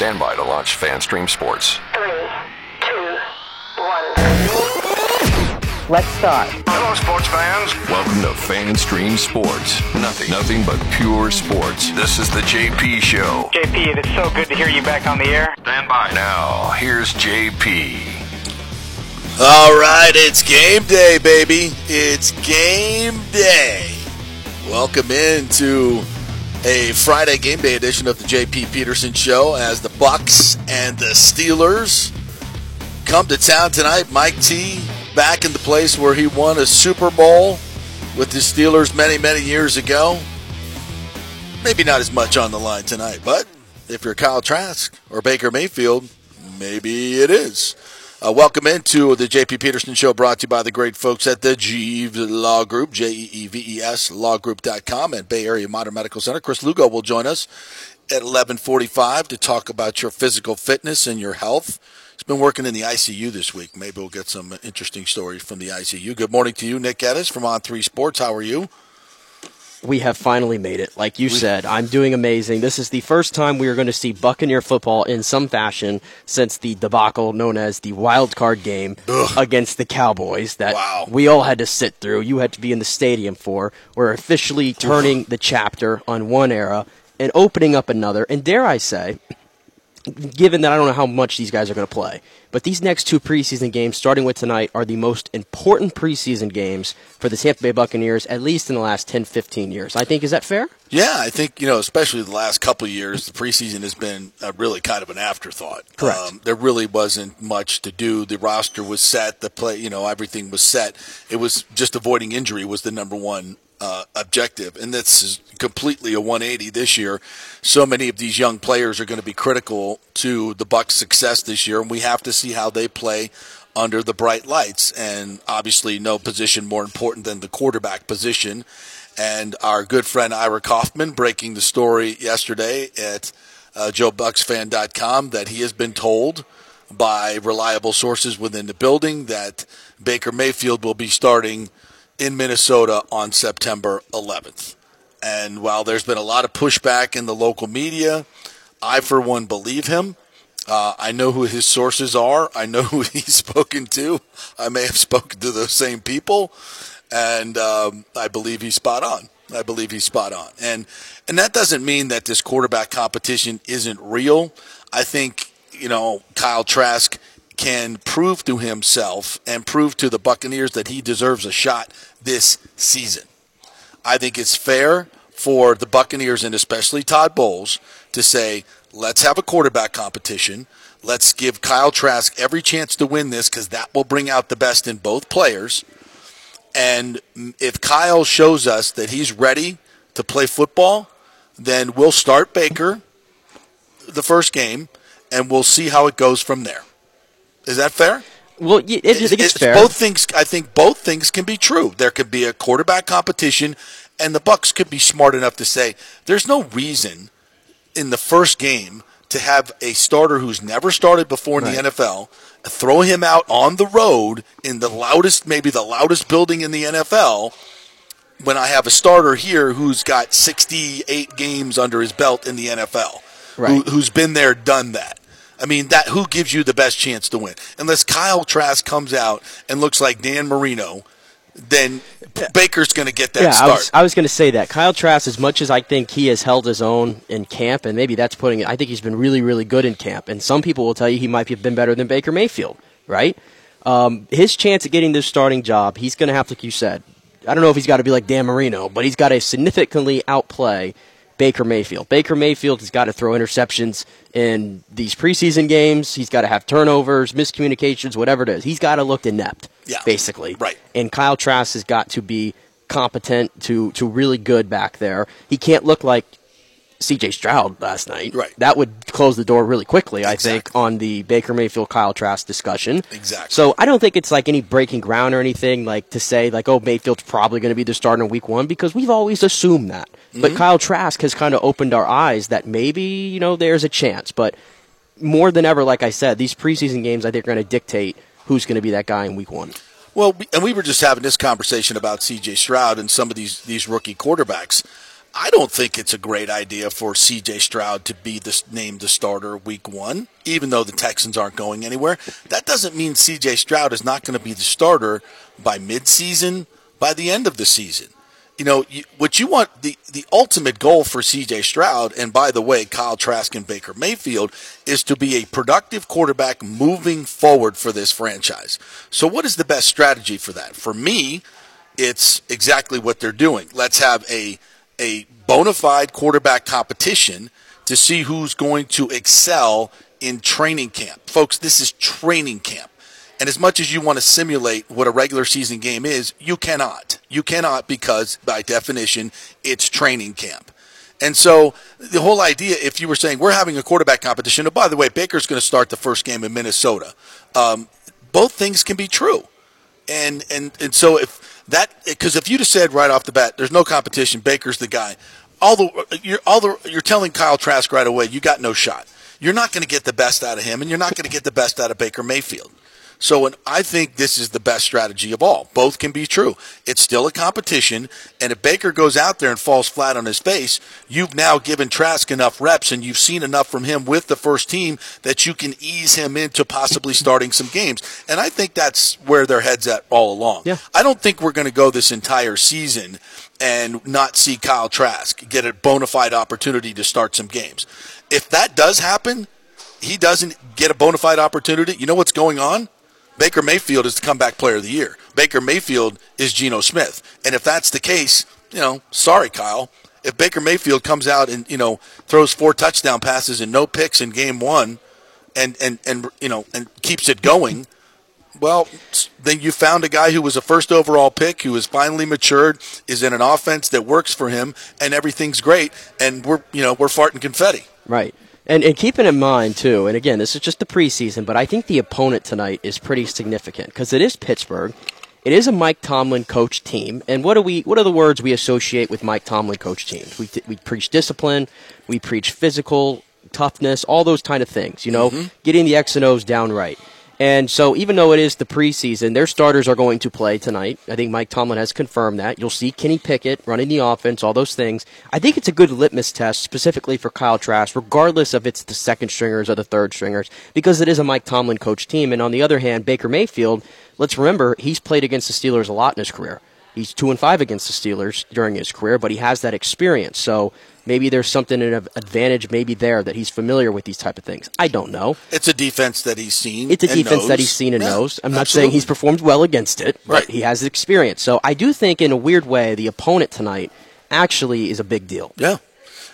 Stand by to launch FanStream Sports. 3, 2, 1. Let's start. Hello, sports fans. Welcome to FanStream Sports. Nothing but pure sports. This is the JP Show. JP, it is so good to hear you back on the air. Stand by. Now, here's JP. All right, it's game day, baby. It's game day. Welcome into a Friday game day edition of the JP Peterson Show as the Bucks and the Steelers come to town tonight. Mike T back in the place where he won a Super Bowl with the Steelers many, many years ago. Maybe not as much on the line tonight, but if you're Kyle Trask or Baker Mayfield, maybe it is. Welcome into the J.P. Peterson Show, brought to you by the great folks at the Jeeves Law Group, J-E-E-V-E-S, lawgroup.com, and Bay Area Modern Medical Center. Chris Lugo will join us at 11:45 to talk about your physical fitness and your health. He's been working in the ICU this week. Maybe we'll get some interesting stories from the ICU. Good morning to you, Nick Geddes from On3 Sports. How are you? We have finally made it. Like you said, I'm doing amazing. This is the first time we are going to see Buccaneer football in some fashion since the debacle known as the wild card game against the Cowboys that we all had to sit through. You had to be in the stadium for. We're officially turning the chapter on one era and opening up another. And dare I say, given that I don't know how much these guys are going to play, but these next two preseason games, starting with tonight, are the most important preseason games for the Tampa Bay Buccaneers, at least in the last 10, 15 years. I think, is that fair? Yeah, I think, especially the last couple of years, the preseason has been really kind of an afterthought. Correct. There really wasn't much to do. The roster was set. The play, everything was set. It was just avoiding injury was the number one objective, and this is completely a 180 this year. So many of these young players are going to be critical to the Bucs' success this year, and we have to see how they play under the bright lights. And obviously, no position more important than the quarterback position. And our good friend Ira Kaufman breaking the story yesterday at joebucksfan.com that he has been told by reliable sources within the building that Baker Mayfield will be starting in Minnesota on September 11th. And while there's been a lot of pushback in the local media, I, for one, believe him. I know who his sources are. I know who he's spoken to. I may have spoken to those same people. And I believe he's spot on. And that doesn't mean that this quarterback competition isn't real. I think, Kyle Trask can prove to himself and prove to the Buccaneers that he deserves a shot this season. I think it's fair for the Buccaneers and especially Todd Bowles to say, let's have a quarterback competition. Let's give Kyle Trask every chance to win this because that will bring out the best in both players. And if Kyle shows us that he's ready to play football, then we'll start Baker the first game and we'll see how it goes from there. Is that fair? Well, yeah, it's fair. Both things, I think both things can be true. There could be a quarterback competition, and the Bucs could be smart enough to say, there's no reason in the first game to have a starter who's never started before in the NFL, throw him out on the road in the loudest building in the NFL when I have a starter here who's got 68 games under his belt in the NFL, who's been there, done that. I mean, that who gives you the best chance to win? Unless Kyle Trask comes out and looks like Dan Marino, then Baker's going to get that start. I was going to say that. Kyle Trask, as much as I think he has held his own in camp, and maybe that's putting it, I think he's been really, really good in camp. And some people will tell you he might have been better than Baker Mayfield, right? His chance at getting this starting job, he's going to have to, like you said, I don't know if he's got to be like Dan Marino, but he's got to significantly outplay Baker Mayfield. Baker Mayfield has got to throw interceptions in these preseason games. He's got to have turnovers, miscommunications, whatever it is. He's got to look inept, basically. Right. And Kyle Trask has got to be competent to really good back there. He can't look like C.J. Stroud last night. Right. That would close the door really quickly, I think, on the Baker Mayfield-Kyle Trask discussion. Exactly. So I don't think it's like any breaking ground or anything like to say, like, oh, Mayfield's probably going to be the starter in week one because we've always assumed that. Mm-hmm. But Kyle Trask has kind of opened our eyes that maybe, there's a chance. But more than ever, like I said, these preseason games, I think, are going to dictate who's going to be that guy in week one. Well, and we were just having this conversation about C.J. Stroud and some of these rookie quarterbacks. I don't think it's a great idea for C.J. Stroud to be named the starter week one, even though the Texans aren't going anywhere. That doesn't mean C.J. Stroud is not going to be the starter by midseason, by the end of the season. You know, what you want, the ultimate goal for C.J. Stroud, and by the way, Kyle Trask and Baker Mayfield, is to be a productive quarterback moving forward for this franchise. So what is the best strategy for that? For me, it's exactly what they're doing. Let's have a bona fide quarterback competition to see who's going to excel in training camp. Folks, this is training camp. And as much as you want to simulate what a regular season game is, you cannot. You cannot because, by definition, it's training camp. And so the whole idea, if you were saying, we're having a quarterback competition, and by the way, Baker's going to start the first game in Minnesota, both things can be true. And so if you just said right off the bat, there's no competition, Baker's the guy. You're telling Kyle Trask right away, you got no shot. You're not going to get the best out of him, and you're not going to get the best out of Baker Mayfield. So I think this is the best strategy of all. Both can be true. It's still a competition, and if Baker goes out there and falls flat on his face, you've now given Trask enough reps and you've seen enough from him with the first team that you can ease him into possibly starting some games. And I think that's where their head's at all along. Yeah. I don't think we're going to go this entire season and not see Kyle Trask get a bona fide opportunity to start some games. If that does happen, he doesn't get a bona fide opportunity. You know what's going on? Baker Mayfield is the comeback player of the year. Baker Mayfield is Geno Smith. And if that's the case, you know, sorry, Kyle. If Baker Mayfield comes out and, you know, throws 4 touchdown passes and no picks in game one and keeps it going, well, then you found a guy who was a first overall pick, who has finally matured, is in an offense that works for him, and everything's great, and we're farting confetti. Right. And keeping in mind, too, and again, this is just the preseason, but I think the opponent tonight is pretty significant because it is Pittsburgh. It is a Mike Tomlin coach team. And what are the words we associate with Mike Tomlin coach teams? We preach discipline. We preach physical toughness, all those kind of things, you know, getting the X and O's down right. And so even though it is the preseason, their starters are going to play tonight. I think Mike Tomlin has confirmed that. You'll see Kenny Pickett running the offense, all those things. I think it's a good litmus test specifically for Kyle Trask, regardless if it's the second stringers or the third stringers, because it is a Mike Tomlin coach team. And on the other hand, Baker Mayfield, let's remember, he's played against the Steelers a lot in his career. He's 2-5 against the Steelers during his career, but he has that experience. So maybe there's something an advantage maybe there that he's familiar with these type of things. I don't know. It's a defense that he's seen. Knows. I'm not saying he's performed well against it, but he has experience. So I do think in a weird way the opponent tonight actually is a big deal. Yeah.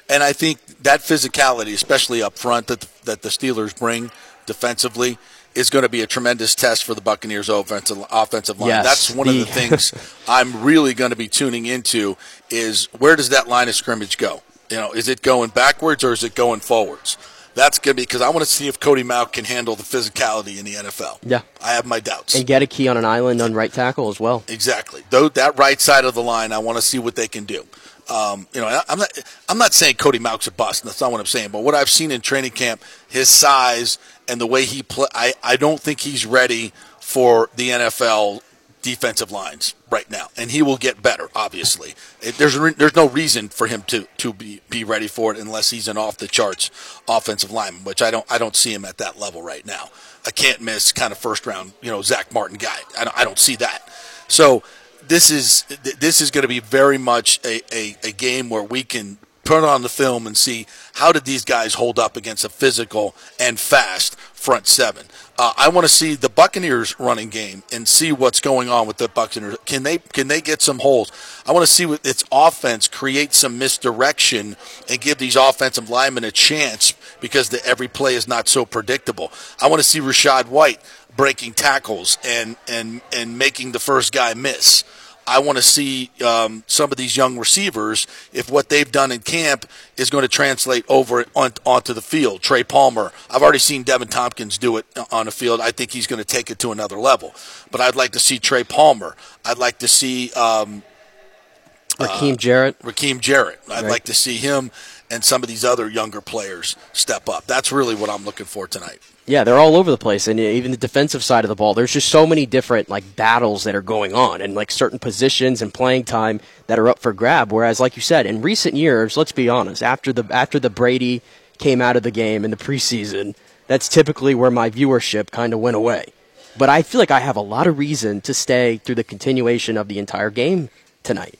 And I think that physicality, especially up front, that the Steelers bring defensively, is going to be a tremendous test for the Buccaneers' offensive line. Yes, that's one of the things I'm really going to be tuning into is where does that line of scrimmage go? You know, is it going backwards or is it going forwards? That's going to be because I want to see if Cody Mauk can handle the physicality in the NFL. Yeah. I have my doubts. And get a key on an island on right tackle as well. Exactly. Though that right side of the line, I want to see what they can do. I'm not saying Cody Mauk's a bust. That's not what I'm saying. But what I've seen in training camp, his size and the way he plays, I don't think he's ready for the NFL defensive lines right now. And he will get better, obviously. There's no reason for him to be ready for it unless he's an off the charts offensive lineman, which I don't see him at that level right now. I can't miss kind of first round, Zach Martin guy. I don't see that. So. This is going to be very much a game where we can turn on the film and see how did these guys hold up against a physical and fast front seven. I want to see the Buccaneers running game and see what's going on with the Buccaneers. Can they get some holes? I want to see what its offense create some misdirection and give these offensive linemen a chance because every play is not so predictable. I want to see Rachaad White breaking tackles and making the first guy miss. I want to see some of these young receivers, if what they've done in camp is going to translate over onto the field. Trey Palmer, I've already seen Deven Thompkins do it on the field. I think he's going to take it to another level. But I'd like to see Trey Palmer. I'd like to see Rakeem Jarrett. I'd like to see him and some of these other younger players step up. That's really what I'm looking for tonight. Yeah, they're all over the place, and even the defensive side of the ball. There's just so many different battles that are going on, and certain positions and playing time that are up for grab. Whereas, like you said, in recent years, let's be honest, after the Brady came out of the game in the preseason, that's typically where my viewership kind of went away. But I feel like I have a lot of reason to stay through the continuation of the entire game tonight.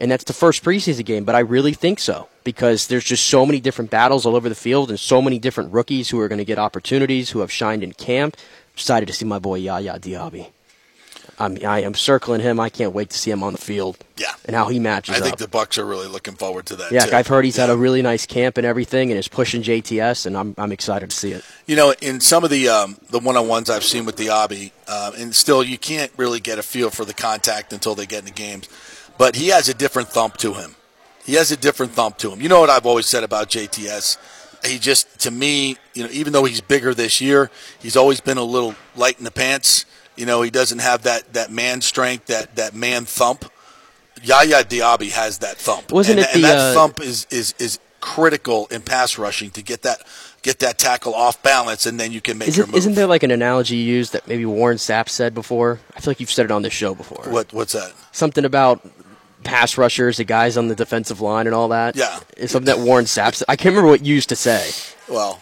And that's the first preseason game, but I really think so, because there's just so many different battles all over the field and so many different rookies who are going to get opportunities, who have shined in camp. I'm excited to see my boy Yaya Diaby. I am circling him. I can't wait to see him on the field and how he matches up. I think the Bucks are really looking forward to that, too. I've heard he's had a really nice camp and everything, and is pushing JTS, and I'm excited to see it. You know, in some of the one-on-ones I've seen with Diaby, and still you can't really get a feel for the contact until they get into games, but he has a different thump to him. You know what I've always said about JTS? He just, to me, even though he's bigger this year, he's always been a little light in the pants. He doesn't have that man strength, that man thump. Yaya Diaby has that thump. And that thump is critical in pass rushing to get that tackle off balance, and then you can make your move. Isn't there an analogy you used that maybe Warren Sapp said before? I feel like you've said it on this show before. What's that? Something about pass rushers, the guys on the defensive line and all that. Yeah. It's something that Warren Sapp said. I can't remember what you used to say. Well,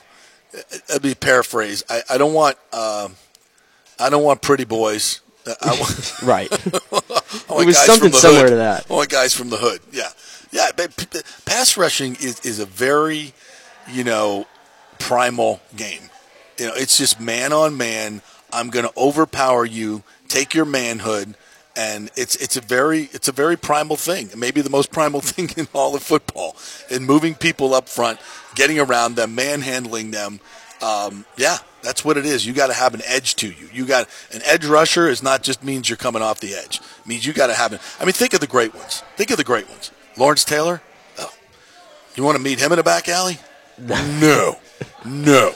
let me paraphrase. I don't want... I don't want pretty boys. Right. It was something similar to that. I want guys from the hood. Yeah. Yeah. But pass rushing is a very, primal game. It's just man on man. I'm going to overpower you, take your manhood, and it's a very primal thing. Maybe the most primal thing in all of football. And moving people up front, getting around them, manhandling them. That's what it is. You got to have an edge to you. You got an edge rusher is not just means you're coming off the edge. It means you got to have it. I mean, think of the great ones. Lawrence Taylor. Oh, you want to meet him in a back alley? No. I mean,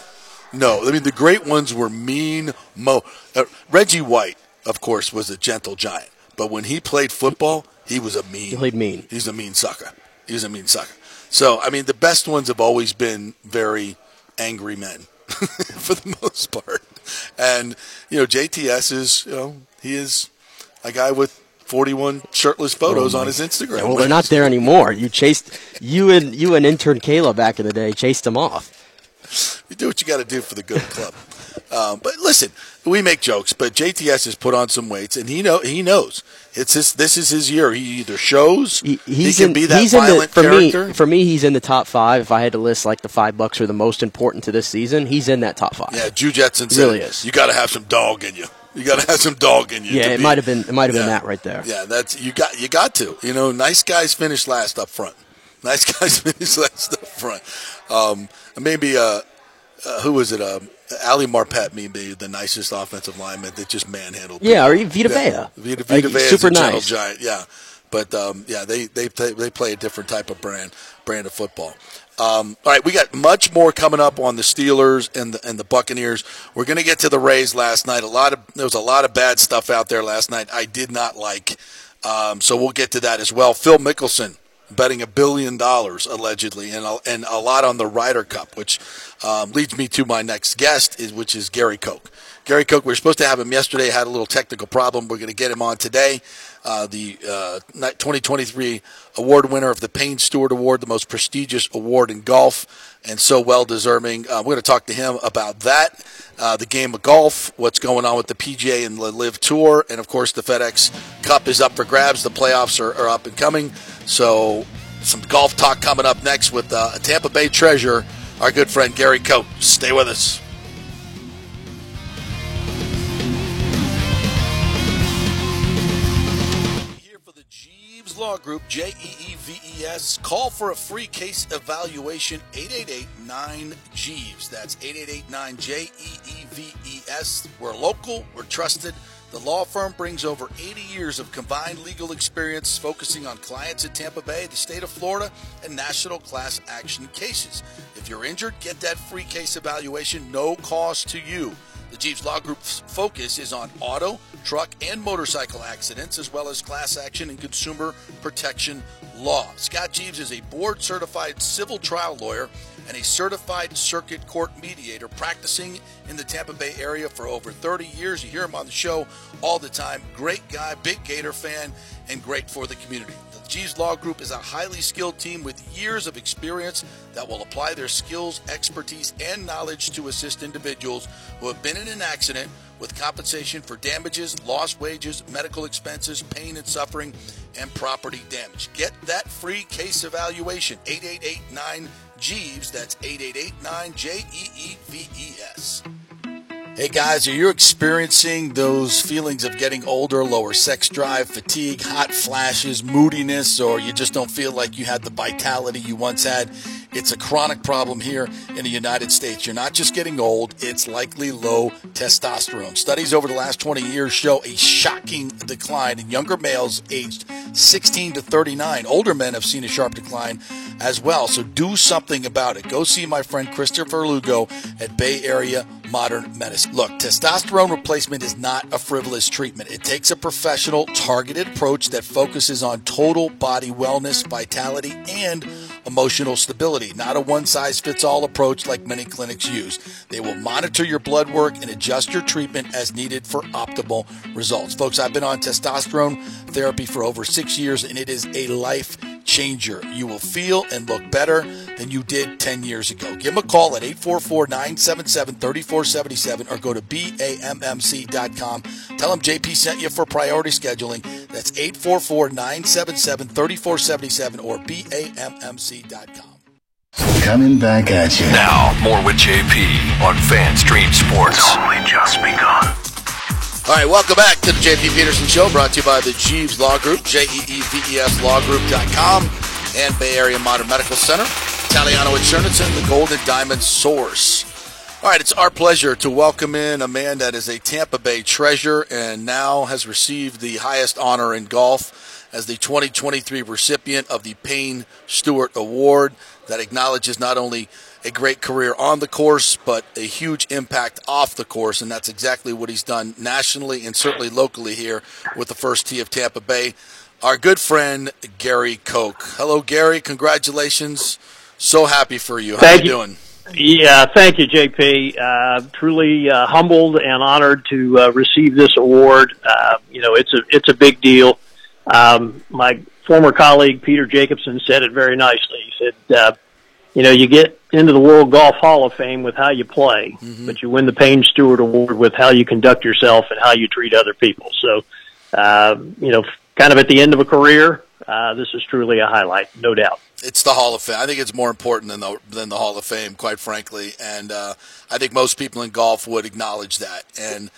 the great ones were mean. Reggie White, of course, was a gentle giant, but when he played football, he was a mean. He played mean. He's a mean sucker. So, I mean, the best ones have always been very angry men. For the most part. And, JTS is, he is a guy with 41 shirtless photos on his Instagram. Yeah, well, they're not there anymore. You and intern Kayla back in the day chased him off. You do what you got to do for the good club. But listen, we make jokes, but JTS has put on some weights, and he knows it's this is his year. He either shows he can be that violent character. For me, he's in the top five. If I had to list the $5 who are the most important to this season, he's in that top five. Yeah, Jew Jetson said, really is. You got to have some dog in you. Yeah, it might have been that right there. Yeah, that's you got to. Nice guys finish last up front. Maybe who was it? Ali Marpet may be the nicest offensive lineman that just manhandled. Yeah, people. Or even Vita Vea. Vita Vea is a nice giant. Yeah, but they play a different type of brand of football. All right, we got much more coming up on the Steelers and the Buccaneers. We're going to get to the Rays last night. There was a lot of bad stuff out there last night. I did not like. So we'll get to that as well. Phil Mickelson. Betting $1 billion allegedly, and a lot on the Ryder Cup, which leads me to my next guest, which is Gary Koch. Gary Koch, we were supposed to have him yesterday, had a little technical problem. We're going to get him on today. The 2023 award winner of the Payne Stewart Award, the most prestigious award in golf, and so well-deserving. We're going to talk to him about that, the game of golf, what's going on with the PGA and the LIV Tour, and, of course, the FedEx Cup is up for grabs. The playoffs are up and coming. So some golf talk coming up next with a Tampa Bay treasure, our good friend Gary Koch. Stay with us. Law Group, JEEVES. Call for a free case evaluation, 888-9-JEEVES. That's 888-9-JEEVES. We're local, we're trusted. The law firm brings over 80 years of combined legal experience focusing on clients in Tampa Bay, the state of Florida, and national class action cases. If you're injured, get that free case evaluation, no cost to you. The Jeeves Law Group's focus is on auto, truck, and motorcycle accidents, as well as class action and consumer protection law. Scott Jeeves is a board-certified civil trial lawyer and a certified circuit court mediator practicing in the Tampa Bay area for over 30 years. You hear him on the show all the time. Great guy, big Gator fan, and great for the community. The Jeeves Law Group is a highly skilled team with years of experience that will apply their skills, expertise, and knowledge to assist individuals who have been in an accident with compensation for damages, lost wages, medical expenses, pain and suffering, and property damage. Get that free case evaluation, 888-9-JEEVES. That's 888-9-JEEVES. Hey guys, are you experiencing those feelings of getting older, lower sex drive, fatigue, hot flashes, moodiness, or you just don't feel like you had the vitality you once had? It's a chronic problem here in the United States. You're not just getting old, it's likely low testosterone. Studies over the last 20 years show a shocking decline in younger males aged 16 to 39. Older men have seen a sharp decline as well, so do something about it. Go see my friend Christopher Lugo at Bay Area Modern Medicine. Look, testosterone replacement is not a frivolous treatment. It takes a professional, targeted approach that focuses on total body wellness, vitality, and emotional stability, not a one-size-fits-all approach like many clinics use. They will monitor your blood work and adjust your treatment as needed for optimal results. Folks, I've been on testosterone therapy for over 6 years, and it is a life changer. You will feel and look better than you did 10 years ago. Give them a call at 844-977-3477 or go to BAMMC.com. Tell them JP sent you for priority scheduling. That's 844-977-3477 or BAMMC.com. Coming back at you. Now, more with JP on FanStream Sports. It's only just begun. All right, welcome back to the JP Peterson Show, brought to you by the Jeeves Law Group, Jeeves Law Group.com, and Bay Area Modern Medical Center, Italiano Insurance, and the Gold and Diamond Source. All right, it's our pleasure to welcome in a man that is a Tampa Bay treasure and now has received the highest honor in golf as the 2023 recipient of the Payne Stewart Award that acknowledges not only a great career on the course, but a huge impact off the course, and that's exactly what he's done nationally and certainly locally here with the First Tee of Tampa Bay, our good friend Gary Koch. Hello, Gary. Congratulations. So happy for you. How you doing? Yeah, thank you, JP. Truly humbled and honored to receive this award. It's a big deal. My former colleague, Peter Jacobson, said it very nicely. He said, you get into the World Golf Hall of Fame with how you play, but you win the Payne Stewart Award with how you conduct yourself and how you treat other people. So, kind of at the end of a career, this is truly a highlight, no doubt. It's the Hall of Fame. I think it's more important than the Hall of Fame, quite frankly. And I think most people in golf would acknowledge that. And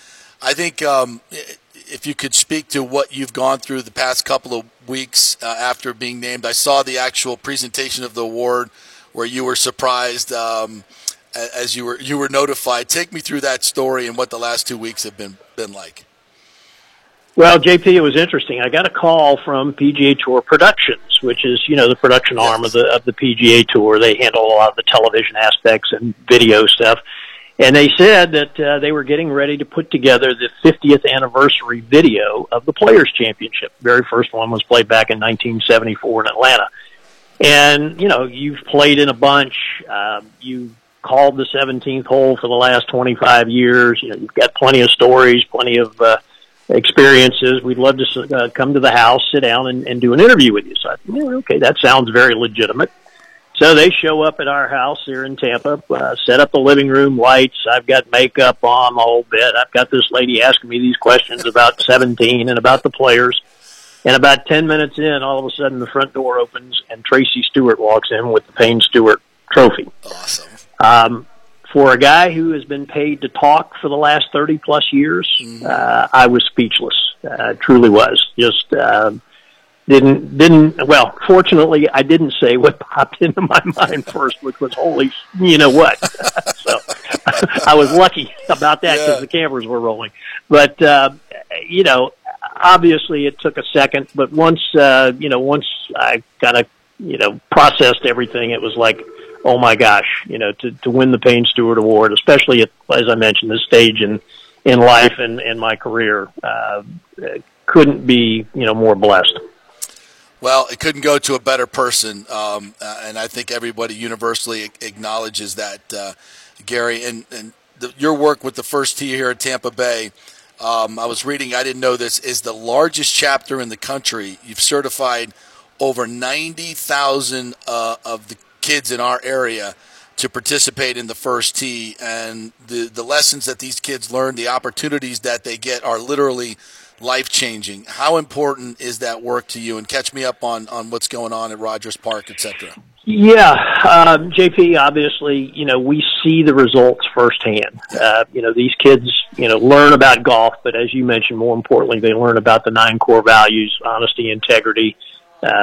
I think if you could speak to what you've gone through the past couple of weeks after being named, I saw the actual presentation of the award where you were surprised as you were notified. Take me through that story and what the last 2 weeks have been like. Well, JP, it was interesting. I got a call from PGA Tour Productions, which is the production arm of the PGA Tour. They handle a lot of the television aspects and video stuff, and they said that they were getting ready to put together the 50th anniversary video of the Players Championship. The very first one was played back in 1974 in Atlanta. And, you've played in a bunch. You called the 17th hole for the last 25 years. You've got plenty of stories, plenty of experiences. We'd love to come to the house, sit down, and do an interview with you. So I thought, okay, that sounds very legitimate. So they show up at our house here in Tampa, set up the living room lights. I've got makeup on the whole bit. I've got this lady asking me these questions about 17 and about the players. And about 10 minutes in, all of a sudden the front door opens and Tracy Stewart walks in with the Payne Stewart trophy. Awesome. For a guy who has been paid to talk for the last 30-plus years, I was speechless. Truly was. Just fortunately, I didn't say what popped into my mind first, which was, holy, what. So I was lucky about that because the cameras were rolling. But, obviously, it took a second, but once I kind of processed everything, it was like, oh my gosh, you know, to win the Payne Stewart Award, especially at, as I mentioned, this stage in life and my career, couldn't be, you know, more blessed. Well, it couldn't go to a better person, and I think everybody universally acknowledges that, Gary. And your work with the First Tee here at Tampa Bay, I was reading, I didn't know this, is the largest chapter in the country. You've certified over 90,000 of the kids in our area to participate in the First Tee, and the lessons that these kids learn, the opportunities that they get are literally life-changing. How important is that work to you? And catch me up on what's going on at Rogers Park, etc. Yeah, JP, obviously, you know, we see the results firsthand. You know, these kids, you know, learn about golf, but as you mentioned, more importantly, they learn about the 9 core values, honesty, integrity,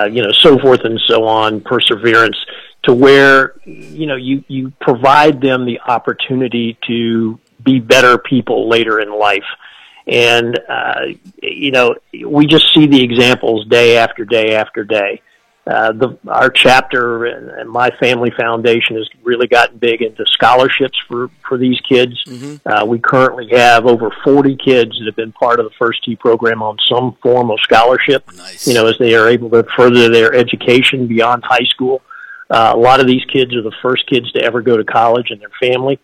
you know, so forth and so on, perseverance, to where, you know, you provide them the opportunity to be better people later in life. And, you know, we just see the examples day after day after day. Our chapter and my family foundation has really gotten big into scholarships for these kids. Mm-hmm. We currently have over 40 kids that have been part of the First Tee program on some form of scholarship. Nice. You know, as they are able to further their education beyond high school. A lot of these kids are the first kids to ever go to college in their family.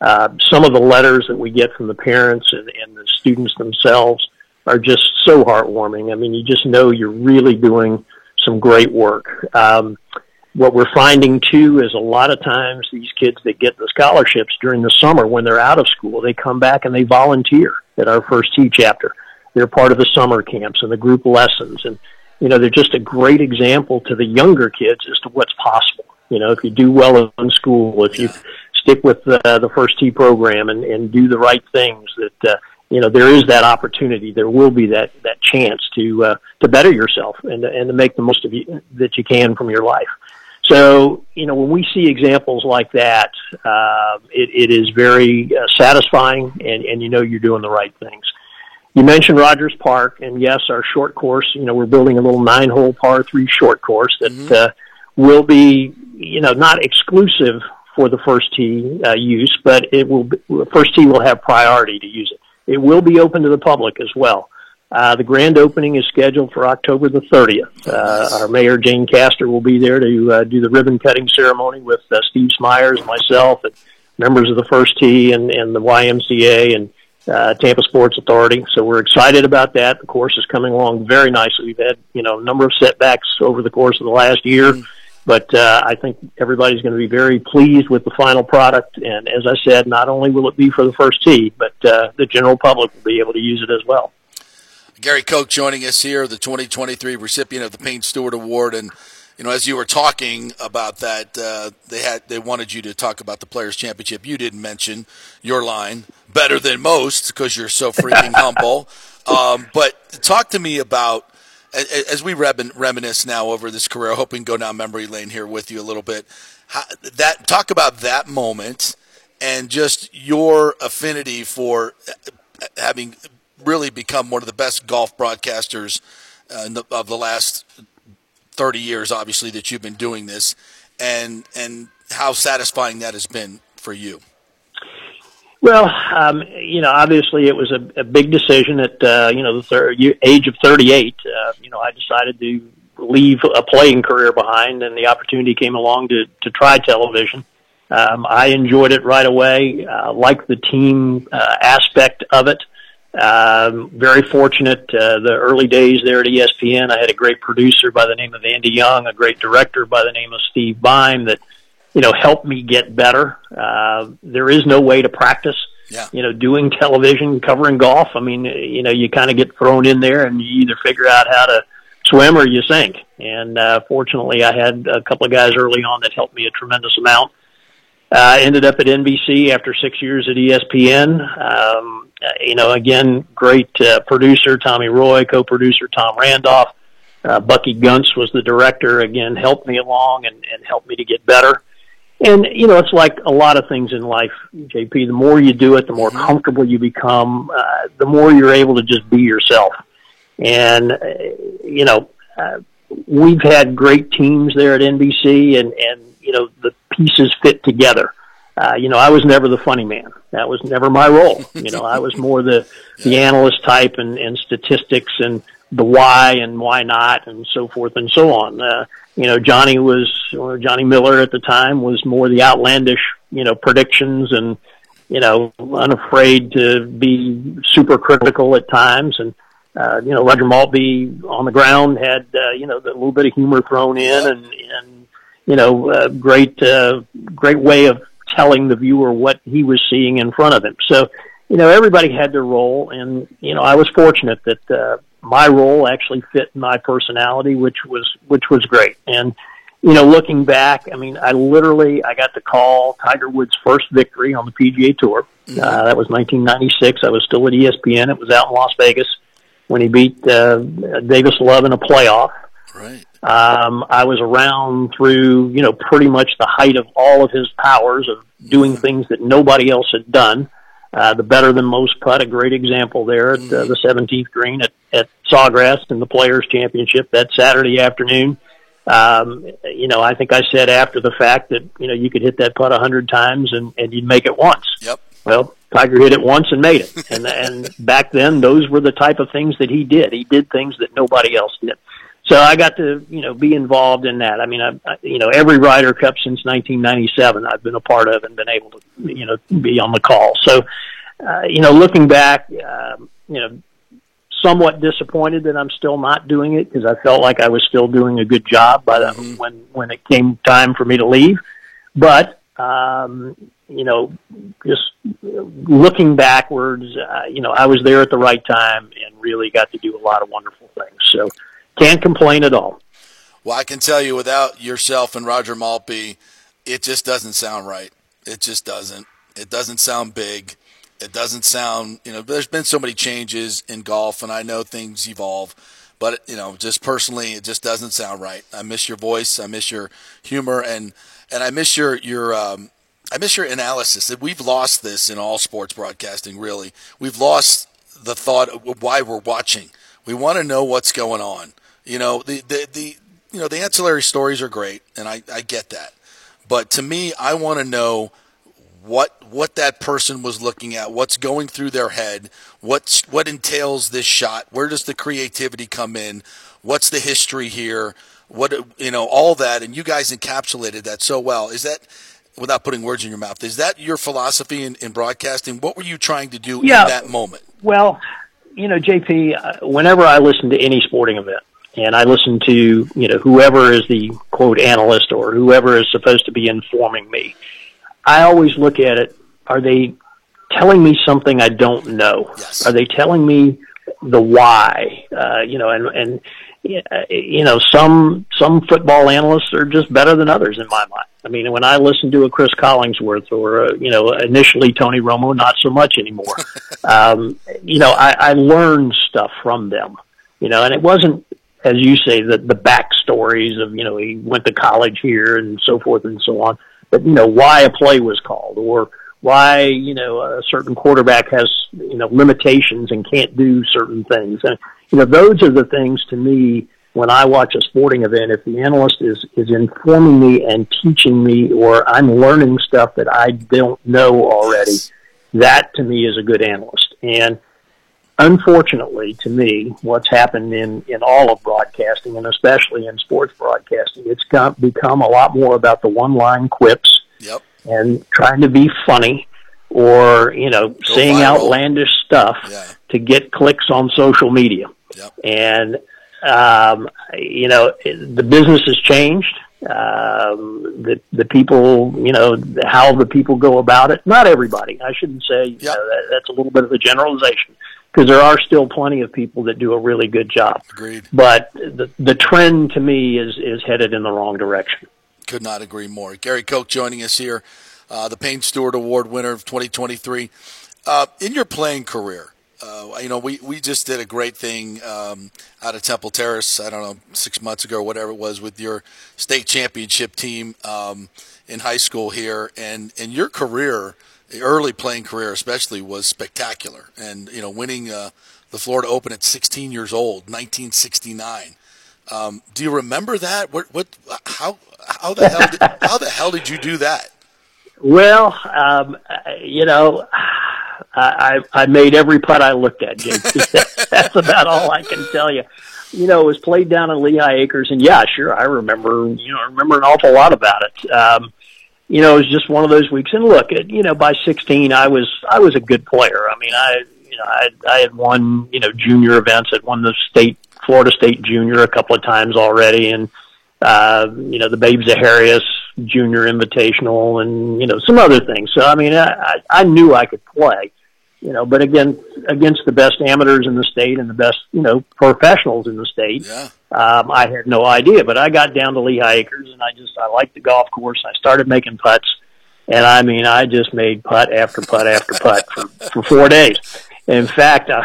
Some of the letters that we get from the parents and the students themselves are just so heartwarming. I mean, you just know you're really doing some great work. What we're finding, too, is a lot of times these kids that get the scholarships during the summer when they're out of school, they come back and they volunteer at our First Tee chapter. They're part of the summer camps and the group lessons. And, you know, they're just a great example to the younger kids as to what's possible. You know, if you do well in school, if you stick with the First Tee program and do the right things, that you know, there is that opportunity. There will be that chance to better yourself and to make the most of you that you can from your life. So, you know, when we see examples like that, it is very satisfying, and you know you're doing the right things. You mentioned Rogers Park, and yes, our short course. You know, we're building a little 9-hole par 3 short course that will be, you know, not exclusive for the First Tee use, but it will be, First Tee will have priority to use it. It will be open to the public as well. The grand opening is scheduled for October the 30th. Our Mayor Jane Castor will be there to do the ribbon cutting ceremony with Steve Smyers, myself, and members of the First Tee and the YMCA and Tampa Sports Authority. So we're excited about that. The course is coming along very nicely. We've had, you know, a number of setbacks over the course of the last year. Mm-hmm. But I think everybody's going to be very pleased with the final product. And as I said, not only will it be for the First Tee, but the general public will be able to use it as well. Gary Koch joining us here, the 2023 recipient of the Payne Stewart Award. And, you know, as you were talking about that, they wanted you to talk about the Players Championship. You didn't mention your line, better than most, because you're so freaking humble. But talk to me about, as we reminisce now over this career, I hope we can go down memory lane here with you a little bit. Talk about that moment and just your affinity for having really become one of the best golf broadcasters of the last 30 years, obviously, that you've been doing this, and how satisfying that has been for you. Well, you know, obviously it was a big decision at, you know, the age of 38. You know, I decided to leave a playing career behind, and the opportunity came along to try television. I enjoyed it right away, liked the team aspect of it. Very fortunate, the early days there at ESPN, I had a great producer by the name of Andy Young, a great director by the name of Steve Bime that, you know, helped me get better. There is no way to practice, you know, doing television, covering golf. I mean, you know, you kind of get thrown in there and you either figure out how to swim or you sink. And fortunately, I had a couple of guys early on that helped me a tremendous amount. I ended up at NBC after 6 years at ESPN. You know, again, great producer, Tommy Roy, co-producer Tom Randolph. Bucky Guntz was the director, again, helped me along and helped me to get better. And, you know, it's like a lot of things in life, JP. The more you do it, the more comfortable you become, the more you're able to just be yourself. And, you know, we've had great teams there at NBC, and, you know, the pieces fit together. I was never the funny man. That was never my role. I was more the analyst type and statistics and the why and why not and so forth and so on. Johnny Miller at the time was more the outlandish, predictions and, unafraid to be super critical at times. And, Roger Maltbie on the ground had, the little bit of humor thrown in and great way of telling the viewer what he was seeing in front of him. So, everybody had their role. And, I was fortunate that, my role actually fit my personality, which was great. And, looking back, I got the call Tiger Woods' first victory on the PGA Tour. Mm-hmm. That was 1996. I was still at ESPN. It was out in Las Vegas when he beat Davis Love in a playoff. Right. I was around through, pretty much the height of all of his powers of doing things that nobody else had done. The better than most putt, a great example there at the 17th green at Sawgrass in the Players Championship that Saturday afternoon. I think I said after the fact that, you could hit that putt 100 times and you'd make it once. Yep. Well, Tiger hit it once and made it. And back then, those were the type of things that he did. He did things that nobody else did. So I got to, be involved in that. Every Ryder Cup since 1997 I've been a part of and been able to, be on the call. So, looking back, somewhat disappointed that I'm still not doing it because I felt like I was still doing a good job by the, when it came time for me to leave. But, just looking backwards, I was there at the right time and really got to do a lot of wonderful things. So, can't complain at all. Well, I can tell you without yourself and Roger Maltbie, it just doesn't sound right. It just doesn't. It doesn't sound big. It doesn't sound, there's been so many changes in golf, and I know things evolve. But, just personally, it just doesn't sound right. I miss your voice. I miss your humor. And I miss your analysis. We've lost this in all sports broadcasting, really. We've lost the thought of why we're watching. We want to know what's going on. The ancillary stories are great, and I get that. But to me, I want to know what that person was looking at, what's going through their head, what entails this shot, where does the creativity come in, what's the history here, all that, and you guys encapsulated that so well. Is that, without putting words in your mouth, is that your philosophy in broadcasting? What were you trying to do in that moment? Well, JP, whenever I listen to any sporting event, and I listen to, whoever is the, quote, analyst or whoever is supposed to be informing me, I always look at it, are they telling me something I don't know? Yes. Are they telling me the why? Some football analysts are just better than others in my mind. When I listen to a Chris Collingsworth or, initially Tony Romo, not so much anymore. I learned stuff from them, and it wasn't, as you say, the backstories of, he went to college here and so forth and so on. But, why a play was called or why, a certain quarterback has, limitations and can't do certain things. And, those are the things to me when I watch a sporting event, if the analyst is informing me and teaching me or I'm learning stuff that I don't know already, that to me is a good analyst. And unfortunately, to me, what's happened in all of broadcasting, and especially in sports broadcasting, it's become a lot more about the one-line quips and trying to be funny or, saying outlandish stuff to get clicks on social media. Yep. And, the business has changed. The people, how the people go about it. Not everybody. I shouldn't say that's a little bit of a generalization because there are still plenty of people that do a really good job. Agreed. But the trend to me is headed in the wrong direction. Could not agree more. Gary Koch joining us here, the Payne Stewart Award winner of 2023. In your playing career, we just did a great thing out of Temple Terrace, 6 months ago, whatever it was, with your state championship team in high school here. And your career, the early playing career especially, was spectacular. And, winning the Florida Open at 16 years old, 1969. Do you remember that? How the hell did you do that? Well, I made every putt I looked at, JT. That's about all I can tell you. You know, it was played down in Lehigh Acres, and yeah, sure, I remember an awful lot about it. You know, it was just one of those weeks. And look, by 16, I was a good player. I mean, I had won, junior events. I'd won the Florida State Junior a couple of times already, and the Babe Zaharias Junior Invitational, and some other things. So I mean, I knew I could play. But again, against the best amateurs in the state and the best, professionals in the state, yeah. I had no idea. But I got down to Lehigh Acres, and I liked the golf course. I started making putts, and I mean, I just made putt after putt after putt for 4 days. In fact, I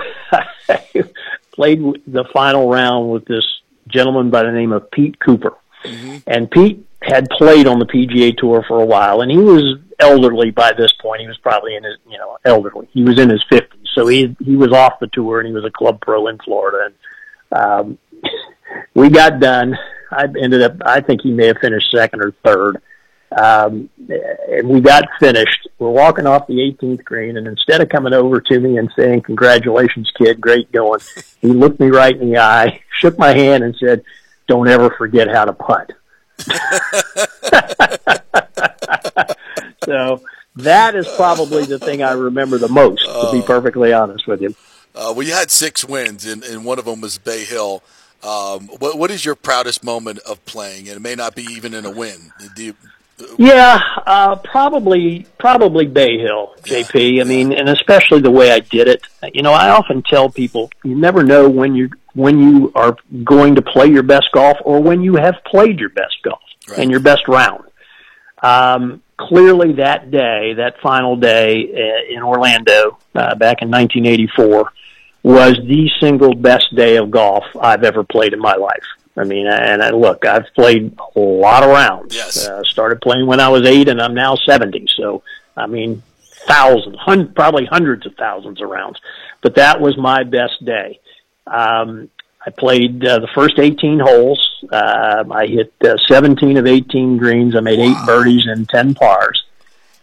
played the final round with this gentleman by the name of Pete Cooper. Mm-hmm. And Pete had played on the PGA Tour for a while, and he was elderly by this point. He was probably in his, elderly. He was in his 50s, so he was off the tour, and he was a club pro in Florida. And we got done. I think he may have finished second or third. And we got finished. We're walking off the 18th green, and instead of coming over to me and saying, "Congratulations, kid, great going," he looked me right in the eye, shook my hand, and said, "Don't ever forget how to putt." So that is probably the thing I remember the most, to be perfectly honest with you. Well, you had 6 wins, and one of them was Bay Hill. What is your proudest moment of playing? And it may not be even in a win. Probably Bay Hill, JP. Yeah. I mean, and especially the way I did it. I often tell people, you never know when you are going to play your best golf or when you have played your best golf and your best round. Clearly that day, that final day in Orlando back in 1984 was the single best day of golf I've ever played in my life. I mean, I've played a lot of rounds. Yes. Started playing when I was 8, and I'm now 70. So, I mean, probably hundreds of thousands of rounds. But that was my best day. I played the first 18 holes. I hit 17 of 18 greens. I made 8 birdies and 10 pars.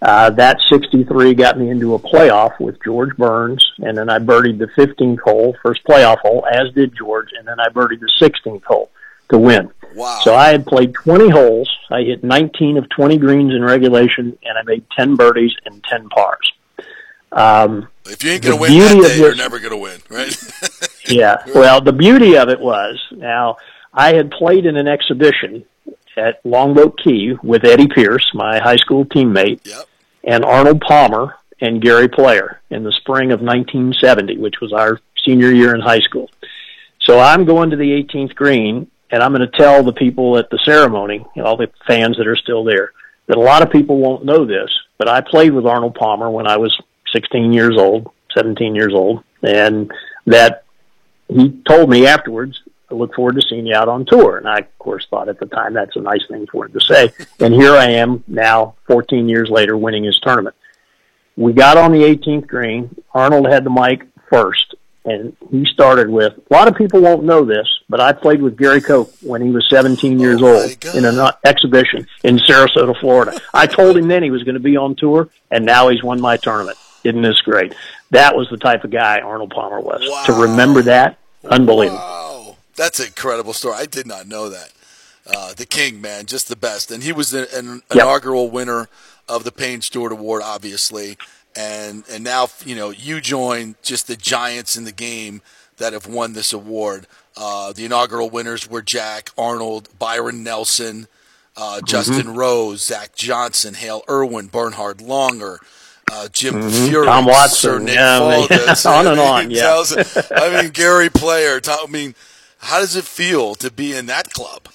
That 63 got me into a playoff with George Burns, and then I birdied the 15th hole, first playoff hole, as did George, and then I birdied the 16th hole to win. Wow. So I had played 20 holes. I hit 19 of 20 greens in regulation, and I made 10 birdies and 10 pars. If you ain't going to win that day, you're never going to win, right? Yeah. Well, the beauty of it was, now, I had played in an exhibition at Longboat Key with Eddie Pierce, my high school teammate, yep. and Arnold Palmer and Gary Player in the spring of 1970, which was our senior year in high school. So I'm going to the 18th green, and I'm going to tell the people at the ceremony, all the fans that are still there, that a lot of people won't know this, but I played with Arnold Palmer when I was 16 years old, 17 years old, and that he told me afterwards, "I look forward to seeing you out on tour." And I, of course, thought at the time that's a nice thing for him to say. And here I am now, 14 years later, winning his tournament. We got on the 18th green. Arnold had the mic first, and he started with, "A lot of people won't know this, but I played with Gary Koch when he was 17 years old in an exhibition in Sarasota, Florida. I told him then he was going to be on tour, and now he's won my tournament. Isn't this great?" That was the type of guy Arnold Palmer was. Wow. To remember that, unbelievable. Wow. That's an incredible story. I did not know that. The King, man, just the best. And he was an inaugural winner of the Payne Stewart Award, obviously. And now, you join just the giants in the game that have won this award. The inaugural winners were Jack, Arnold, Byron Nelson, Justin Rose, Zach Johnson, Hale Irwin, Bernhard Longer, Jim Furyk, Tom Watson, Sir Nick Faldos. Gary Player. How does it feel to be in that club?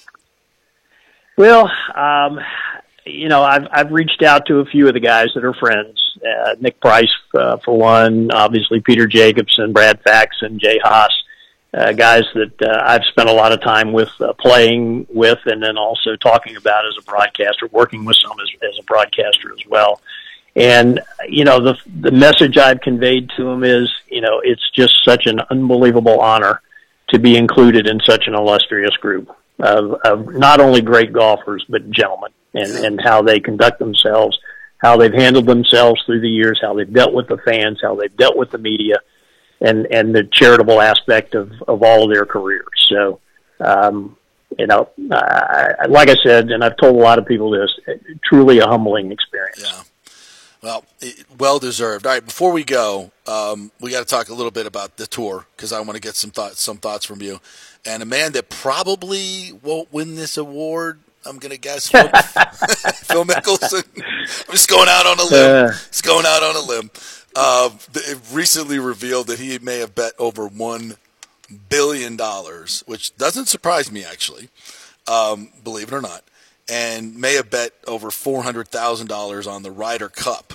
Well, I've reached out to a few of the guys that are friends, Nick Price for one, obviously Peter Jacobson, Brad Faxon, Jay Haas, guys that I've spent a lot of time with playing with, and then also talking about as a broadcaster, working with some as a broadcaster as well. And, the message I've conveyed to them is, it's just such an unbelievable honor to be included in such an illustrious group of not only great golfers, but gentlemen, and how they conduct themselves, how they've handled themselves through the years, how they've dealt with the fans, how they've dealt with the media, and the charitable aspect of all of their careers. So, like I said, and I've told a lot of people this, truly a humbling experience. Yeah. Well, well-deserved. All right, before we go, we got to talk a little bit about the tour, because I want to get some thoughts from you. And a man that probably won't win this award, I'm going to guess, Phil Mickelson. I'm just going out on a limb. It's going out on a limb. It recently revealed that he may have bet over $1 billion, which doesn't surprise me, actually, believe it or not, and may have bet over $400,000 on the Ryder Cup.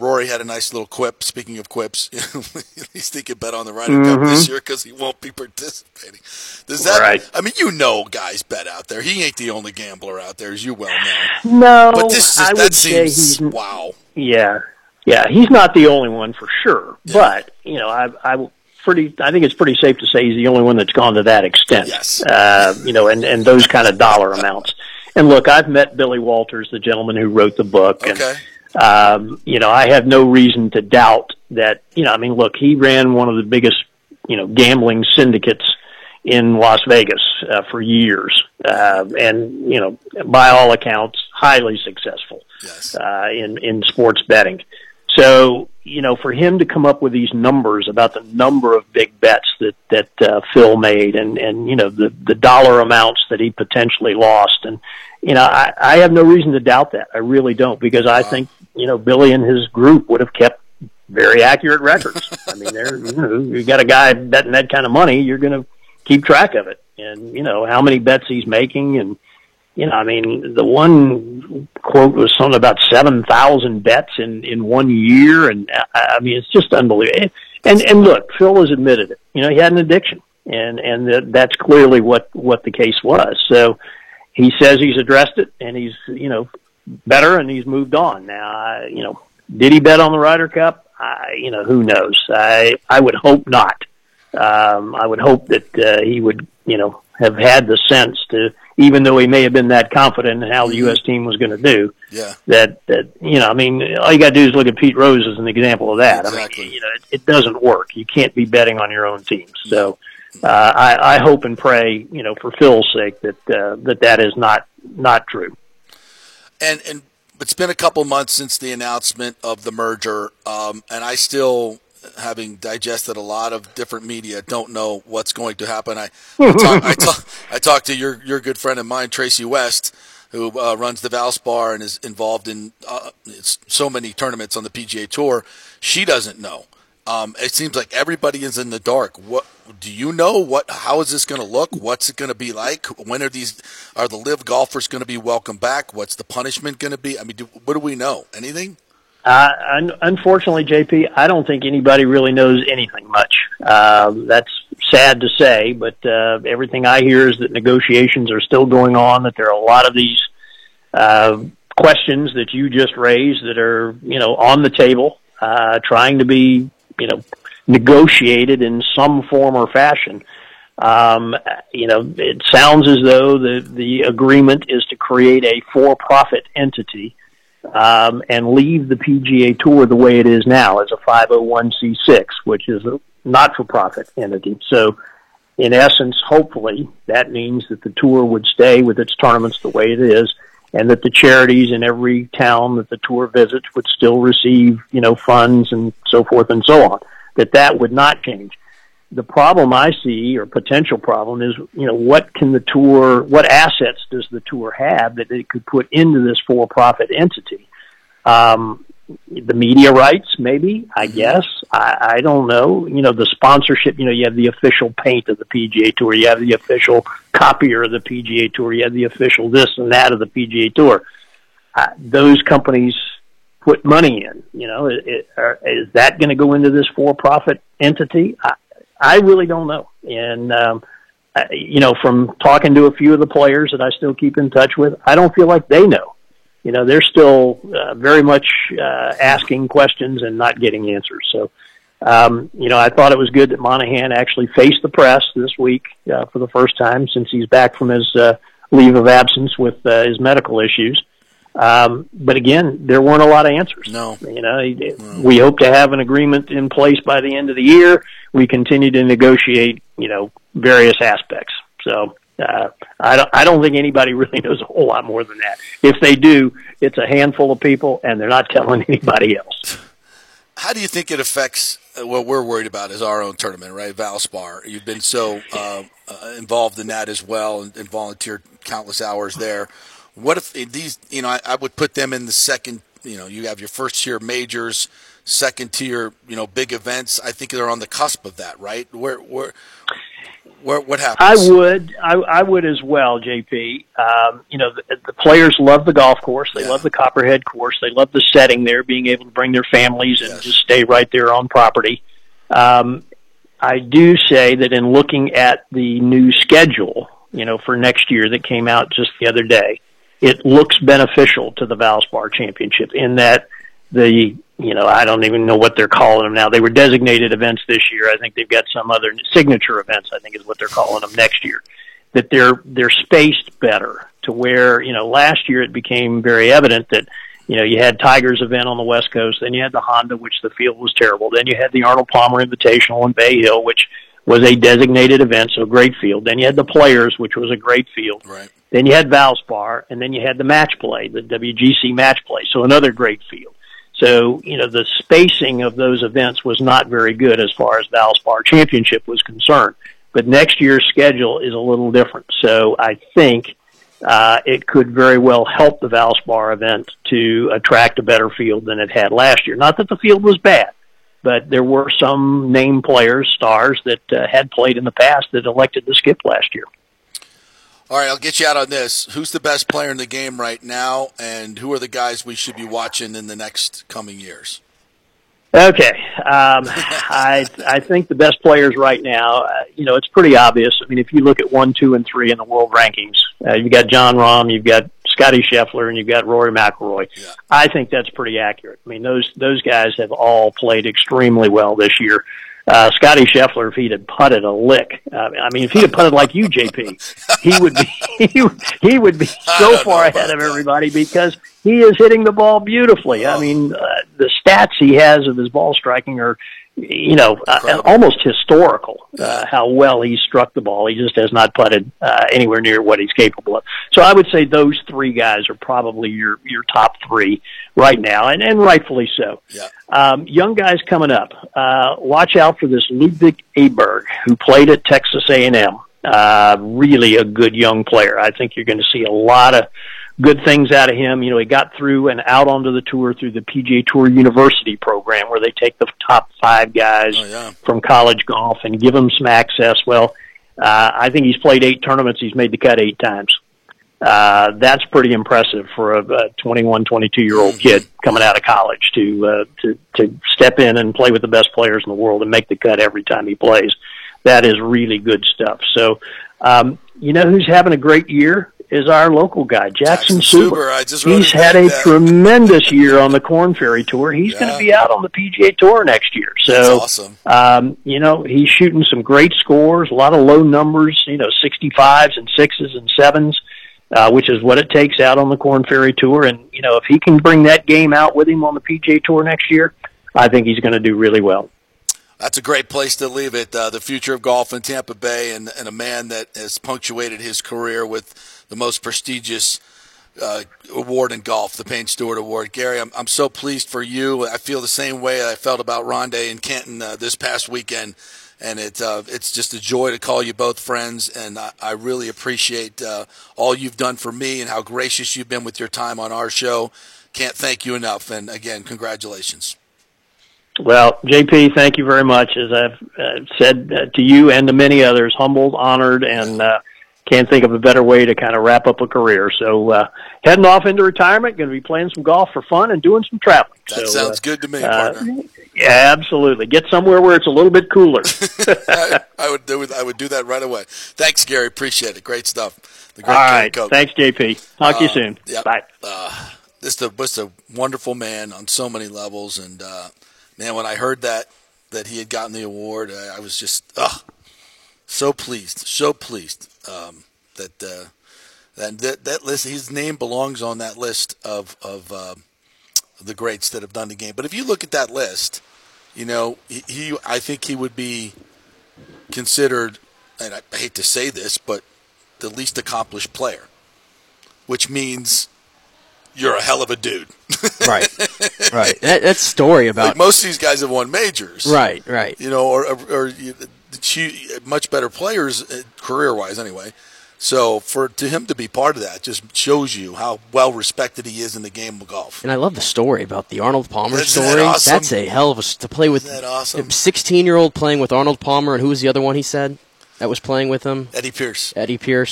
Rory had a nice little quip. Speaking of quips, at least he could bet on the Ryder Cup this year because he won't be participating. Does that? Right. I mean, guys bet out there. He ain't the only gambler out there, as you well know. No, but wow. Yeah, he's not the only one for sure. Yeah. But I think it's pretty safe to say he's the only one that's gone to that extent. Yes. And those kind of dollar amounts. And look, I've met Billy Walters, the gentleman who wrote the book. Okay. And, I have no reason to doubt that, he ran one of the biggest, gambling syndicates in Las Vegas for years. And by all accounts, highly successful, yes, in sports betting. So, for him to come up with these numbers about the number of big bets that Phil made and the dollar amounts that he potentially lost. And, I have no reason to doubt that. I really don't, because I think, Billy and his group would have kept very accurate records. I mean, you got a guy betting that kind of money, you're going to keep track of it. And, how many bets he's making. And, the one quote was something about 7,000 bets in 1 year. And it's just unbelievable. And look, Phil has admitted it. He had an addiction, and that's clearly what the case was. So he says he's addressed it, and he's, better, and he's moved on. Now, did he bet on the Ryder Cup? Who knows? I would hope not. I would hope that he would, have had the sense to, even though he may have been that confident in how the U.S. team was going to do, yeah, all you got to do is look at Pete Rose as an example of that. Exactly. It doesn't work. You can't be betting on your own team. So I hope and pray, for Phil's sake, that is not true. And it's been a couple months since the announcement of the merger, and I still, having digested a lot of different media, don't know what's going to happen. I talked to your good friend of mine, Tracy West, who runs the Valspar and is involved in so many tournaments on the PGA Tour. She doesn't know. It seems like everybody is in the dark. What do you know? How is this going to look? What's it going to be like? When are the live golfers going to be welcome back? What's the punishment going to be? I mean, what do we know? Anything? Unfortunately, JP, I don't think anybody really knows anything much. That's sad to say, but everything I hear is that negotiations are still going on, that there are a lot of these questions that you just raised that are, on the table, trying to be, negotiated in some form or fashion. It sounds as though the agreement is to create a for-profit entity, and leave the PGA Tour the way it is now as a 501c6, which is a not-for-profit entity. So, in essence, hopefully, that means that the tour would stay with its tournaments the way it is, and that the charities in every town that the tour visits would still receive, funds and so forth and so on, that would not change. The problem I see, or potential problem, is, what assets does the tour have that it could put into this for-profit entity? The media rights, maybe, I guess. I don't know. The sponsorship, you have the official paint of the PGA Tour. You have the official copier of the PGA Tour. You have the official this and that of the PGA Tour. Those companies put money in. Is that going to go into this for-profit entity? I really don't know. And, from talking to a few of the players that I still keep in touch with, I don't feel like they know. They're still very much asking questions and not getting answers. So I thought it was good that Monahan actually faced the press this week for the first time since he's back from his leave of absence with his medical issues. But again, there weren't a lot of answers. No. We hope to have an agreement in place by the end of the year. We continue to negotiate, various aspects. So I don't think anybody really knows a whole lot more than that. If they do, it's a handful of people, and they're not telling anybody else. How do you think it affects what we're worried about is our own tournament, right? Valspar. You've been so involved in that as well and volunteered countless hours there. What if these, I would put them in the second, you have your first tier majors, second tier, big events. I think they're on the cusp of that, right? Where what happens? I would as well, JP. The players love the golf course. They love the Copperhead course. They love the setting there, being able to bring their families and just stay right there on property. I do say that in looking at the new schedule, for next year that came out just the other day, it looks beneficial to the Valspar Championship in that I don't even know what they're calling them now. They were designated events this year. I think they've got some other signature events, I think is what they're calling them next year, that they're spaced better to where, last year it became very evident that, you had Tiger's event on the West Coast, then you had the Honda, which the field was terrible. Then you had the Arnold Palmer Invitational in Bay Hill, which was a designated event, so great field. Then you had the Players, which was a great field. Right. Then you had Valspar, and then you had the match play, the WGC match play, so another great field. So, the spacing of those events was not very good as far as Valspar Championship was concerned. But next year's schedule is a little different. So I think it could very well help the Valspar event to attract a better field than it had last year. Not that the field was bad, but there were some name players, stars, that had played in the past that elected to skip last year. All right, I'll get you out on this. Who's the best player in the game right now, and who are the guys we should be watching in the next coming years? Okay. I think the best players right now, it's pretty obvious. I mean, if you look at 1, 2, and 3 in the world rankings, you've got Jon Rahm, you've got Scottie Scheffler, and you've got Rory McIlroy. Yeah. I think that's pretty accurate. I mean, those guys have all played extremely well this year. Scottie Scheffler, if he'd had putted a lick, if he'd have putted like you, JP, he would be so far ahead of everybody because he is hitting the ball beautifully. I mean, the stats he has of his ball striking are, almost historical, how well he struck the ball. He just has not putted anywhere near what he's capable of. So I would say those three guys are probably your top three right now, and rightfully so. Yeah. Young guys coming up, watch out for this Ludwig Aberg, who played at Texas A&M. Really a good young player. I think you're going to see a lot of good things out of him. He got through and out onto the tour through the PGA Tour University program where they take the top five guys from college golf and give them some access. Well, I think he's played 8 tournaments. He's made the cut 8 times. That's pretty impressive for a 21, 22-year-old kid coming out of college to step in and play with the best players in the world and make the cut every time he plays. That is really good stuff. So, who's having a great year? Is our local guy, Jackson Suber. He's had a tremendous year on the Korn Ferry Tour. He's going to be out on the PGA Tour next year. So, that's awesome. He's shooting some great scores, a lot of low numbers, 65s and 6s and 7s, which is what it takes out on the Korn Ferry Tour. And, if he can bring that game out with him on the PGA Tour next year, I think he's going to do really well. That's a great place to leave it. The future of golf in Tampa Bay and a man that has punctuated his career with the most prestigious award in golf, the Payne Stewart Award. Gary, I'm so pleased for you. I feel the same way I felt about Rondé and Canton this past weekend, and it's just a joy to call you both friends, and I really appreciate all you've done for me and how gracious you've been with your time on our show. Can't thank you enough, and, again, congratulations. Well, JP, thank you very much. As I've said to you and to many others, humbled, honored, and can't think of a better way to kind of wrap up a career. So heading off into retirement, going to be playing some golf for fun and doing some traveling. That sounds good to me, partner. Yeah, absolutely. Get somewhere where it's a little bit cooler. I would do that right away. Thanks, Gary. Appreciate it. Great stuff. All right. Thanks, JP. Talk to you soon. Yep. Bye. Just a wonderful man on so many levels, and man, when I heard that that he had gotten the award. I was just so pleased that list. His name belongs on that list of the greats that have done the game. But if you look at that list, you know, he I think he would be considered, and I hate to say this, but the least accomplished player, which means you're a hell of a dude. Right, right. That's a story about... Like most of these guys have won majors. Right, right. You know, or much better players, career-wise anyway. So to him to be part of that just shows you how well-respected he is in the game of golf. And I love the story about the Arnold Palmer story. That awesome? That's a hell of a... To play with... Isn't that awesome? 16-year-old playing with Arnold Palmer, and who was the other one he said that was playing with him? Eddie Pierce.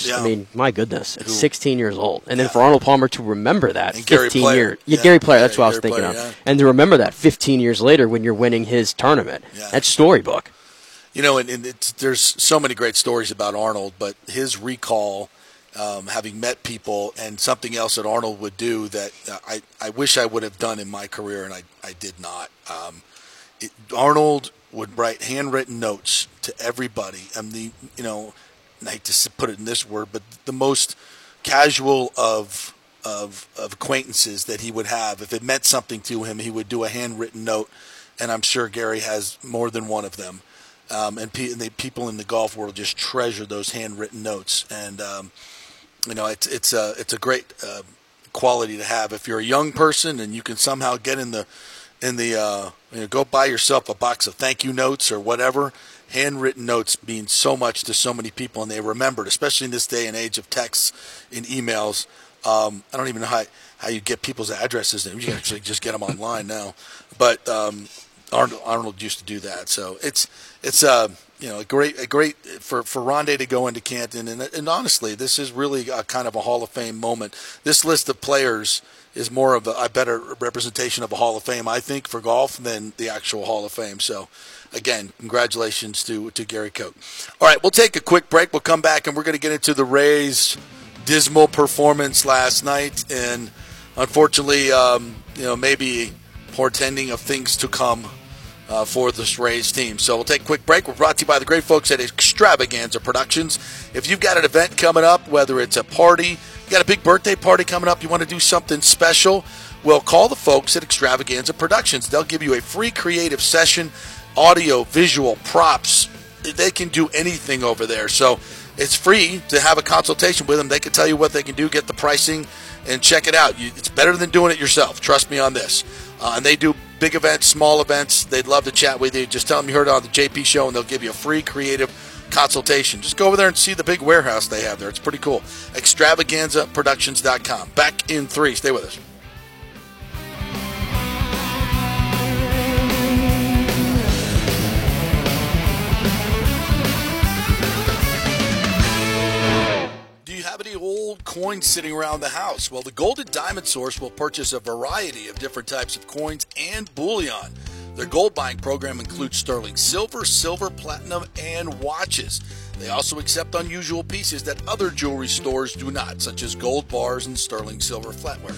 Yeah. I mean, my goodness, at 16 years old. And then for Arnold Palmer to remember that, and 15 years. Yeah, Gary Player, that's what I was thinking of. Yeah. And to remember that 15 years later when you're winning his tournament. Yeah. That's storybook. You know, and there's so many great stories about Arnold, but his recall, having met people, and something else that Arnold would do that I wish I would have done in my career, and I did not. Arnold would write handwritten notes to everybody. I mean, you know, I hate to put it in this word, but the most casual of acquaintances that he would have, if it meant something to him, he would do a handwritten note, and I'm sure Gary has more than one of them. And the people in the golf world just treasure those handwritten notes, and you know, it's a great quality to have if you're a young person and you can somehow get in the you know, go buy yourself a box of thank you notes or whatever. Handwritten notes mean so much to so many people, and they remembered, especially in this day and age of texts and emails. I don't even know how you get people's addresses. You can actually just get them online now. But Arnold used to do that. So it's you know, a great for Rondé to go into Canton, and honestly, this is really a kind of a Hall of Fame moment. This list of players is more of a better representation of a Hall of Fame, I think, for golf than the actual Hall of Fame. So, again, congratulations to Gary Koch. All right, we'll take a quick break. We'll come back, and we're going to get into the Rays' dismal performance last night, and unfortunately, you know, maybe portending of things to come for this Rays team. So we'll take a quick break. We're brought to you by the great folks at Extravaganza Productions. If you've got an event coming up, whether it's a party, you got a big birthday party coming up, you want to do something special, well, call the folks at Extravaganza Productions. They'll give you a free creative session, audio, visual, props. They can do anything over there. So it's free to have a consultation with them. They can tell you what they can do, get the pricing, and check it out. It's better than doing it yourself. Trust me on this. And they do big events, small events. They'd love to chat with you. Just tell them you heard it on the JP Show, and they'll give you a free creative consultation. Just go over there and see the big warehouse they have there. It's pretty cool. ExtravaganzaProductions.com. Back in 3. Stay with us. Any old coins sitting around the house? Well, the Gold & Diamond Source will purchase a variety of different types of coins and bullion. Their gold buying program includes sterling silver, platinum, and watches. They also accept unusual pieces that other jewelry stores do not, such as gold bars and sterling silver flatware.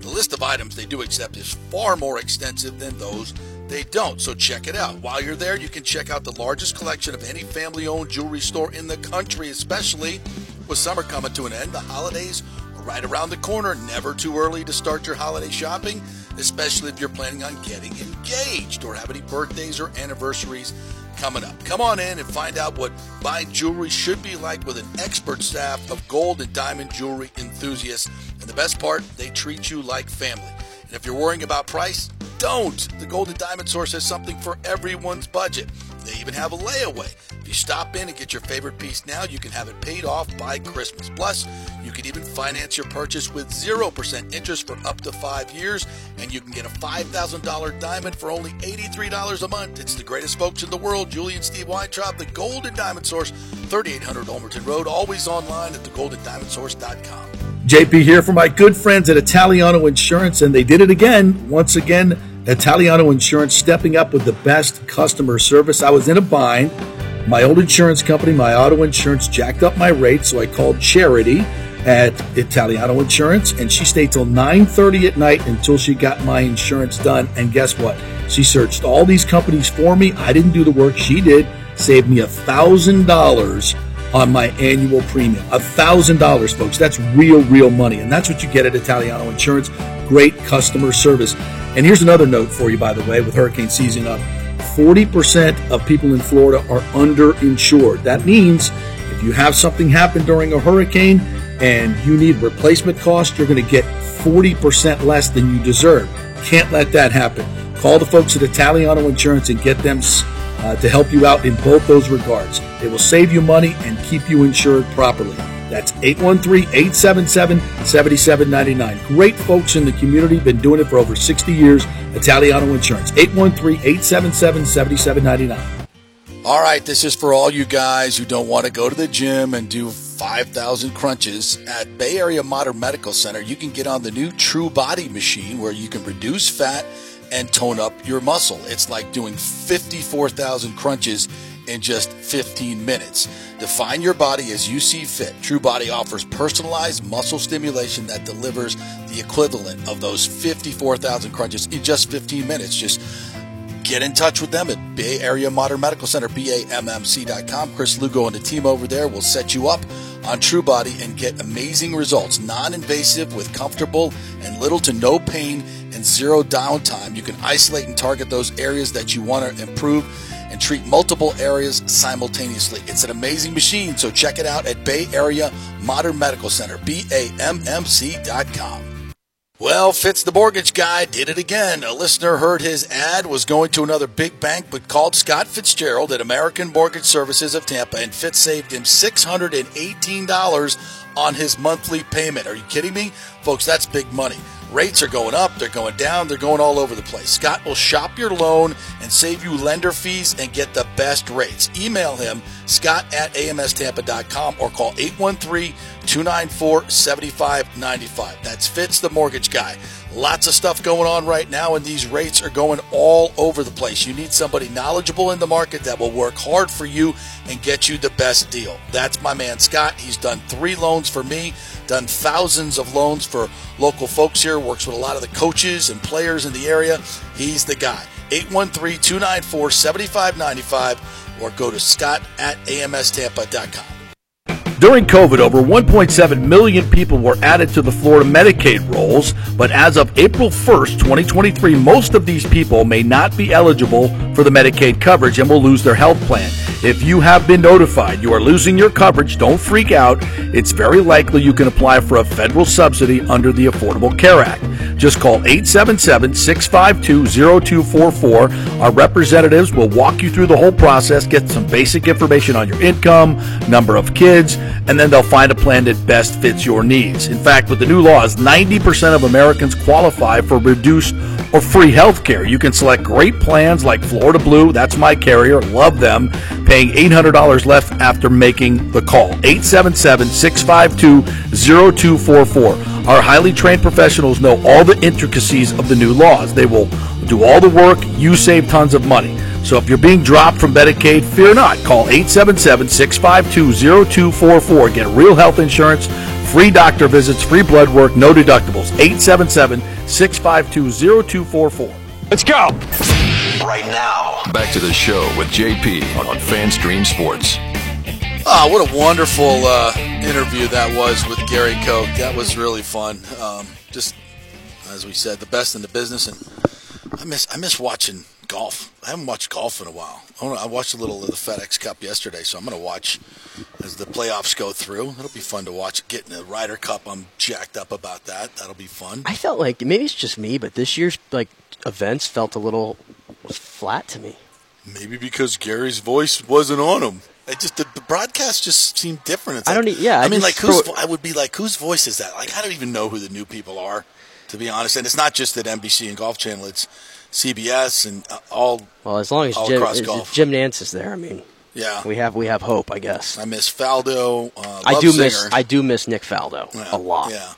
The list of items they do accept is far more extensive than those they don't, so check it out. While you're there, you can check out the largest collection of any family-owned jewelry store in the country, especially with summer coming to an end. The holidays are right around the corner. Never too early to start your holiday shopping, especially if you're planning on getting engaged or have any birthdays or anniversaries coming up. Come on in and find out what buying jewelry should be like with an expert staff of gold and diamond jewelry enthusiasts. And the best part, they treat you like family. And if you're worrying about price, don't. The Gold & Diamond Source has something for everyone's budget. They even have a layaway. If you stop in and get your favorite piece now, you can have it paid off by Christmas. Plus, you can even finance your purchase with 0% interest for up to 5 years, and you can get a $5,000 diamond for only $83 a month. It's the greatest folks in the world, Julie and Steve Weintraub, the Gold & Diamond Source, 3800 Olmerton Road, always online at thegoldendiamondsource.com. JP here for my good friends at Italiano Insurance, and they did it again. Once again, Italiano Insurance stepping up with the best customer service. I was in a bind. My old insurance company, my auto insurance, jacked up my rate, so I called Charity at Italiano Insurance, and she stayed till 9:30 at night until she got my insurance done. And guess what? She searched all these companies for me. I didn't do the work. She did. Saved me $1,000 on my annual premium. $1,000, folks. That's real money. And that's what you get at Italiano Insurance. Great customer service. And here's another note for you, by the way, with hurricane season up. 40% of people in Florida are underinsured. That means if you have something happen during a hurricane and you need replacement costs, you're going to get 40% less than you deserve. Can't let that happen. Call the folks at Italiano Insurance and get them to help you out in both those regards. They will save you money and keep you insured properly. That's 813-877-7799. Great folks in the community, been doing it for over 60 years. Italiano Insurance, 813-877-7799. All right, this is for all you guys who don't want to go to the gym and do 5,000 crunches. At Bay Area Modern Medical Center, you can get on the new True Body machine where you can reduce fat and tone up your muscle. It's like doing 54,000 crunches in just 15 minutes. Define your body as you see fit. True Body offers personalized muscle stimulation that delivers the equivalent of those 54,000 crunches in just 15 minutes. Just get in touch with them at Bay Area Modern Medical Center, BAMMC.com. Chris Lugo and the team over there will set you up on True Body and get amazing results. Non-invasive with comfortable and little to no pain and zero downtime. You can isolate and target those areas that you want to improve and treat multiple areas simultaneously. It's an amazing machine, so check it out at Bay Area Modern Medical Center, BAMMC.com. Well, Fitz the Mortgage Guy did it again. A listener heard his ad was going to another big bank, but called Scott Fitzgerald at American Mortgage Services of Tampa, and Fitz saved him $618 on his monthly payment. Are you kidding me? Folks, that's big money. Rates are going up, they're going down, they're going all over the place. Scott will shop your loan and save you lender fees and get the best rates. Email him, scott at amstampa.com, or call 813-294-7595. That's Fitz the Mortgage Guy. Lots of stuff going on right now, and these rates are going all over the place. You need somebody knowledgeable in the market that will work hard for you and get you the best deal. That's my man Scott. He's done 3 loans for me, done thousands of loans for local folks here, works with a lot of the coaches and players in the area. He's the guy. 813-294-7595 or go to scott at amstampa.com. During COVID, over 1.7 million people were added to the Florida Medicaid rolls, but as of April 1st, 2023, most of these people may not be eligible for the Medicaid coverage and will lose their health plan. If you have been notified you are losing your coverage, don't freak out. It's very likely you can apply for a federal subsidy under the Affordable Care Act. Just call 877-652-0244. Our representatives will walk you through the whole process, get some basic information on your income, number of kids, and then they'll find a plan that best fits your needs. In fact, with the new laws, 90% of Americans qualify for reduced or free health care. You can select great plans like Florida Blue, that's my carrier, love them, paying $800 left after making the call. 877-652-0244. Our highly trained professionals know all the intricacies of the new laws. They will do all the work, you save tons of money. So if you're being dropped from Medicaid, fear not. Call 877-652-0244. Get real health insurance, free doctor visits, free blood work, no deductibles. 877-652-0244. Let's go. Right now, back to the show with JP on FanStream Sports. Oh, what a wonderful interview that was with Gary Koch. That was really fun. Just, as we said, the best in the business. And I miss watching golf. I haven't watched golf in a while. I watched a little of the FedEx Cup yesterday, so I'm going to watch as the playoffs go through. It'll be fun to watch. Getting the Ryder Cup, I'm jacked up about that. That'll be fun. I felt like, maybe it's just me, but this year's events felt a little flat to me. Maybe because Gary's voice wasn't on him. The broadcast just seemed different. It's whose voice is that? I don't even know who the new people are, to be honest. And it's not just that NBC and Golf Channel. It's CBS and all. Well, as long as Jim Nance is there, I mean, yeah, we have hope, I guess. I miss Faldo. I do miss Nick Faldo a lot. Yeah,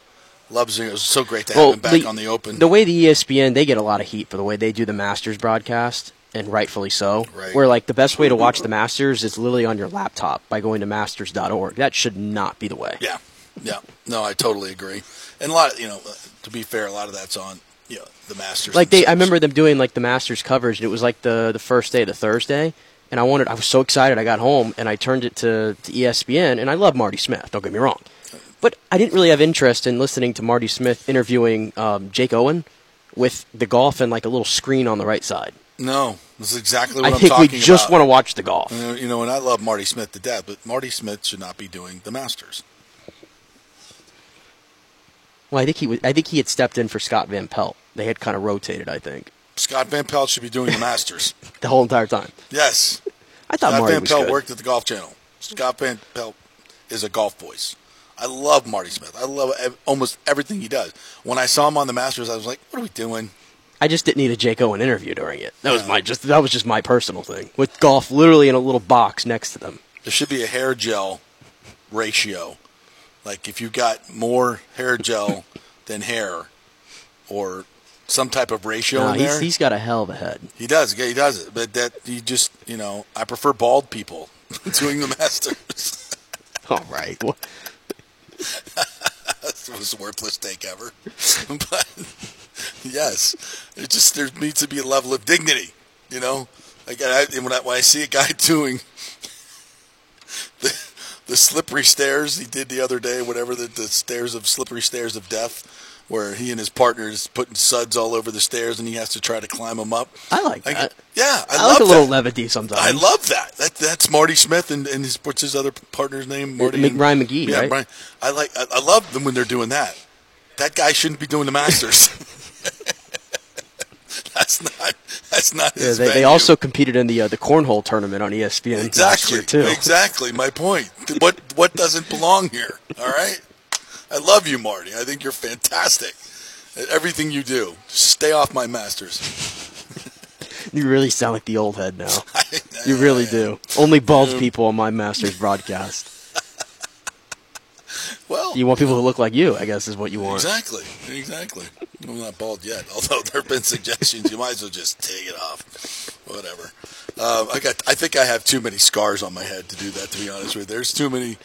Lubzinger. It was so great to have him back on the Open. The way the ESPN, they get a lot of heat for the way they do the Masters broadcast, and rightfully so. Right. Where the best way to watch the Masters is literally on your laptop by going to masters.org. That should not be the way. Yeah, no, I totally agree. And a lot, to be fair, a lot of that's on Yeah, the Masters. Like I remember them doing like the Masters coverage, and it was like the first day, the Thursday. And I was so excited. I got home and I turned it to ESPN. And I love Marty Smith. Don't get me wrong, but I didn't really have interest in listening to Marty Smith interviewing Jake Owen with the golf and like a little screen on the right side. No, that's exactly what I'm talking about. I think we just want to watch the golf. You know, and I love Marty Smith to death, but Marty Smith should not be doing the Masters. Well, I think he had stepped in for Scott Van Pelt. They had kind of rotated, I think. Scott Van Pelt should be doing the Masters the whole entire time. Yes, I thought Scott Van Pelt worked at the Golf Channel. Scott Van Pelt is a golf voice. I love Marty Smith. I love almost everything he does. When I saw him on the Masters, I was like, "What are we doing?" I just didn't need a Jake Owen interview during it. That was just my personal thing with golf, literally in a little box next to them. There should be a hair gel ratio. Like, if you got more hair gel than hair or some type of ratio in there. He's got a hell of a head. He does it. But that you just, you know, I prefer bald people doing the Masters. All right. That was the worthless take ever. But, yes, it just there needs to be a level of dignity, you know. Like, when I see a guy doing the slippery stairs he did the other day, whatever the stairs of slippery stairs of death, where he and his partner is putting suds all over the stairs and he has to try to climb them up. I like that. Yeah, I love like a little levity sometimes. I love that. That's Marty Smith and his what's his other partner's name? Ryan McGee. Yeah, right? Ryan. I love them when they're doing that. That guy shouldn't be doing the Masters. That's not his venue. They also competed in the cornhole tournament on ESPN last year, too. Exactly, my point. What doesn't belong here, all right? I love you, Marty. I think you're fantastic at everything you do. Just stay off my Masters. You really sound like the old head now. You really do. Only bald people on my Masters broadcast. Well, you want people who look like you, I guess, is what you want. Exactly. I'm not bald yet, although there have been suggestions. You might as well just take it off. Whatever. I think I have too many scars on my head to do that, to be honest with you. There's too many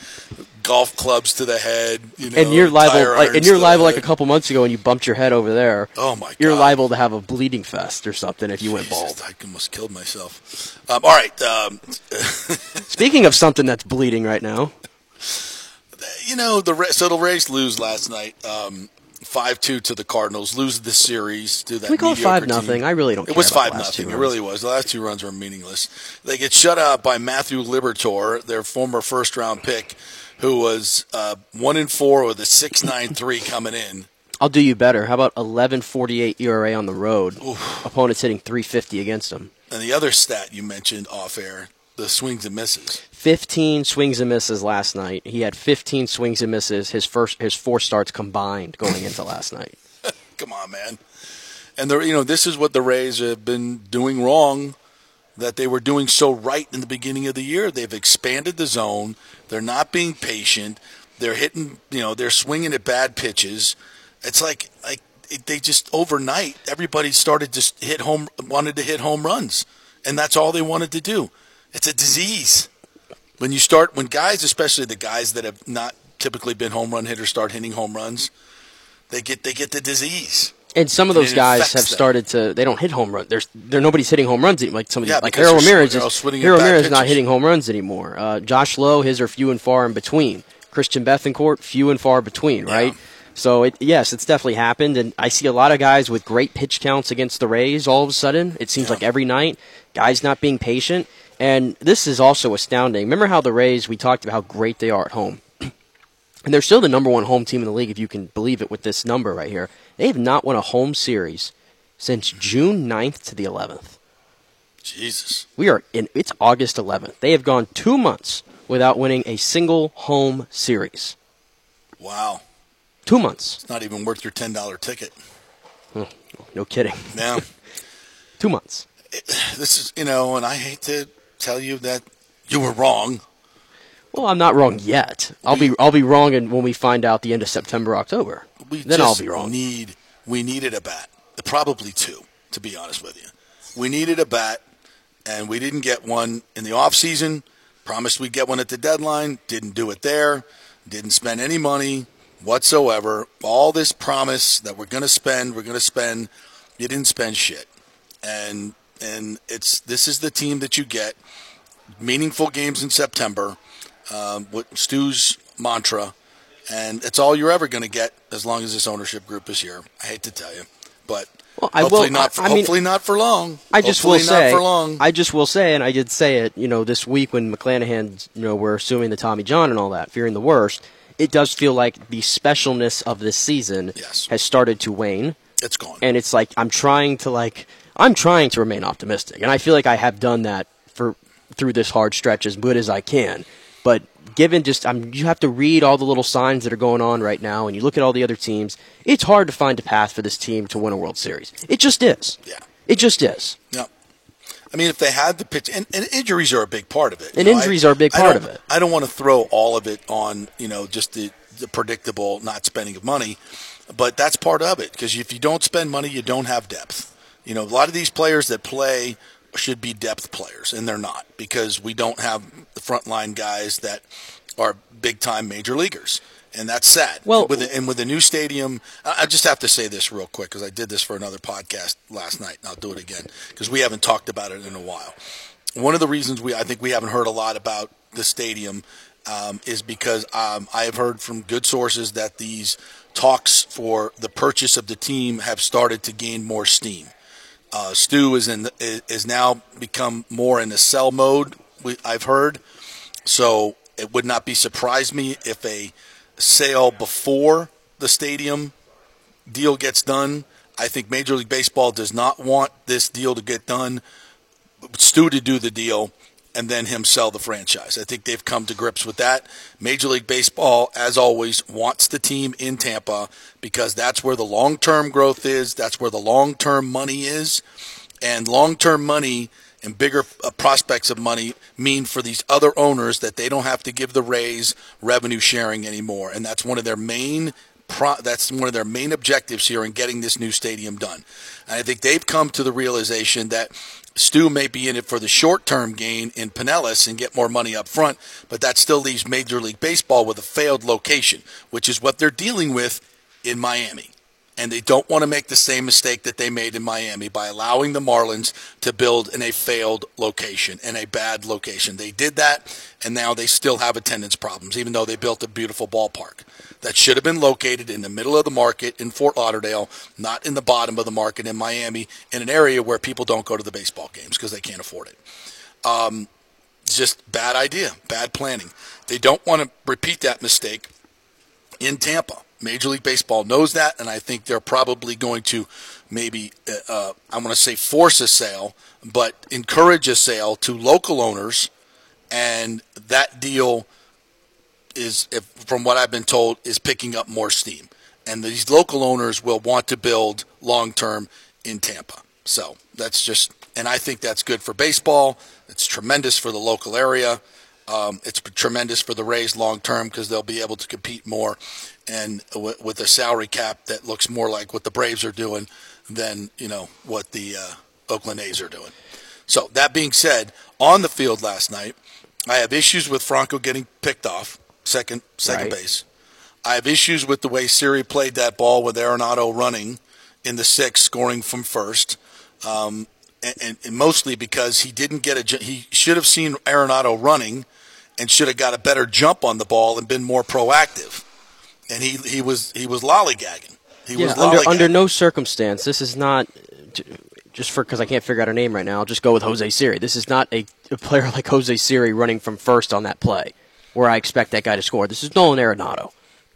golf clubs to the head. You know, and you're liable, like a couple months ago when you bumped your head over there. Oh, my God. You're liable to have a bleeding fest or something if you went bald. I almost killed myself. All right. Speaking of something that's bleeding right now. You know, the Rays lose last night, 5-2 to the Cardinals, lose the series to that mediocre team. We call it 5-0. I really don't care. It was 5-0. It really was. The last two runs were meaningless. They get shut out by Matthew Liberatore, their former first-round pick, who was 1-4 with a 6.93 coming in. I'll do you better. How about 11.48 ERA on the road? Oof. Opponents hitting 350 against them. And the other stat you mentioned off-air, the swings and misses. 15 swings and misses last night. He had 15 swings and misses, his four starts combined going into last night. Come on, man. And this is what the Rays have been doing wrong that they were doing so right in the beginning of the year. They've expanded the zone. They're not being patient. They're hitting, they're swinging at bad pitches. It's they just overnight everybody started to hit home runs, and that's all they wanted to do. It's a disease. When you start, guys, especially the guys that have not typically been home run hitters, start hitting home runs, they get the disease. And some of those guys have started to. They don't hit home runs. Nobody's hitting home runs anymore. Like some of these, like Harold Ramirez is not hitting home runs anymore. Josh Lowe, his are few and far in between. Christian Bethancourt, few and far between. Right. Yeah. So it's definitely happened, and I see a lot of guys with great pitch counts against the Rays. All of a sudden, it seems like every night, guys not being patient. And this is also astounding. Remember how the Rays, we talked about how great they are at home. And they're still the number one home team in the league, if you can believe it, with this number right here. They have not won a home series since June 9th to the 11th. Jesus. It's August 11th. They have gone 2 months without winning a single home series. Wow. 2 months. It's not even worth your $10 ticket. Oh, no kidding. No. 2 months. This is, and I hate to tell you that you were wrong. Well, I'm not wrong yet. I'll be wrong when we find out the end of September, October. Then I'll be wrong. We needed a bat, probably two, to be honest with you. We needed a bat, and we didn't get one in the off season. Promised we'd get one at the deadline. Didn't do it there. Didn't spend any money. whatsoever. All this promise that we're going to spend, you didn't spend shit. And this is the team that you get. Meaningful games in September with Stu's mantra, and it's all you're ever going to get as long as this ownership group is here. I hate to tell you, but hopefully not for long. I just will say, and I did say it, this week when McClanahan, we're assuming the Tommy John and all that, fearing the worst, it does feel like the specialness of this season has started to wane. It's gone. And it's like I'm trying to remain optimistic, and I feel like I have done that through this hard stretch as good as I can. But given you have to read all the little signs that are going on right now, and you look at all the other teams, it's hard to find a path for this team to win a World Series. It just is. Yeah. It just is. Yeah. I mean, if they had the pitch, and injuries are a big part of it. And injuries are a big part of it. I don't want to throw all of it on, just the predictable not spending of money, but that's part of it. Because if you don't spend money, you don't have depth. A lot of these players that play should be depth players, and they're not, because we don't have the frontline guys that are big-time major leaguers, and that's sad. Well, with a new stadium, I just have to say this real quick, because I did this for another podcast last night, and I'll do it again, because we haven't talked about it in a while. One of the reasons I think we haven't heard a lot about the stadium is because I have heard from good sources that these talks for the purchase of the team have started to gain more steam. Stu is now become more in a sell mode, I've heard. So it would not be surprised me if a sale before the stadium deal gets done. I think Major League Baseball does not want this deal to get done. Stu to do the deal and then him sell the franchise. I think they've come to grips with that. Major League Baseball, as always, wants the team in Tampa because that's where the long-term growth is. That's where the long-term money is. And long-term money and bigger prospects of money mean for these other owners that they don't have to give the Rays revenue sharing anymore. And that's one of their main objectives here in getting this new stadium done. And I think they've come to the realization that Stu may be in it for the short-term gain in Pinellas and get more money up front, but that still leaves Major League Baseball with a failed location, which is what they're dealing with in Miami. And they don't want to make the same mistake that they made in Miami by allowing the Marlins to build in a failed location, in a bad location. They did that, and now they still have attendance problems, even though they built a beautiful ballpark that should have been located in the middle of the market in Fort Lauderdale, not in the bottom of the market in Miami, in an area where people don't go to the baseball games because they can't afford it. It's just bad idea, bad planning. They don't want to repeat that mistake in Tampa. Major League Baseball knows that, and I think they're probably going to maybe, I want to say force a sale, but encourage a sale to local owners, and that deal is, from what I've been told, is picking up more steam. And these local owners will want to build long-term in Tampa. So that's just, and I think that's good for baseball. It's tremendous for the local area. It's tremendous for the Rays long-term because they'll be able to compete more and with a salary cap that looks more like what the Braves are doing than, what the Oakland A's are doing. So that being said, on the field last night, I have issues with Franco getting picked off, second base. I have issues with the way Siri played that ball with Arenado running in the sixth, scoring from first. And mostly because he didn't get he should have seen Arenado running and should have got a better jump on the ball and been more proactive. And he was lollygagging. Under no circumstance. This is not just because I can't figure out her name right now. I'll just go with Jose Siri. This is not a player like Jose Siri running from first on that play where I expect that guy to score. This is Nolan Arenado.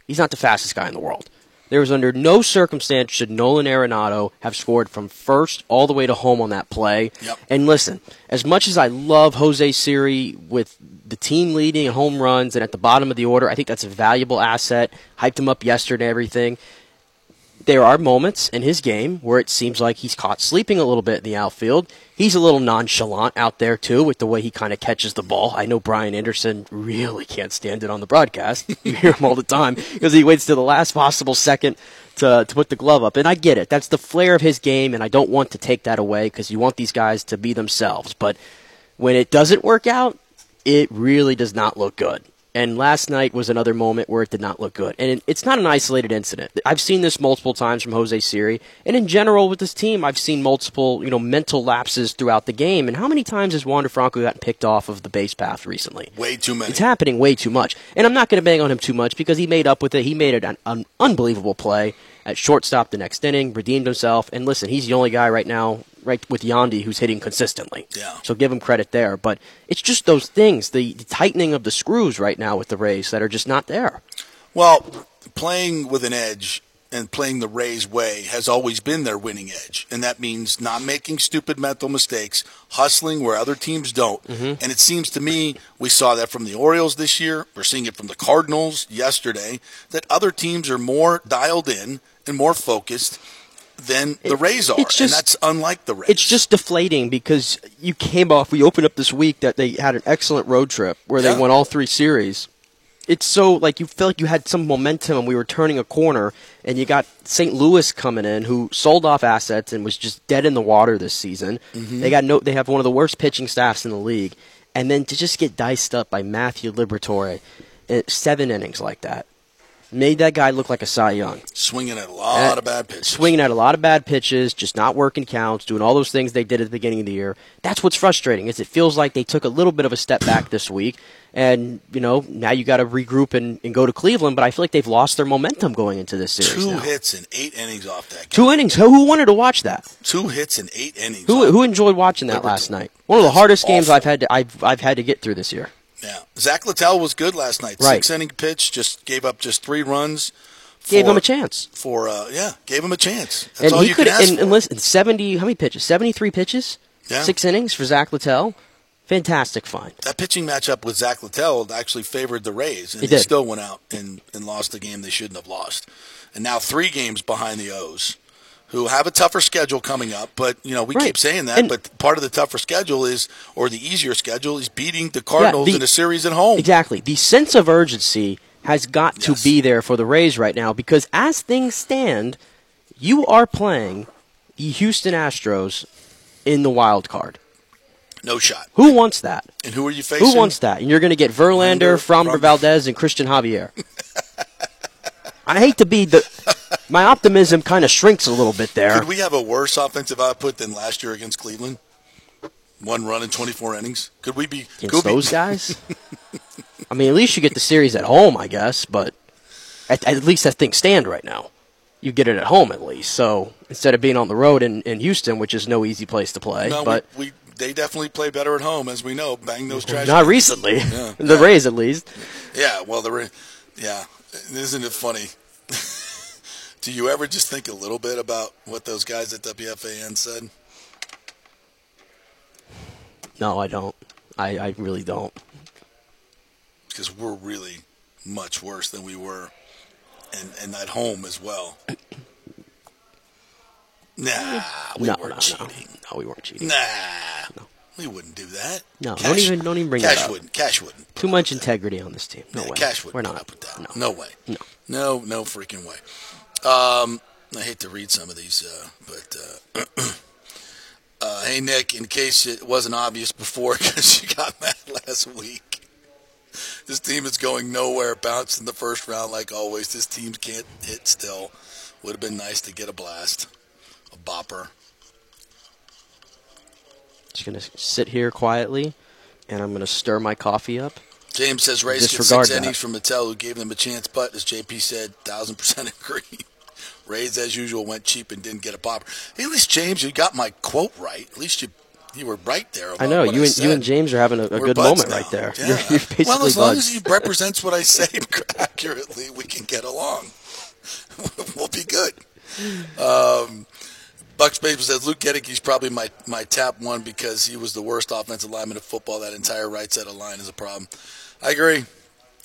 He's not the fastest guy in the world. There was under no circumstance should Nolan Arenado have scored from first all the way to home on that play. Yep. And listen, as much as I love Jose Siri with the team leading and home runs and at the bottom of the order, I think that's a valuable asset. Hyped him up yesterday and everything. There are moments in his game where it seems like he's caught sleeping a little bit in the outfield. He's a little nonchalant out there, too, with the way he kind of catches the ball. I know Brian Anderson really can't stand it on the broadcast. You hear him all the time because he waits till the last possible second to put the glove up. And I get it. That's the flair of his game, and I don't want to take that away because you want these guys to be themselves. But when it doesn't work out, it really does not look good. And last night was another moment where it did not look good. And it's not an isolated incident. I've seen this multiple times from Jose Siri. And in general with this team, I've seen multiple, mental lapses throughout the game. And how many times has Wander Franco gotten picked off of the base path recently? Way too many. It's happening way too much. And I'm not going to bang on him too much because he made up with it. He made an unbelievable play at shortstop the next inning, redeemed himself. And listen, he's the only guy right now, right with Yandy, who's hitting consistently. Yeah. So give him credit there. But it's just those things, the tightening of the screws right now with the Rays that are just not there. Well, playing with an edge and playing the Rays way has always been their winning edge. And that means not making stupid mental mistakes, hustling where other teams don't. Mm-hmm. And it seems to me we saw that from the Orioles this year. We're seeing it from the Cardinals yesterday, that other teams are more dialed in and more focused than the Rays are, and that's unlike the Rays. It's just deflating because we opened up this week that they had an excellent road trip where they won all three series. It's so, you felt like you had some momentum and we were turning a corner, and you got St. Louis coming in who sold off assets and was just dead in the water this season. Mm-hmm. They have one of the worst pitching staffs in the league. And then to just get diced up by Matthew Liberatore, 7 innings like that. Made that guy look like a Cy Young. Swinging at a lot of bad pitches, just not working counts, doing all those things they did at the beginning of the year. That's what's frustrating, is it feels like they took a little bit of a step back this week, and, now you got to regroup and go to Cleveland, but I feel like they've lost their momentum going into this series. Two hits and 8 innings off that guy. 2 innings. Who wanted to watch that? 2 hits and 8 innings. Who enjoyed watching that last night? One of the hardest games I've had to get through this year. Yeah, Zach Littell was good last night. Right. 6-inning pitch, just gave up 3 runs. Gave him a chance. Gave him a chance. That's and all he you could can ask and, for. And listen, 73 pitches, 6 innings for Zach Littell. Fantastic find. That pitching matchup with Zach Littell actually favored the Rays, and they still went out and lost the game they shouldn't have lost. And now 3 games behind the O's, who have a tougher schedule coming up, but, we keep saying that, but part of the tougher schedule the easier schedule is beating the Cardinals in a series at home. Exactly. The sense of urgency has got to be there for the Rays right now, because as things stand, you are playing the Houston Astros in the wild card. No shot. Who wants that? And who are you facing? Who wants that? And you're going to get Verlander, Framber Valdez, and Christian Javier. I hate to be my optimism kind of shrinks a little bit there. Could we have a worse offensive output than last year against Cleveland? 1 run in 24 innings. Could we be against those guys? I mean, at least you get the series at home, I guess. But at least that thing stand right now. You get it at home at least. So instead of being on the road in Houston, which is no easy place to play, they definitely play better at home, as we know. Bang those trash. Not recently. Yeah. The Rays, at least. Yeah. Well, the Rays. Yeah. Isn't it funny? Do you ever just think a little bit about what those guys at WFAN said? No, I don't. I really don't. Because we're really much worse than we were, and at home as well. We weren't cheating. No. We wouldn't do that. No, Cash, don't even bring Cash that up. Cash wouldn't. Too much integrity on this team. No way. Cash wouldn't. We're not up with that. No way. No freaking way. I hate to read some of these, but hey, Nick, in case it wasn't obvious before because you got mad last week, this team is going nowhere, bounced in the first round like always. This team can't hit still. Would have been nice to get a blast, a bopper. Just going to sit here quietly, and I'm going to stir my coffee up. James says Rays get 6 innings from Mattel, who gave them a chance, but, as JP said, 1,000% agree. Rays, as usual, went cheap and didn't get a popper. Hey, at least, James, you got my quote right. At least you were right there. I know. You and James are having a good moment now. Right there. Yeah. You're basically as long as he represents what I say accurately, we can get along. We'll be good. Bucks Baseball says Luke Gedicke is probably my top one because he was the worst offensive lineman in football. That entire right side of the line is a problem. I agree.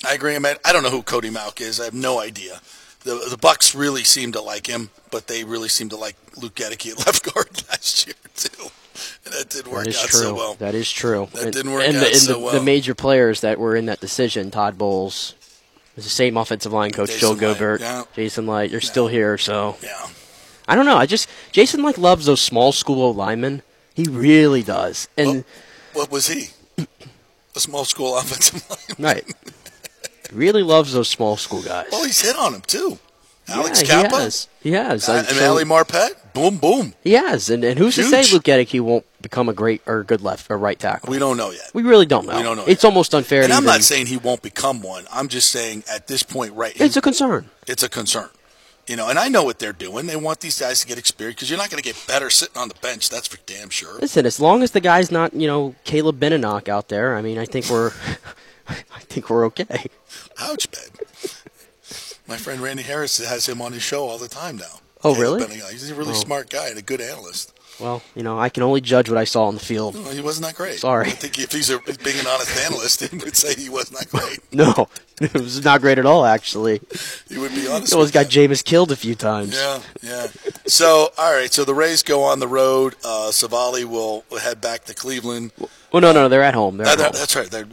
I don't know who Cody Mauch is. I have no idea. The Bucks really seem to like him, but they really seem to like Luke Gedicke at left guard last year too. And that didn't work out so well. That is true. That didn't work out so well. The major players that were in that decision, Todd Bowles, was the same offensive line coach, Joe Gobert, Jason Light. You're still here, so yeah. I don't know. Jason loves those small school linemen. He really does. And what was he? A small school offensive lineman. Right. Really loves those small school guys. Well, he's hit on them, too. Alex Kappa? He has. And Ali Marpet? Boom, boom. He has. And who's to say Luke Gettig he won't become a great or good left or right tackle? We don't know yet. We really don't know. It's almost unfair. And I'm not saying he won't become one. I'm just saying at this point, right now. It's a concern. It's a concern. And I know what they're doing. They want these guys to get experience because you're not going to get better sitting on the bench. That's for damn sure. Listen, as long as the guy's not, Caleb Benenock out there, I think we're okay. Ouch, babe. My friend Randy Harris has him on his show all the time now. Oh, Caleb really? Benenock. He's a really smart guy and a good analyst. Well, I can only judge what I saw on the field. No, he wasn't that great. Sorry. I think if he's being an honest analyst, he would say he was not great. No, it was not great at all, actually. He would be honest. He almost got Jameis killed a few times. Yeah. So, all right, so the Rays go on the road. Savali will head back to Cleveland. Well, no, they're at home. That's right. They're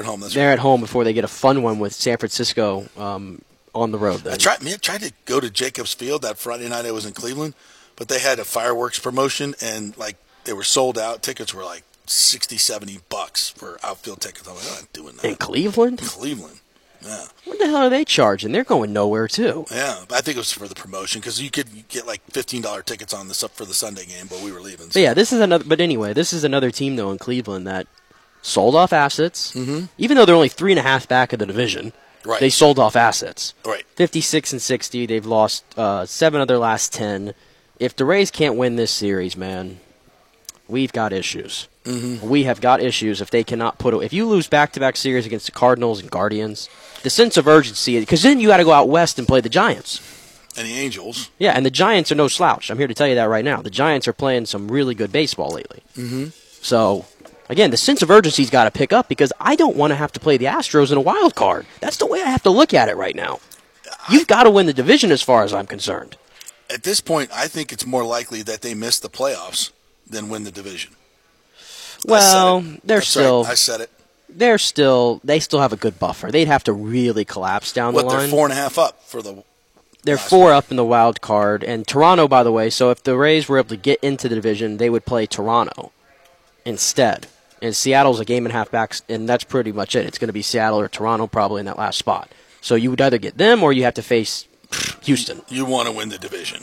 at home. They're at home before they get a fun one with San Francisco on the road. Then. I tried to go to Jacobs Field that Friday night I was in Cleveland. But they had a fireworks promotion, and, they were sold out. Tickets were, $60, $70 for outfield tickets. I'm like, I'm not doing that. In Cleveland? Cleveland, yeah. What the hell are they charging? They're going nowhere, too. Yeah, but I think it was for the promotion, because you could get, $15 tickets on this up for the Sunday game, but we were leaving. So. But yeah, this is another team, though, in Cleveland that sold off assets. Mm-hmm. Even though they're only 3.5 back of the division, right. They sold off assets. Right. 56-60. They've lost 7 of their last 10. If the Rays can't win this series, man, we've got issues. Mm-hmm. We have got issues if they cannot put it. If you lose back-to-back series against the Cardinals and Guardians, the sense of urgency, because then you got to go out west and play the Giants. And the Angels. Yeah, and the Giants are no slouch. I'm here to tell you that right now. The Giants are playing some really good baseball lately. Mm-hmm. So, again, the sense of urgency's got to pick up because I don't want to have to play the Astros in a wild card. That's the way I have to look at it right now. You've got to win the division as far as I'm concerned. At this point, I think it's more likely that they miss the playoffs than win the division. Well, they still have a good buffer. They'd have to really collapse down the line. They're 4.5 up for the. They're 4 up in the wild card, and Toronto, by the way. So if the Rays were able to get into the division, they would play Toronto instead. And Seattle's a game and a half back, and that's pretty much it. It's going to be Seattle or Toronto probably in that last spot. So you would either get them or you have to face. Houston. You want to win the division.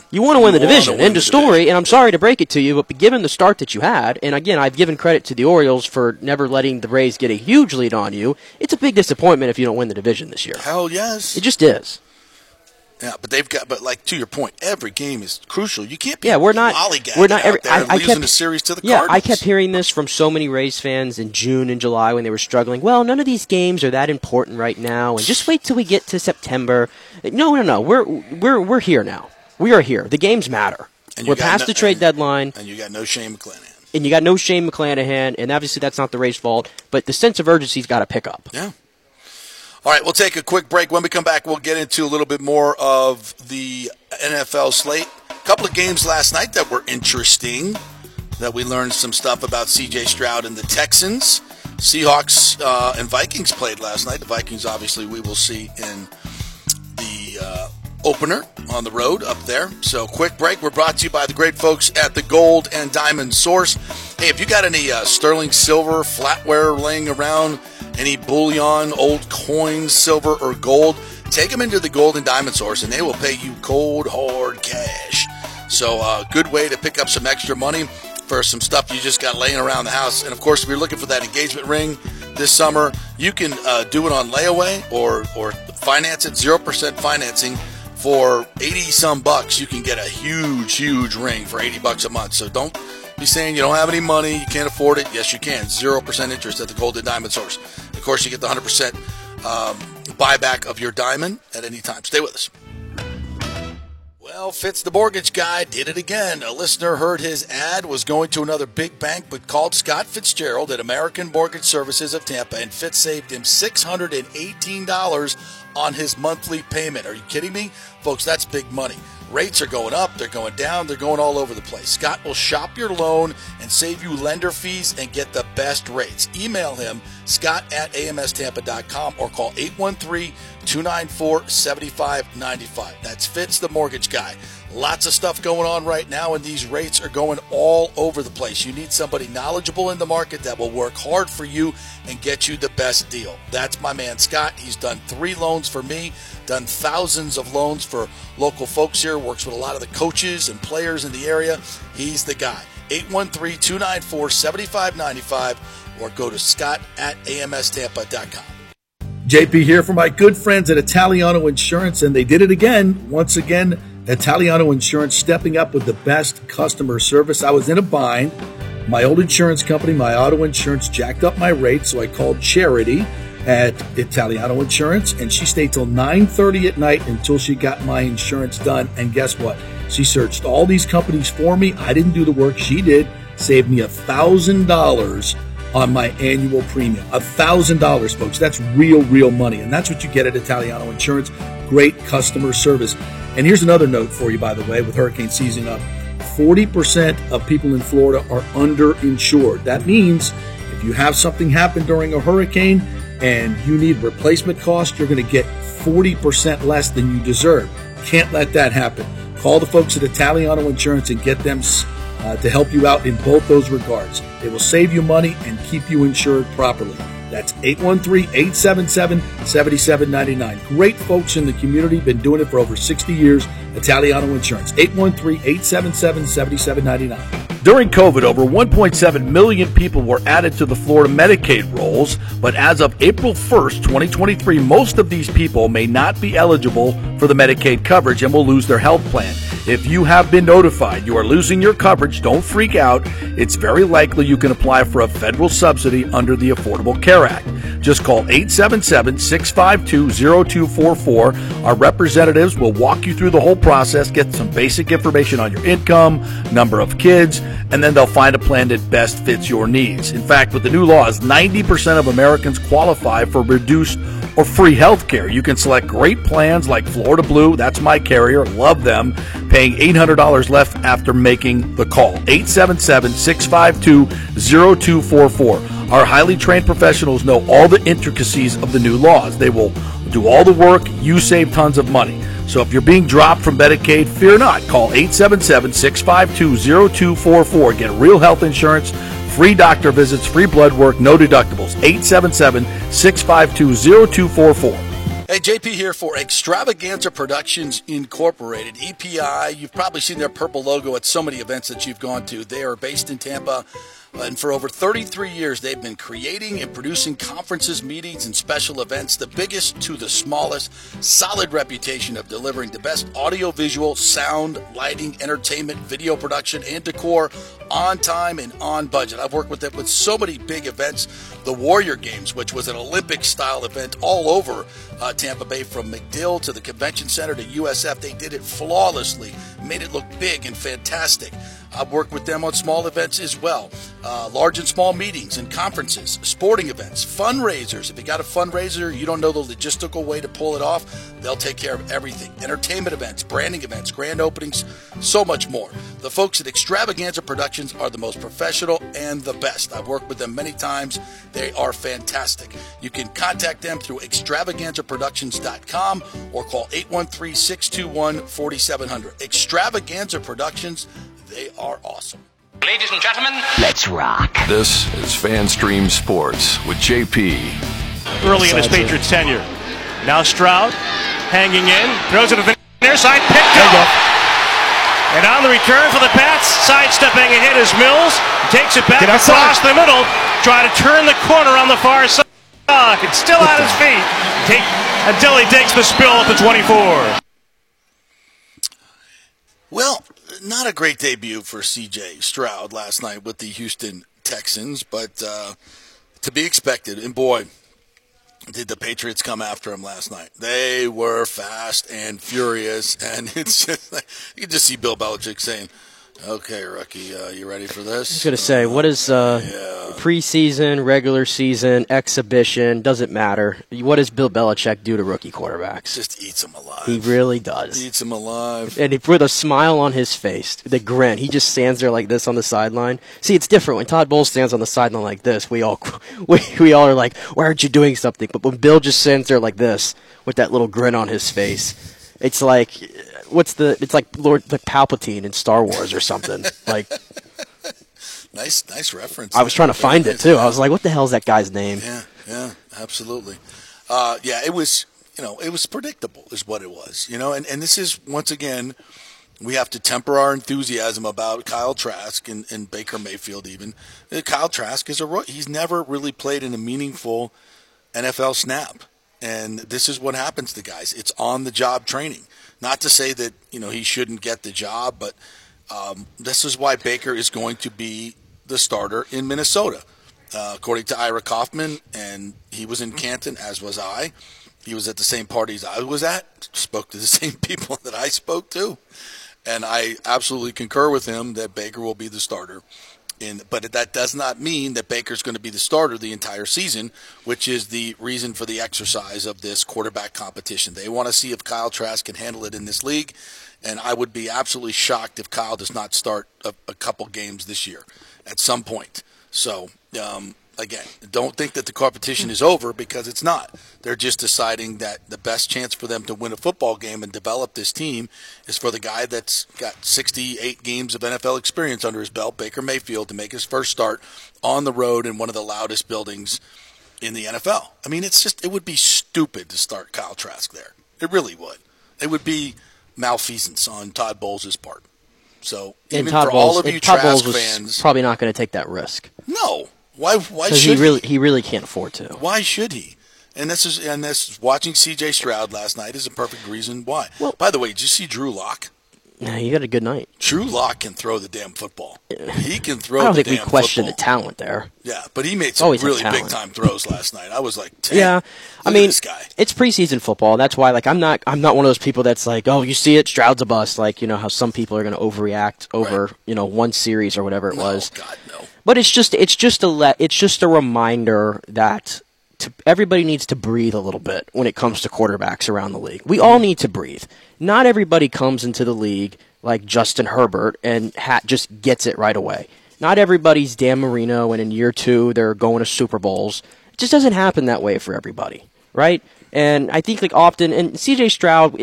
End of story, and I'm sorry to break it to you, but given the start that you had, and again, I've given credit to the Orioles for never letting the Rays get a huge lead on you, it's a big disappointment if you don't win the division this year. Hell yes. It just is. Yeah, but they've got, to your point, every game is crucial. You can't be lollygagging out there and losing a series to the Cardinals. Yeah, I kept hearing this from so many Rays fans in June and July when they were struggling. Well, none of these games are that important right now, and just wait till we get to September. No, we're here now. We are here. The games matter. We're past the trade deadline. And you got no Shane McClanahan. And obviously that's not the Rays' fault, but the sense of urgency's got to pick up. Yeah. All right, we'll take a quick break. When we come back, we'll get into a little bit more of the NFL slate. A couple of games last night that were interesting, that we learned some stuff about C.J. Stroud and the Texans. Seahawks and Vikings played last night. The Vikings, obviously, we will see in the opener on the road up there. So quick break. We're brought to you by the great folks at the Gold and Diamond Source. Hey, if you got any sterling silver, flatware laying around, any bullion, old coins, silver, or gold, take them into the Gold and Diamond Source, and they will pay you cold, hard cash. So good way to pick up some extra money for some stuff you just got laying around the house. And, of course, if you're looking for that engagement ring this summer, you can do it on layaway or finance it, 0% financing. For 80-some bucks, you can get a huge, huge ring for $80 a month. So don't be saying you don't have any money, you can't afford it. Yes, you can. 0% interest at the Gold and Diamond Source. Of course, you get the 100% buyback of your diamond at any time. Stay with us. Well, Fitz the Mortgage Guy did it again. A listener heard his ad, was going to another big bank, but called Scott Fitzgerald at American Mortgage Services of Tampa, and Fitz saved him $618 on his monthly payment. Are you kidding me? Folks, that's big money. Rates are going up, they're going down, they're going all over the place. Scott will shop your loan and save you lender fees and get the best rates. Email him, scott@amstampa.com, or call 813-294-7595. That's Fitz the Mortgage Guy. Lots of stuff going on right now, and these rates are going all over the place. You need somebody knowledgeable in the market that will work hard for you and get you the best deal. That's my man, Scott. He's done 3 loans for me, done thousands of loans for local folks here, works with a lot of the coaches and players in the area. He's the guy. 813-294-7595 or go to scott at amstampa.com. JP here for my good friends at Italiano Insurance, and they did it again. Once again, Italiano Insurance stepping up with the best customer service. I was in a bind. My old insurance company, my auto insurance, jacked up my rates, so I called Charity at Italiano Insurance, and she stayed till 9:30 at night until she got my insurance done. And guess what? She searched all these companies for me. I didn't do the work. She did. Saved me $1,000 on my annual premium. $1,000, folks. That's real money. And that's what you get at Italiano Insurance. Great customer service. And here's another note for you, by the way, with hurricane season up. 40% of people in Florida are underinsured. That means if you have something happen during a hurricane and you need replacement cost, you're going to get 40% less than you deserve. Can't let that happen. Call the folks at Italiano Insurance and get them to help you out in both those regards. They will save you money and keep you insured properly. That's 813-877-7799. Great folks in the community, been doing it for over 60 years. Italiano Insurance, 813-877-7799. During COVID, over 1.7 million people were added to the Florida Medicaid rolls, but as of April 1st, 2023, most of these people may not be eligible for the Medicaid coverage and will lose their health plan. If you have been notified you are losing your coverage, don't freak out. It's very likely you can apply for a federal subsidy under the Affordable Care Act. Just call 877-652-0244. Our representatives will walk you through the whole process, get some basic information on your income, number of kids, and then they'll find a plan that best fits your needs. In fact, with the new laws, 90% of Americans qualify for reduced or free health care. You can select great plans like Florida Blue, that's my carrier, love them, paying $800 left after making the call. 877-652-0244. Our highly trained professionals know all the intricacies of the new laws. They will do all the work, you save tons of money. So if you're being dropped from Medicaid, fear not. Call 877-652-0244. Get real health insurance, free doctor visits, free blood work, no deductibles. 877-652-0244. Hey, JP here for Extravaganza Productions Incorporated, EPI. You've probably seen their purple logo at so many events that you've gone to. They are based in Tampa, and for over 33 years, they've been creating and producing conferences, meetings, and special events, the biggest to the smallest, solid reputation of delivering the best audio-visual, sound, lighting, entertainment, video production, and decor on time and on budget. I've worked with them with so many big events, the Warrior Games, which was an Olympic-style event all over Tampa Bay, from MacDill to the Convention Center to USF. They did it flawlessly, made it look big and fantastic. I've worked with them on small events as well, large and small meetings and conferences, sporting events, fundraisers. If you got a fundraiser, you don't know the logistical way to pull it off, they'll take care of everything. Entertainment events, branding events, grand openings, so much more. The folks at Extravaganza Productions are the most professional and the best. I've worked with them many times. They are fantastic. You can contact them through extravaganzaproductions.com or call 813-621-4700. Extravaganza Productions. They are awesome. Ladies and gentlemen, let's rock. This is FanStream Sports with JP. Early in his Patriots tenure. Now Stroud hanging in. Throws it to the near side. Picked up. And on the return for the Pats, sidestepping ahead is Mills. Takes it back across the middle. Try to turn the corner on the far side. It's still on his feet. Until he takes the spill at the 24. Well, not a great debut for C.J. Stroud last night with the Houston Texans, but to be expected. And boy, did the Patriots come after him last night. They were fast and furious, and it's just like, you can just see Bill Belichick saying, okay, rookie, you ready for this? I was going to say, what is preseason, regular season, exhibition, doesn't matter. What does Bill Belichick do to rookie quarterbacks? Just eats them alive. He really does. Eats them alive. And with a smile on his face, the grin, he just stands there like this on the sideline. See, it's different. When Todd Bowles stands on the sideline like this, we all are like, why aren't you doing something? But when Bill just stands there like this with that little grin on his face, it's like, It's like Lord like Palpatine in Star Wars or something. Like, nice reference. I was trying to find it too. I was like, what the hell is that guy's name? Yeah, absolutely. It was. It was predictable, is what it was. And this is once again, we have to temper our enthusiasm about Kyle Trask and Baker Mayfield. Even Kyle Trask is he's never really played in a meaningful NFL snap, and this is what happens to guys. It's on the job training. Not to say that he shouldn't get the job, but this is why Baker is going to be the starter in Minnesota, according to Ira Kaufman, and he was in Canton, as was I. He was at the same parties I was at, spoke to the same people that I spoke to, and I absolutely concur with him that Baker will be the starter. But that does not mean that Baker's going to be the starter the entire season, which is the reason for the exercise of this quarterback competition. They want to see if Kyle Trask can handle it in this league, and I would be absolutely shocked if Kyle does not start a couple games this year at some point. So, again, don't think that the competition is over, because it's not. They're just deciding that the best chance for them to win a football game and develop this team is for the guy that's got 68 games of NFL experience under his belt, Baker Mayfield, to make his first start on the road in one of the loudest buildings in the NFL. I mean, it would be stupid to start Kyle Trask there. It really would. It would be malfeasance on Todd Bowles' part. So even for all of you Trask fans, probably not going to take that risk. No. Why should he really can't afford to. Why should he? And this is watching C.J. Stroud last night is a perfect reason why. Well, by the way, did you see Drew Lock? Yeah, he got a good night. Drew Lock can throw the damn football. He can throw the damn football. I don't think we questioned the talent there. Yeah, but he made some really big-time throws last night. I was like, yeah, I mean, this guy. It's preseason football. That's why, like, I'm not one of those people that's like, oh, you see it, Stroud's a bust. Like, how some people are going to overreact over, right, one series or whatever it was. Oh, God, no. But it's just a reminder that everybody needs to breathe a little bit when it comes to quarterbacks around the league. We all need to breathe. Not everybody comes into the league like Justin Herbert and just gets it right away. Not everybody's Dan Marino, and in year two they're going to Super Bowls. It just doesn't happen that way for everybody, right? And I think like often, and C.J. Stroud,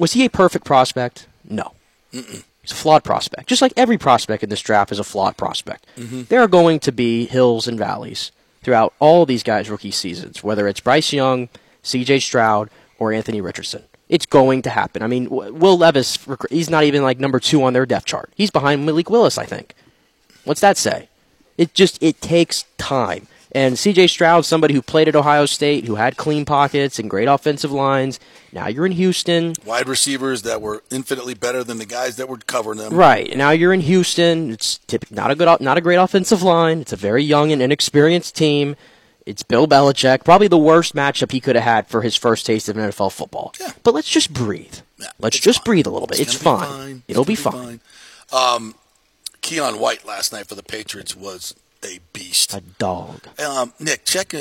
was he a perfect prospect? No. Mm-mm. He's a flawed prospect. Just like every prospect in this draft is a flawed prospect. Mm-hmm. There are going to be hills and valleys throughout all these guys' rookie seasons, whether it's Bryce Young, C.J. Stroud, or Anthony Richardson. It's going to happen. I mean, Will Levis, he's not even like number 2 on their depth chart. He's behind Malik Willis, I think. What's that say? It takes time. And C.J. Stroud, somebody who played at Ohio State, who had clean pockets and great offensive lines. Now you're in Houston. Wide receivers that were infinitely better than the guys that would cover them. Right. Now you're in Houston. It's not a great offensive line. It's a very young and inexperienced team. It's Bill Belichick. Probably the worst matchup he could have had for his first taste of NFL football. Yeah. But let's just breathe. Yeah, let's just breathe a little bit. It's fine. It'll be fine. Keon White last night for the Patriots was a beast. A dog. Nick, check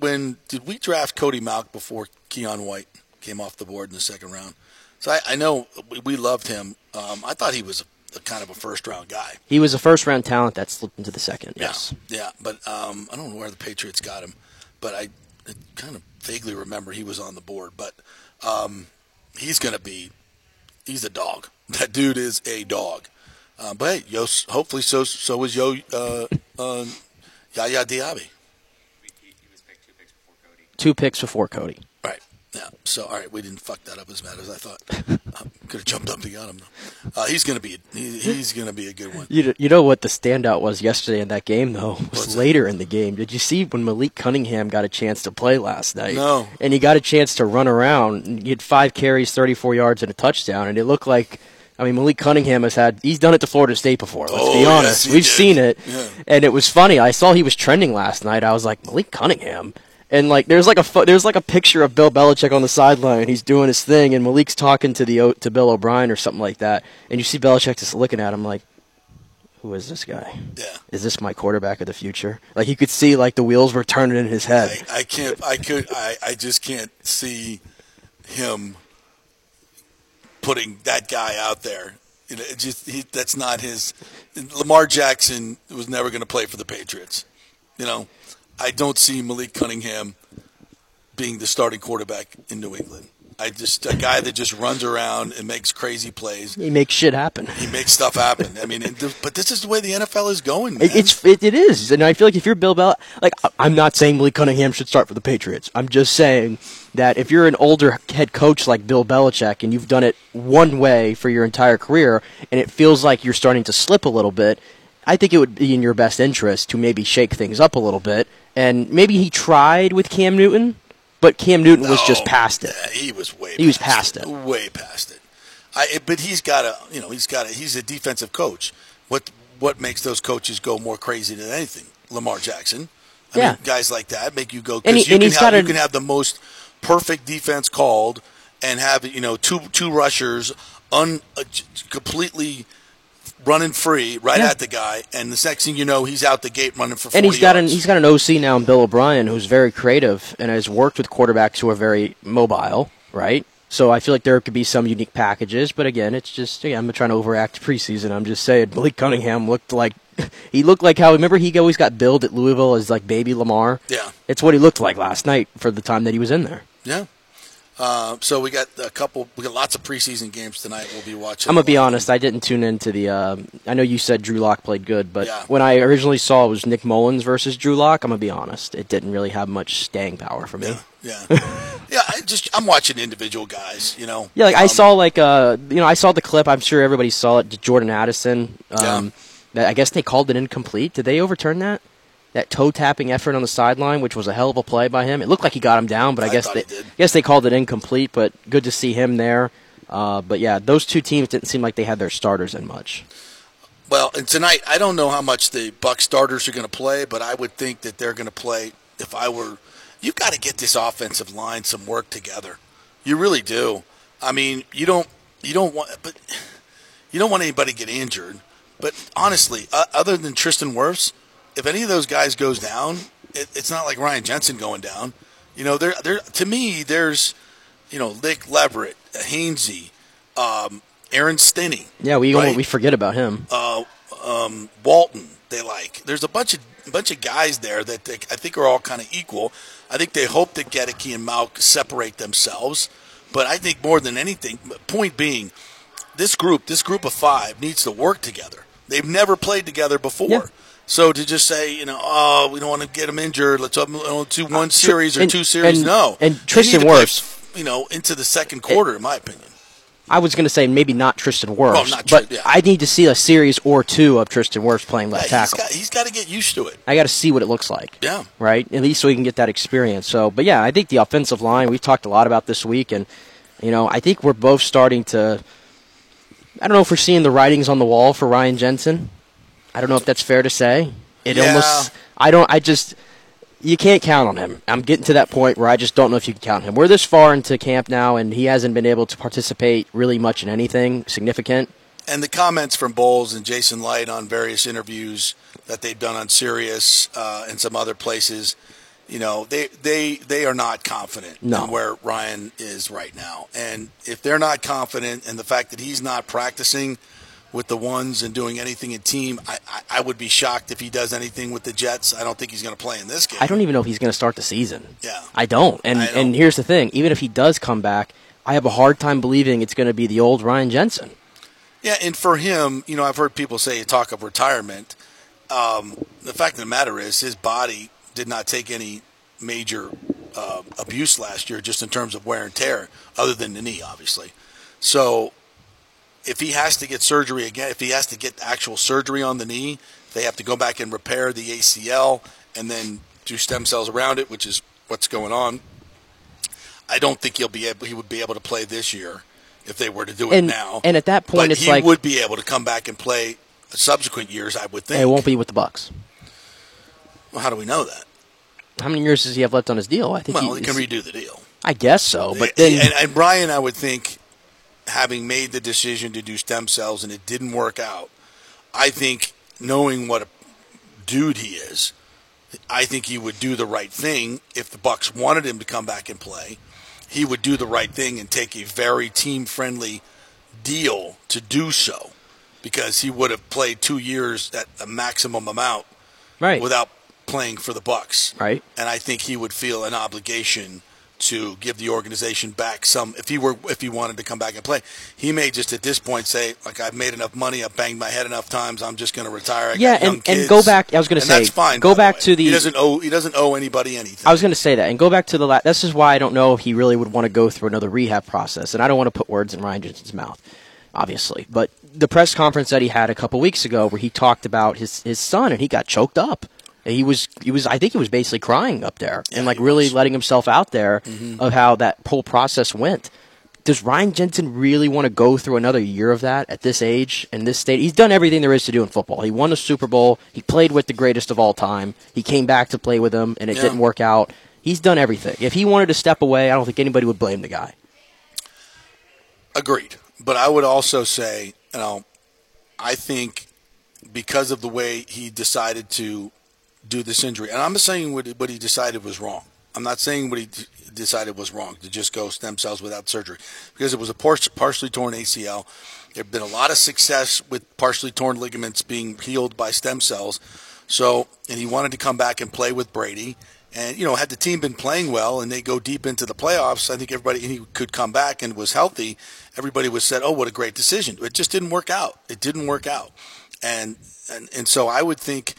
when did we draft Cody Mauch before Keon White came off the board in the second round? So I know we loved him. I thought he was a kind of a first-round guy. He was a first-round talent that slipped into the second, yes. Yeah, but I don't know where the Patriots got him, but I kind of vaguely remember he was on the board. But he's a dog. That dude is a dog. But hey, hopefully so is Yaya Diaby. He was picked 2 picks before Cody. 2 picks before Cody. Right. Yeah. So, all right, we didn't fuck that up as bad as I thought. Could have jumped up to got him, though. He's gonna be a good one. You know what the standout was yesterday in that game, though? What's later in the game. Did you see when Malik Cunningham got a chance to play last night? No. And he got a chance to run around. He had 5 carries, 34 yards, and a touchdown, and it looked like – I mean, Malik Cunningham he's done it to Florida State before. Let's be honest. Yes, we've seen it. Yeah. And it was funny. I saw he was trending last night. I was like, Malik Cunningham? And like, there's like a picture of Bill Belichick on the sideline. He's doing his thing, and Malik's talking to Bill O'Brien or something like that. And you see Belichick just looking at him like, who is this guy? Yeah. Is this my quarterback of the future? Like, you could see like the wheels were turning in his head. I just can't see him putting that guy out there. That's not his. Lamar Jackson was never going to play for the Patriots. I don't see Malik Cunningham being the starting quarterback in New England. A guy that just runs around and makes crazy plays. He makes shit happen. He makes stuff happen. I mean, but this is the way the NFL is going, man. It is. And I feel like if you're Bill Belichick, like, I'm not saying Malik Cunningham should start for the Patriots. I'm just saying that if you're an older head coach like Bill Belichick and you've done it one way for your entire career and it feels like you're starting to slip a little bit, I think it would be in your best interest to maybe shake things up a little bit. And maybe he tried with Cam Newton. But Cam Newton was just past it. Yeah, he was past it. Way past it. But he's got to. He's a defensive coach. What makes those coaches go more crazy than anything? Lamar Jackson. I mean, guys like that make you go because you can have the most perfect defense called and have two rushers completely running free at the guy, and the next thing you know, he's out the gate running for 40 and he's got an OC now in Bill O'Brien who's very creative and has worked with quarterbacks who are very mobile, right? So I feel like there could be some unique packages, but again, it's just, I'm not trying to overact preseason. I'm just saying Malik Cunningham looked like how, remember he always got billed at Louisville as like baby Lamar? Yeah. It's what he looked like last night for the time that he was in there. Yeah. So we got lots of preseason games tonight we'll be watching. I'm going to be honest, I didn't tune into the, I know you said Drew Lock played good, but when I originally saw it was Nick Mullins versus Drew Lock, I'm going to be honest, it didn't really have much staying power for me. Yeah. I'm watching individual guys, Yeah, like I saw the clip, I'm sure everybody saw it, Jordan Addison, I guess they called it incomplete. Did they overturn that? That toe-tapping effort on the sideline, which was a hell of a play by him. It looked like he got him down, but I guess they called it incomplete, but good to see him there. But, yeah, those two teams didn't seem like they had their starters in much. Well, and tonight, I don't know how much the Bucs starters are going to play, but I would think that they're going to play you've got to get this offensive line some work together. You really do. I mean, you don't want anybody to get injured. But, honestly, other than Tristan Wirfs, if any of those guys goes down, it's not like Ryan Jensen going down. To me, there's, Lick Leverett, Hainsey, Aaron Stinney. Yeah, we forget about him. Walton, they like. There's a bunch of guys there that I think are all kind of equal. I think they hope that Gedeke and Malk separate themselves. But I think more than anything, point being, this group of five needs to work together. They've never played together before. Yeah. So to just say, we don't want to get him injured. Let's do one series or two series. No. And Tristan Wirfs, into the second quarter, in my opinion. I was going to say maybe not Tristan Wirfs, I need to see a series or two of Tristan Wirfs playing left tackle. He's got to get used to it. I got to see what it looks like. Yeah. Right? At least so he can get that experience. So, but yeah, I think the offensive line, we've talked a lot about this week, and I think we're both starting to, I don't know if we're seeing the writings on the wall for Ryan Jensen. I don't know if that's fair to say. You can't count on him. I'm getting to that point where I just don't know if you can count on him. We're this far into camp now, and he hasn't been able to participate really much in anything significant. And the comments from Bowles and Jason Light on various interviews that they've done on Sirius and some other places, they are not confident in where Ryan is right now. And if they're not confident in the fact that he's not practicing with the ones and doing anything in team, I would be shocked if he does anything with the Jets. I don't think he's going to play in this game. I don't even know if he's going to start the season. Yeah. I don't. And here's the thing. Even if he does come back, I have a hard time believing it's going to be the old Ryan Jensen. Yeah, and for him, I've heard people say talk of retirement. The fact of the matter is his body did not take any major abuse last year just in terms of wear and tear, other than the knee, obviously. So if he has to get surgery again, if he has to get actual surgery on the knee, they have to go back and repair the ACL and then do stem cells around it, which is what's going on. I don't think he would be able to play this year if they were to do it now. And at that point, he would be able to come back and play subsequent years, I would think. It won't be with the Bucs. Well, how do we know that? How many years does he have left on his deal? I think he can redo the deal. I guess so, but then and Brian, I would think, having made the decision to do stem cells and it didn't work out, I think knowing what a dude he is, I think he would do the right thing. If the Bucs wanted him to come back and play, he would do the right thing and take a very team-friendly deal to do so, because he would have played 2 years at a maximum amount without playing for the Bucs. Right. And I think he would feel an obligation to give the organization back some, if he wanted to come back and play. He may just at this point say, like, I've made enough money, I've banged my head enough times, I'm just going to retire. And go back. I was going to say, that's fine, go back to the. He doesn't owe anybody anything. I was going to say that, and go back to the. This is why I don't know if he really would want to go through another rehab process, and I don't want to put words in Ryan Jensen's mouth, obviously, but the press conference that he had a couple weeks ago, where he talked about his son, and he got choked up. He was. I think he was basically crying up there, and really letting himself out there of how that whole process went. Does Ryan Jensen really want to go through another year of that at this age and this state? He's done everything there is to do in football. He won a Super Bowl. He played with the greatest of all time. He came back to play with him, and it didn't work out. He's done everything. If he wanted to step away, I don't think anybody would blame the guy. Agreed. But I would also say, I think because of the way he decided to do this injury. And I'm not saying what he decided was wrong. I'm not saying what he decided was wrong, to just go stem cells without surgery, because it was a partially torn ACL. There have been a lot of success with partially torn ligaments being healed by stem cells. So, and he wanted to come back and play with Brady. And, had the team been playing well and they go deep into the playoffs, I think everybody, and he could come back and was healthy, everybody would have said, oh, what a great decision. It just didn't work out. And so I would think,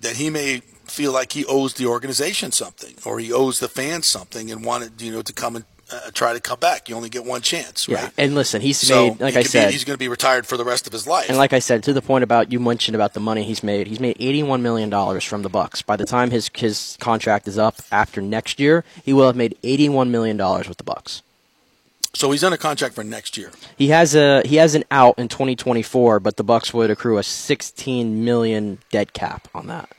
that he may feel like he owes the organization something, or he owes the fans something, and wanted to come and try to come back. You only get one chance, right? And listen, he's going to be retired for the rest of his life. And like I said, to the point about you mentioned about the money he's made $81 million from the Bucks. By the time his contract is up after next year, he will have made $81 million with the Bucks. So he's under contract for next year. He has an out in 2024, but the Bucks would accrue a $16 million dead cap on that.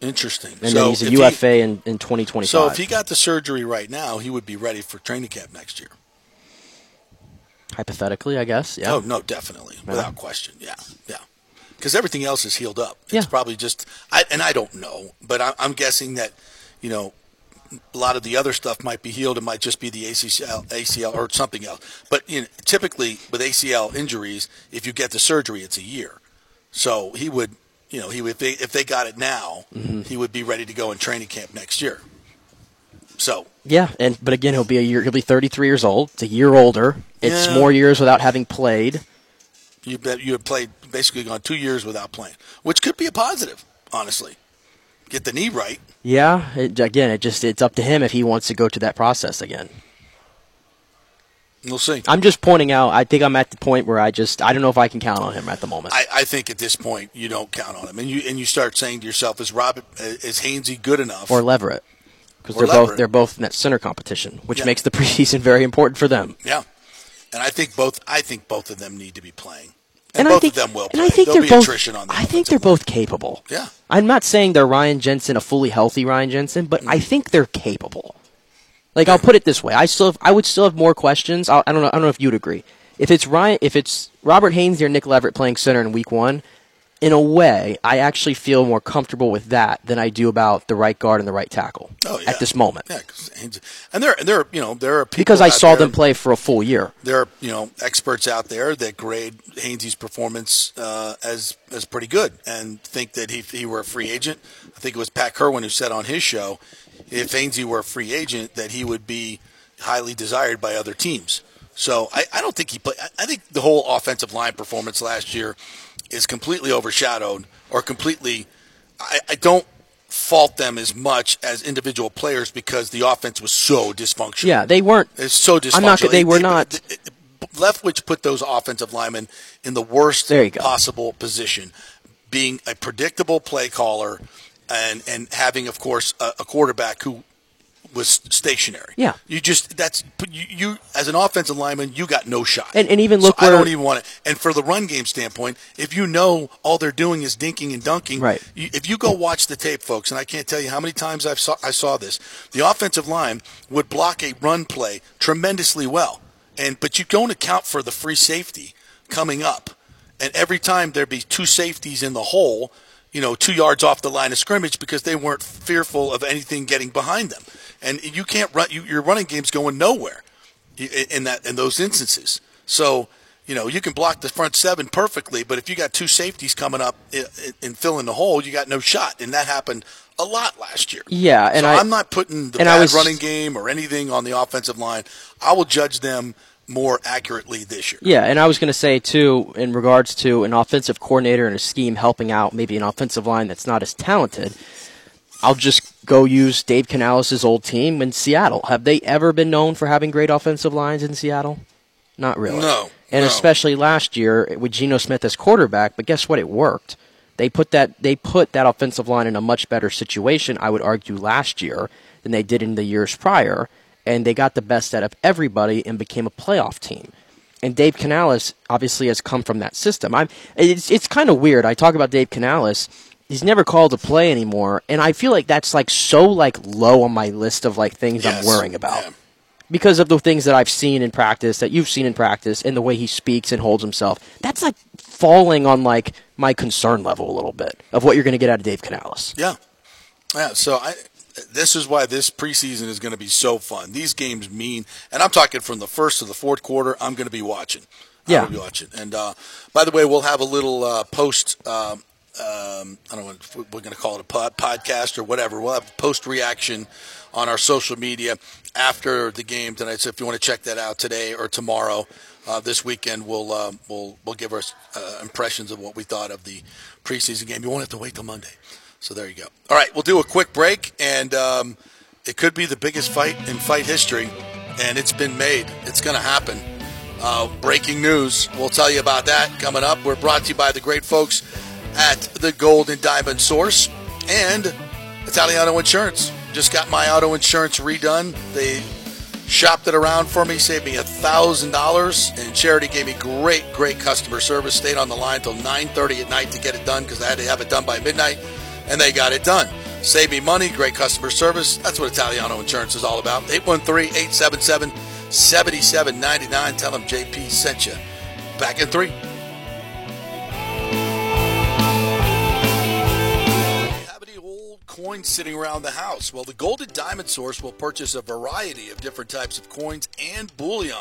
Interesting. And then he's a UFA in 2025. So if he got the surgery right now, he would be ready for training camp next year. Hypothetically, I guess. Yeah. Oh no, definitely, without question. Yeah. Because everything else is healed up. It's probably just, and I don't know, but I'm guessing that, a lot of the other stuff might be healed. It might just be the ACL or something else. But typically with ACL injuries, if you get the surgery, it's a year. So he would, if they got it now, he would be ready to go in training camp next year. So but again, he'll be a year. He'll be 33 years old. It's a year older. It's more years without having played. You bet you have played, basically gone 2 years without playing, which could be a positive, honestly. Get the knee right. Yeah, it's up to him if he wants to go to that process again. We'll see. I'm just pointing out, I think I'm at the point where I don't know if I can count on him at the moment. I think at this point you don't count on him. And you start saying to yourself, is Hainsey good enough? Or Leverett. Because they're both in that center competition, which makes the preseason very important for them. Yeah. And I think both of them need to be playing. And both of them will play. I think they're both capable. Yeah. I'm not saying they're Ryan Jensen, a fully healthy Ryan Jensen, but I think they're capable. I'll put it this way: I would still have more questions. I don't know if you'd agree. If it's Robert Hainsey or Nick Leverett playing center in Week 1, in a way, I actually feel more comfortable with that than I do about the right guard and the right tackle at this moment. Yeah, and there are people, because I saw them play for a full year. There are experts out there that grade Hainsey's performance as pretty good and think that if he were a free agent, I think it was Pat Kerwin who said on his show, if Hainsey were a free agent, that he would be highly desired by other teams. So I don't think he played. I think the whole offensive line performance last year is completely overshadowed, or completely, I don't fault them as much as individual players, because the offense was so dysfunctional. Yeah, they weren't. It's so dysfunctional. Leftwich put those offensive linemen in the worst possible position, being a predictable play caller and having, of course, a quarterback who was stationary. Yeah. You as an offensive lineman, you got no shot. And even look, so I don't even want it. And for the run game standpoint, if all they're doing is dinking and dunking, right. If you go watch the tape, folks, and I can't tell you how many times I saw this, the offensive line would block a run play tremendously well. But you don't account for the free safety coming up. And every time there'd be two safeties in the hole, 2 yards off the line of scrimmage, because they weren't fearful of anything getting behind them. And you can't run; your running game's going nowhere in those instances. So You know, you can block the front seven perfectly, but if you got two safeties coming up and filling the hole, you got no shot. And that happened a lot last year. Yeah, and so I'm not putting the bad running game or anything on the offensive line. I will judge them more accurately this year. Yeah, and I was going to say, too, in regards to an offensive coordinator and a scheme helping out maybe an offensive line that's not as talented, I'll just go use Dave Canales' old team in Seattle. Have they ever been known for having great offensive lines in Seattle? Not really. No. And especially last year with Geno Smith as quarterback, but guess what? It worked. They put that offensive line in a much better situation, I would argue, last year than they did in the years prior, and they got the best out of everybody and became a playoff team. And Dave Canales obviously has come from that system. It's kind of weird. I talk about Dave Canales. He's never called a play anymore, and I feel like that's so low on my list of things I'm worrying about. Yeah. Because of the things that I've seen in practice, that you've seen in practice, and the way he speaks and holds himself, that's falling on my concern level a little bit of what you're going to get out of Dave Canales. Yeah. Yeah, so this is why this preseason is going to be so fun. These games mean, and I'm talking from the first to the fourth quarter, I'm going to be watching. Yeah. I'm going to be watching. And by the way, we'll have a little post I don't know if we're going to call it a podcast or whatever. We'll have post-reaction on our social media after the game tonight. So if you want to check that out today or tomorrow, this weekend, we'll give our impressions of what we thought of the preseason game. You won't have to wait till Monday. So there you go. All right, we'll do a quick break, and it could be the biggest fight in fight history, and it's been made. It's going to happen. Breaking news. We'll tell you about that coming up. We're brought to you by the great folks at the Gold and Diamond Source and Italiano Insurance. Just got my auto insurance redone. They shopped it around for me, saved me $1,000, and Charity gave me great customer service. Stayed on the line until 9:30 at night to get it done because I had to have it done by midnight, and they got it done. Saved me money, great customer service. That's what Italiano Insurance is all about. 813-877-7799. Tell them JP sent you. Back in 3. Coins sitting around the house. Well, the Gold and Diamond Source will purchase a variety of different types of coins and bullion.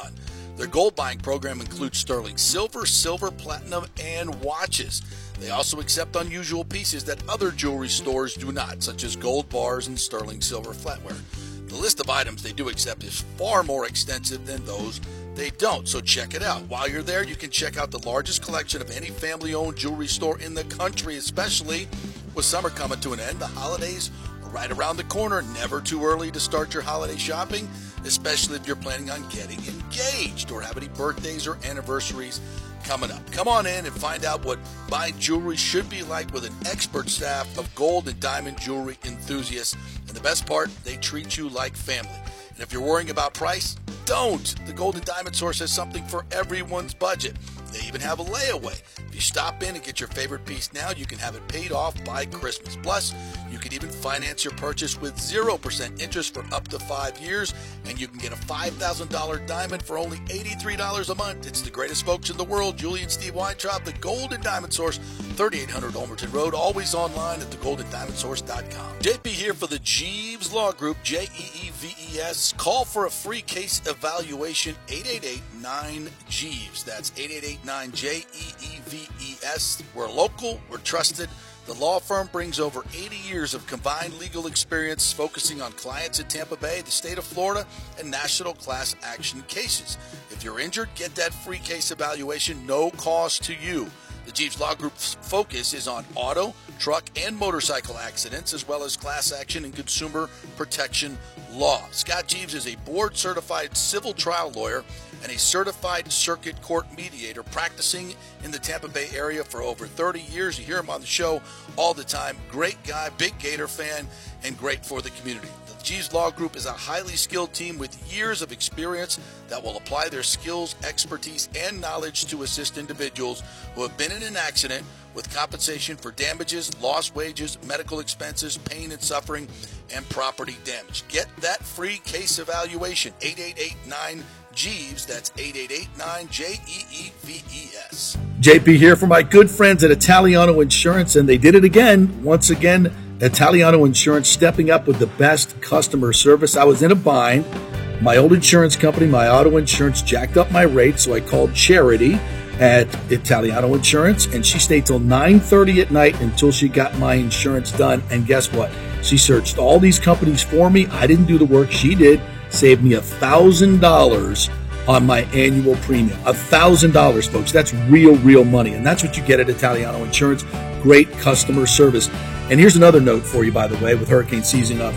Their gold buying program includes sterling silver, silver, platinum, and watches. They also accept unusual pieces that other jewelry stores do not, such as gold bars and sterling silver flatware. The list of items they do accept is far more extensive than those they don't, so check it out. While you're there, you can check out the largest collection of any family-owned jewelry store in the country, especially with summer coming to an end, the holidays are right around the corner. Never too early to start your holiday shopping, especially if you're planning on getting engaged or have any birthdays or anniversaries coming up. Come on in and find out what buying jewelry should be like with an expert staff of gold and diamond jewelry enthusiasts. And the best part, they treat you like family. And if you're worrying about price, don't. The Gold and Diamond Source has something for everyone's budget. They even have a layaway. If you stop in and get your favorite piece now, you can have it paid off by Christmas. Plus, you can even finance your purchase with 0% interest for up to 5 years, and you can get a $5,000 diamond for only $83 a month. It's the greatest folks in the world, Julie and Steve Weintraub, the Gold and Diamond Source, 3800 Olmerton Road, always online at thegoldendiamondsource.com. JP here for the Jeeves Law Group, Jeeves. Call for a free case evaluation, 888-9-JEEVES. That's 888-9-JEEVES. We're local, we're trusted. The law firm brings over 80 years of combined legal experience focusing on clients in Tampa Bay, the state of Florida, and national class action cases. If you're injured, get that free case evaluation, no cost to you. The Jeeves Law Group's focus is on auto, truck, and motorcycle accidents, as well as class action and consumer protection law. Scott Jeeves is a board-certified civil trial lawyer and a certified circuit court mediator practicing in the Tampa Bay area for over 30 years. You hear him on the show all the time. Great guy, big Gator fan, and great for the community. The Jeeves Law Group is a highly skilled team with years of experience that will apply their skills, expertise, and knowledge to assist individuals who have been in an accident with compensation for damages, lost wages, medical expenses, pain and suffering, and property damage. Get that free case evaluation, 888-9 Jeeves. That's 888-9-JEEVES. JP here for my good friends at Italiano Insurance, and they did it again. Once again, Italiano Insurance stepping up with the best customer service. I was in a bind. My old insurance company, my auto insurance, jacked up my rates, so I called Charity. at Italiano Insurance, and she stayed till 9:30 at night until she got my insurance done. And guess what? She searched all these companies for me. I didn't do the work. She did. Saved me $1,000 on my annual premium. $1,000, folks. That's real, real money. And that's what you get at Italiano Insurance. Great customer service. And here's another note for you, by the way, with hurricane season up.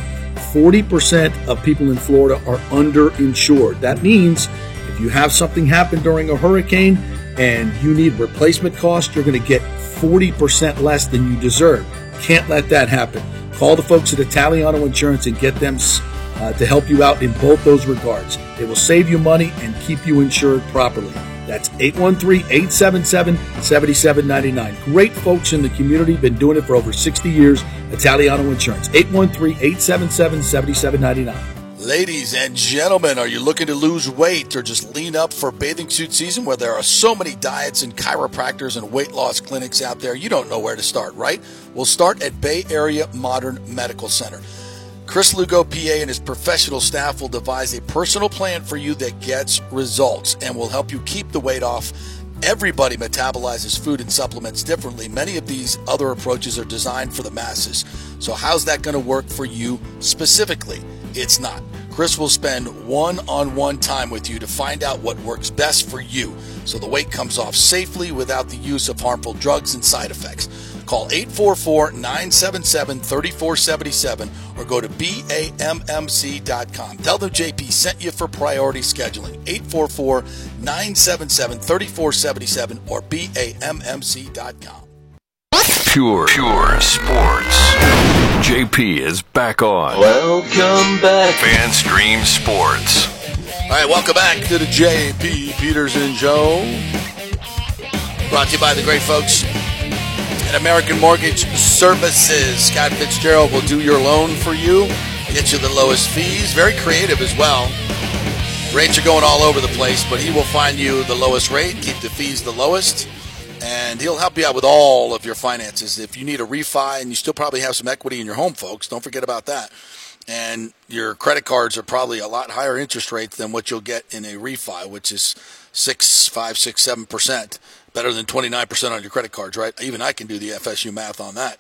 40% of people in Florida are underinsured. That means if you have something happen during a hurricane and you need replacement costs, you're going to get 40% less than you deserve. Can't let that happen. Call the folks at Italiano Insurance and get them to help you out in both those regards. It will save you money and keep you insured properly. That's 813-877-7799. Great folks in the community, been doing it for over 60 years. Italiano Insurance, 813-877-7799. Ladies and gentlemen, are you looking to lose weight or just lean up for bathing suit season, where there are so many diets and chiropractors and weight loss clinics out there? You don't know where to start, right? We'll start at Bay Area Modern Medical Center. Chris Lugo, PA, and his professional staff will devise a personal plan for you that gets results and will help you keep the weight off. Everybody metabolizes food and supplements differently. Many of these other approaches are designed for the masses. So how's that going to work for you specifically? It's not. Chris will spend one-on-one time with you to find out what works best for you, so the weight comes off safely without the use of harmful drugs and side effects. Call 844-977-3477 or go to BAMMC.com. Tell them JP sent you for priority scheduling. 844-977-3477 or BAMMC.com. Pure sports. JP is back on. Welcome back. FanStream Sports. All right, welcome back to the JP Peters and Joe. Brought to you by the great folks at American Mortgage Services. Scott Fitzgerald will do your loan for you, get you the lowest fees. Very creative as well. Rates are going all over the place, but he will find you the lowest rate, keep the fees the lowest. And he'll help you out with all of your finances. If you need a refi and you still probably have some equity in your home, folks, don't forget about that. And your credit cards are probably a lot higher interest rates than what you'll get in a refi, which is 6%, 5%, 6%, 7%. Better than 29% on your credit cards, right? Even I can do the FSU math on that.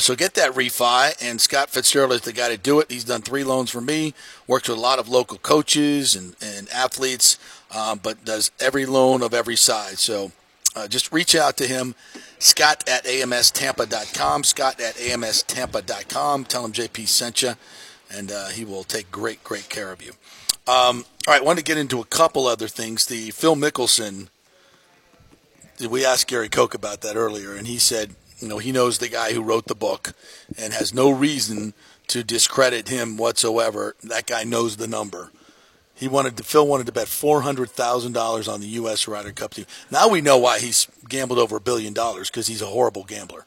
So get that refi, and Scott Fitzgerald is the guy to do it. He's done 3 loans for me, works with a lot of local coaches and athletes, but does every loan of every size. So just reach out to him, Scott at AMSTampa.com, Scott at AMSTampa.com. Tell him JP sent you, and he will take great, great care of you. All right, wanted to get into a couple other things. The Phil Mickelson, we asked Gary Koch about that earlier, and he said, you know, he knows the guy who wrote the book and has no reason to discredit him whatsoever. That guy knows the number. Phil wanted to bet $400,000 on the U.S. Ryder Cup team. Now we know why he's gambled over $1 billion, because he's a horrible gambler.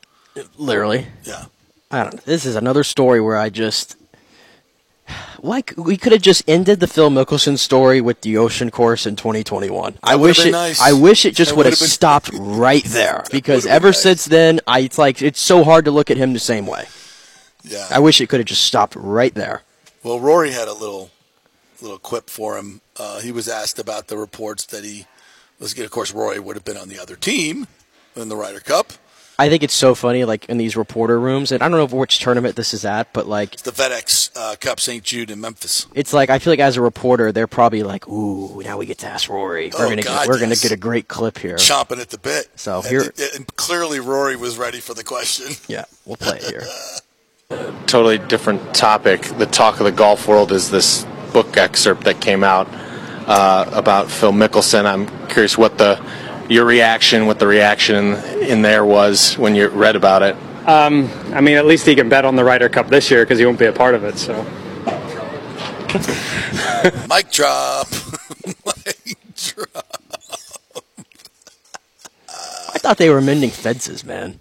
Literally. Yeah. I don't know. This is another story where we could have just ended the Phil Mickelson story with the Ocean Course in 2021. I wish it would have stopped right there, because ever since then, it's like it's so hard to look at him the same way. Yeah. I wish it could have just stopped right there. Well, Rory had a little quip for him. He was asked about the reports that of course, Rory would have been on the other team in the Ryder Cup. I think it's so funny, like, in these reporter rooms, and I don't know which tournament this is at, but, like... It's the FedEx Cup, St. Jude in Memphis. It's like, I feel like as a reporter, they're probably like, ooh, now we get to ask Rory. We're going to get a great clip here. Chomping at the bit. So here, and clearly Rory was ready for the question. Yeah, we'll play it here. Totally different topic. The talk of the golf world is this book excerpt that came out about Phil Mickelson. I'm curious what the reaction in there was when you read about it. I mean, at least he can bet on the Ryder Cup this year because he won't be a part of it. So, mic drop. Mic drop. I thought they were mending fences, man.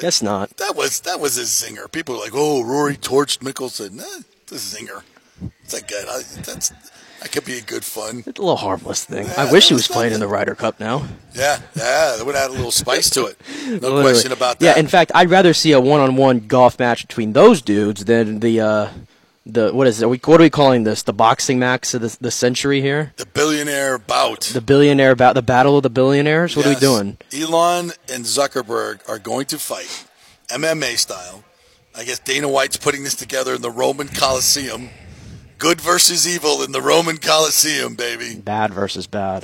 Guess not. That was a zinger. People were like, "Oh, Rory torched Mickelson." It's a zinger. It's like good. That could be a good fun. It's a little harmless thing. Yeah, I wish he was playing in the Ryder Cup now. Yeah, that would add a little spice to it. No question about that. Yeah, in fact, I'd rather see a one-on-one golf match between those dudes than the the what is it? What are we calling this? The boxing match of the century here? The billionaire bout. The billionaire bout. The battle of the billionaires. What are we doing? Elon and Zuckerberg are going to fight, MMA style. I guess Dana White's putting this together in the Roman Coliseum. Good versus evil in the Roman Coliseum, baby. Bad versus bad.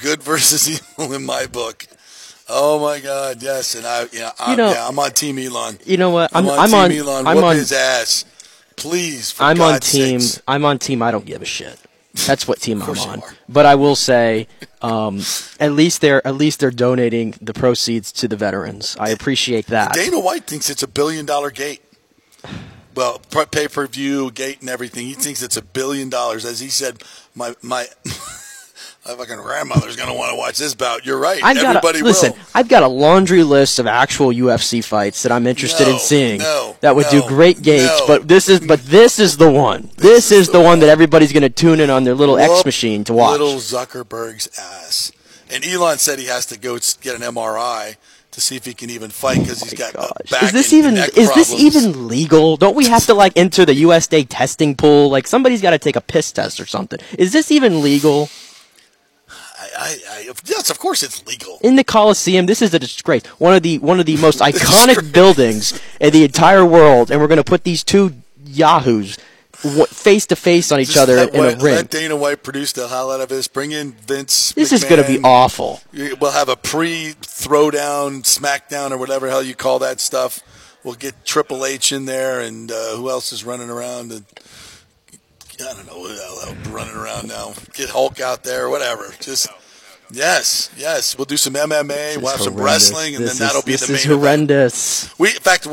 Good versus evil in my book. Oh my God, yes, and I'm on Team Elon. You know what? I'm on Team Elon. Whoop his ass, please. I'm on Team. I don't give a shit. That's what team I'm on. But I will say, at least they're donating the proceeds to the veterans. I appreciate that. Dana White thinks it's $1 billion gate. Well, pay per view gate and everything. He thinks it's $1 billion, as he said. My fucking grandmother's going to want to watch this bout. You're right. I've got a laundry list of actual UFC fights that I'm interested in seeing. But this is the one. This is the one that everybody's going to tune in on their little X machine to watch. Little Zuckerberg's ass. And Elon said he has to go get an MRI to see if he can even fight because he's got back and neck problems. Is this even legal? Don't we have to enter the USDA testing pool? Somebody's got to take a piss test or something. Is this even legal? Yes, of course it's legal. In the Coliseum, this is a disgrace. One of the most iconic buildings in the entire world, and we're going to put these two yahoos face to face on each other in a ring. Let Dana White produce the highlight of this. Bring in Vince McMahon. This is going to be awful. We'll have a pre-throwdown, smackdown, or whatever the hell you call that stuff. We'll get Triple H in there, and who else is running around? I don't know I'm running around now. Get Hulk out there, whatever. Just yes. We'll do some MMA. We'll have some wrestling, and then that'll be the main. This is horrendous. In fact,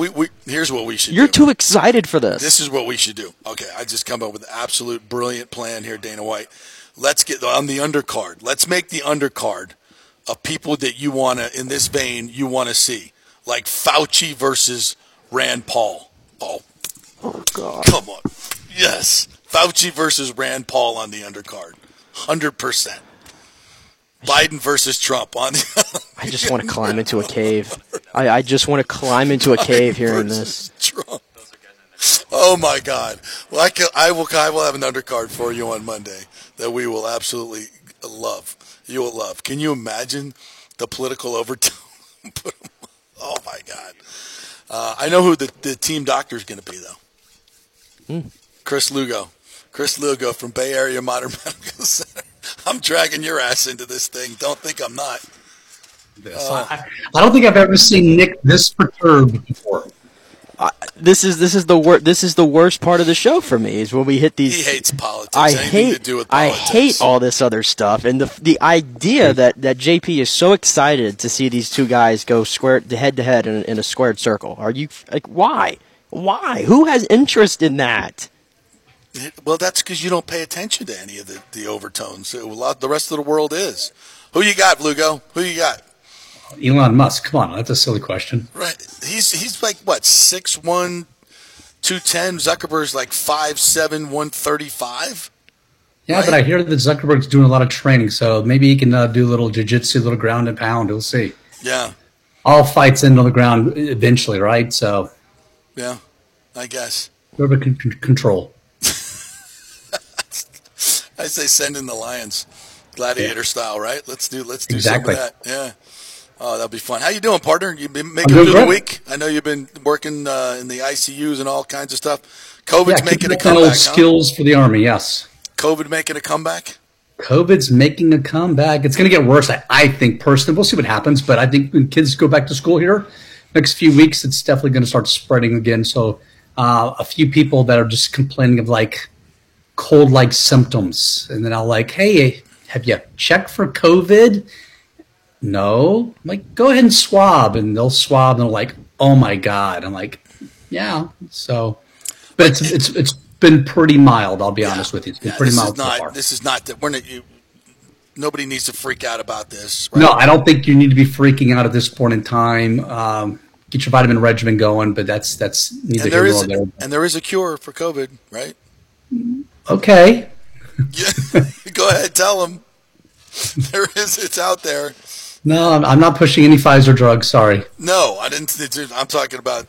here's what we should do. You're too excited for this. This is what we should do. Okay, I just come up with an absolute brilliant plan here, Dana White. Let's get on the undercard. Let's make the undercard of people that you want to, in this vein, you want to see, like Fauci versus Rand Paul. Oh God! Come on, yes. Fauci versus Rand Paul on the undercard, 100%. Biden versus Trump on the I just want to climb into a cave. I just want to climb into a cave hearing this. Trump. Oh my God! Well, I will have an undercard for you on Monday that we will absolutely love. You will love. Can you imagine the political overtone? Oh my God! I know who the team doctor is going to be though. Chris Lugo. Chris Lugo from Bay Area Modern Medical Center. I'm dragging your ass into this thing. Don't think I'm not. I don't think I've ever seen Nick this perturbed before. This is the worst part of the show for me is when we hit these. He hates politics. I hate all this other stuff, and the idea that JP is so excited to see these two guys go squared head to head in a squared circle. Are you why? Why? Who has interest in that? Well, that's because you don't pay attention to any of the overtones. The rest of the world is. Who you got, Lugo? Who you got? Elon Musk. Come on, that's a silly question. Right. He's like, what, 6'1", 210? Zuckerberg's like 5'7", 135? Yeah, right? But I hear that Zuckerberg's doing a lot of training, so maybe he can do a little jiu-jitsu, a little ground and pound. We'll see. Yeah. All fights end on the ground eventually, right? So. Yeah, I guess. Whoever can control. I say send in the lions, gladiator style, right? Let's do exactly. Some of that. Yeah. Oh, that'll be fun. How you doing, partner? You been making it through the week? I know you've been working in the ICUs and all kinds of stuff. COVID's making a comeback. Skills for the Army, yes. COVID making a comeback. COVID's making a comeback. It's going to get worse, I think. Personally, we'll see what happens. But I think when kids go back to school here, next few weeks, it's definitely going to start spreading again. So a few people that are just complaining of cold-like symptoms. And then I'll hey, have you checked for COVID? No. I'm go ahead and swab. And they'll swab and they're oh my God. I'm yeah. So, but it's been pretty mild. I'll be honest with you. It's been pretty mild so far. This is not that nobody needs to freak out about this. Right? No, I don't think you need to be freaking out at this point in time. Get your vitamin regimen going, but that's neither here nor there. And there is a cure for COVID, right? Okay. Yeah. Go ahead, tell them. There is. It's out there. No, I'm not pushing any Pfizer drugs. Sorry. No, I didn't. I'm talking about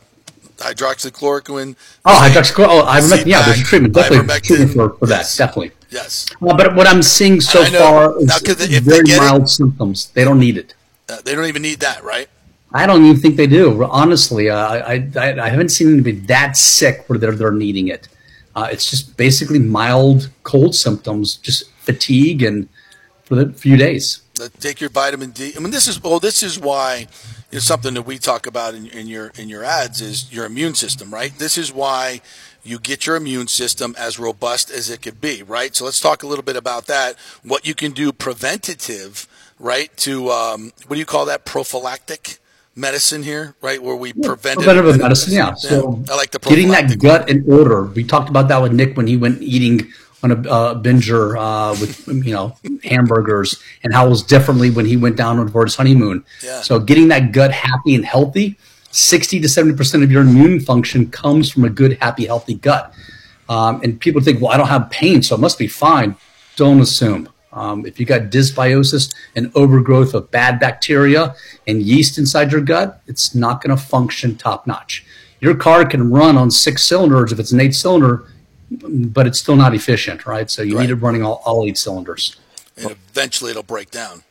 hydroxychloroquine. Oh, hydroxychloroquine. Oh, ivermectin. Yeah, there's a treatment. Definitely treatment for that. Yes. Definitely. Yes. But what I'm seeing so far is very mild symptoms. They don't need it. They don't even need that, right? I don't even think they do. Honestly, I haven't seen anybody that sick where they're needing it. It's just basically mild cold symptoms, just fatigue and for a few days. Take your vitamin D. I mean, this is why it's something that we talk about in your ads is your immune system, right? This is why you get your immune system as robust as it could be, right? So let's talk a little bit about that. What you can do preventative, right? To what do you call that? Prophylactic medicine here, right? Where we prevent preventative medicine. Yeah. So I like the getting that gut in order. We talked about that with Nick when he went eating on a binger with hamburgers, and how it was differently when he went down for his honeymoon. Yeah. So getting that gut happy and healthy. 60 to 70% of your immune function comes from a good, happy, healthy gut. And people think, well, I don't have pain, so it must be fine. Don't assume. If you got dysbiosis and overgrowth of bad bacteria and yeast inside your gut, it's not going to function top-notch. Your car can run on 6 cylinders if it's an 8-cylinder, but it's still not efficient, right? So you need it running all 8 cylinders. And eventually it'll break down.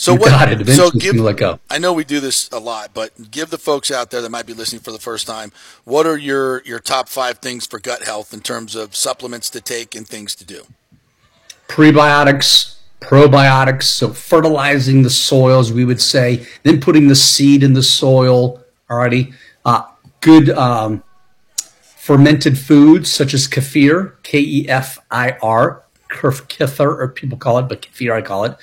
So you what? So give. Let go. I know we do this a lot, but give the folks out there that might be listening for the first time. What are your top 5 things for gut health in terms of supplements to take and things to do? Prebiotics, probiotics. So fertilizing the soil, as we would say, then putting the seed in the soil. Alrighty, good fermented foods such as kefir, K-E-F-I-R, kefir, or people call it, but kefir I call it.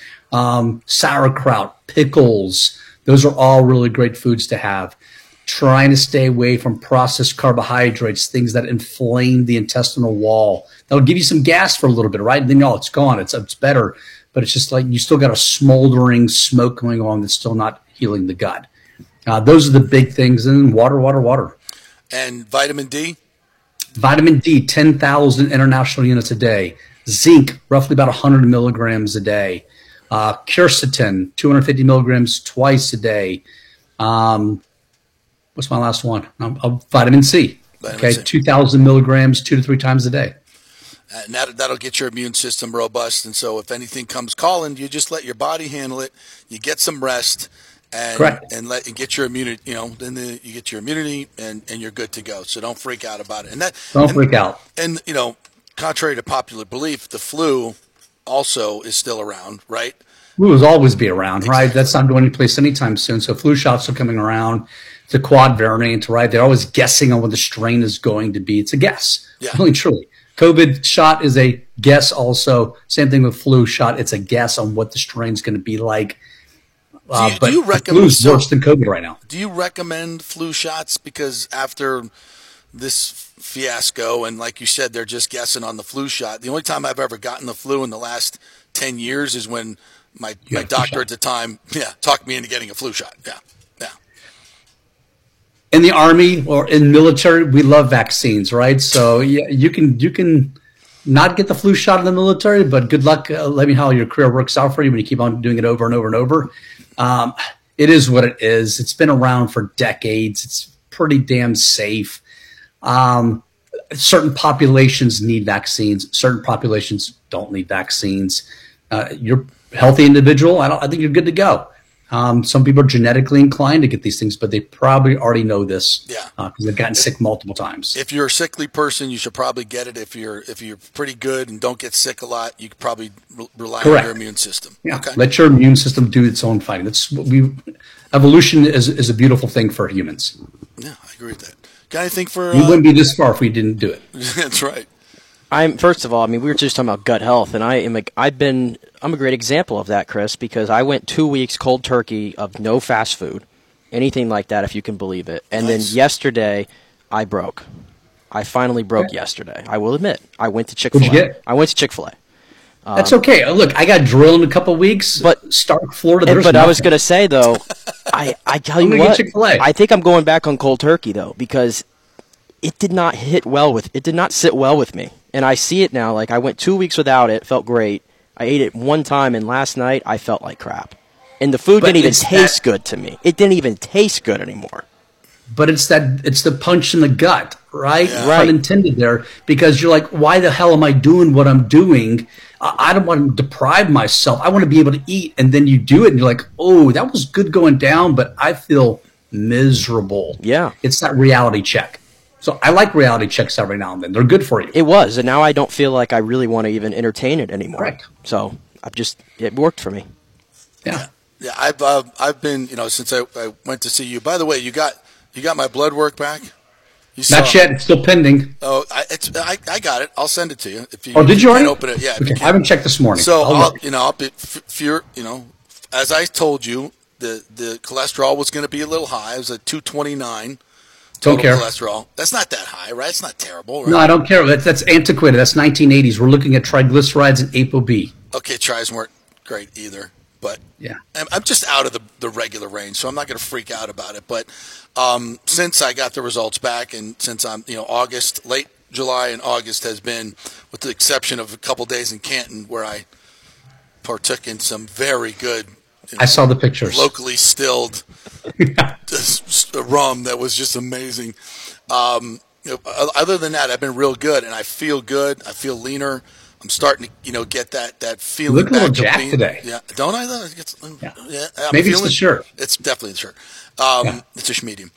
Sauerkraut, pickles, those are all really great foods to have. Trying to stay away from processed carbohydrates, things that inflame the intestinal wall. That'll give you some gas for a little bit, right? And then, it's gone. It's better. But it's just like you still got a smoldering smoke going on that's still not healing the gut. Those are the big things. And water. And vitamin D? Vitamin D, 10,000 international units a day. Zinc, roughly about 100 milligrams a day. Quercetin, 250 milligrams twice a day. What's my last one? Vitamin C. Vitamin C. 2,000 milligrams 2 to 3 times a day. And that'll get your immune system robust. And so if anything comes calling, you just let your body handle it. You get some rest. And, correct. And get your immunity, you get your immunity and you're good to go. So don't freak out about it. Freak out. And, contrary to popular belief, the flu also is still around, right? Flu will always be around, exactly. Right? That's not going anyplace anytime soon. So flu shots are coming around. It's a quad variant, right? They're always guessing on what the strain is going to be. It's a guess, really truly. COVID shot is a guess also. Same thing with flu shot. It's a guess on what the strain's going to be like. Flu's worse than COVID right now. Do you recommend flu shots? Because after this fiasco, and like you said, they're just guessing on the flu shot. The only time I've ever gotten the flu in the last 10 years is when my doctor at the time talked me into getting a flu shot. Yeah. In the Army or in military, we love vaccines, right? So you can not get the flu shot in the military, but good luck. Let me know how your career works out for you when you keep on doing it over and over and over. It is what it is. It's been around for decades. It's pretty damn safe. Certain populations need vaccines. Certain populations don't need vaccines. You're a healthy individual. I think you're good to go. Some people are genetically inclined to get these things, but they probably already know this because they've gotten sick multiple times. If you're a sickly person, you should probably get it. If you're pretty good and don't get sick a lot, you could probably rely on your immune system. Yeah. Okay. Let your immune system do its own fighting. Evolution is a beautiful thing for humans. Yeah, I agree with that. I think we wouldn't be this far if we didn't do it. That's right. First of all, we were just talking about gut health, and I'm a great example of that, Chris, because I went 2 weeks cold turkey of no fast food, anything like that, if you can believe it. And then yesterday, I broke. I finally broke yesterday. I will admit, I went to Chick-fil-A. What'd you get? I went to Chick-fil-A. That's okay. Look, I got drilled in a couple of weeks, but Stark, Florida. I was going to say though, I tell you what, I think I'm going back on cold turkey though, because it did not sit well with me, and I see it now. Like I went 2 weeks without it, felt great. I ate it one time, and last night I felt like crap, and the food didn't even taste good to me. It didn't even taste good anymore. But it's the punch in the gut, right? Yeah, right. Unintended there, because you're like, why the hell am I doing what I'm doing? I don't want to deprive myself. I want to be able to eat. And then you do it and you're like, oh, that was good going down, but I feel miserable. Yeah. It's that reality check. So I like reality checks every now and then. They're good for you. It was. And now I don't feel like I really want to even entertain it anymore. Right. So I've just, it worked for me. Yeah. Yeah. I've been, you know, since I went to see you, by the way, you got my blood work back? Not yet. It's still pending. Oh, I got it. I'll send it to you. If you did you already? Open it. Yeah. Okay. I haven't checked this morning. So, as I told you, the cholesterol was going to be a little high. It was at 229 total cholesterol. That's not that high, right? It's not terrible, right? No, I don't care. That's antiquated. That's 1980s. We're looking at triglycerides and ApoB. Okay, tries weren't great either. But yeah, I'm just out of the regular range, so I'm not going to freak out about it. But since I got the results back, and since I'm, August, late July and August has been, with the exception of a couple days in Canton where I partook in some very good, I saw the pictures, locally stilled rum that was just amazing. Other than that, I've been real good, and I feel good. I feel leaner. I'm starting to, get that feeling. You look a little jacked today. Yeah, don't I? Though? Yeah. Maybe it's the shirt. It's definitely the shirt. It's a schmedium.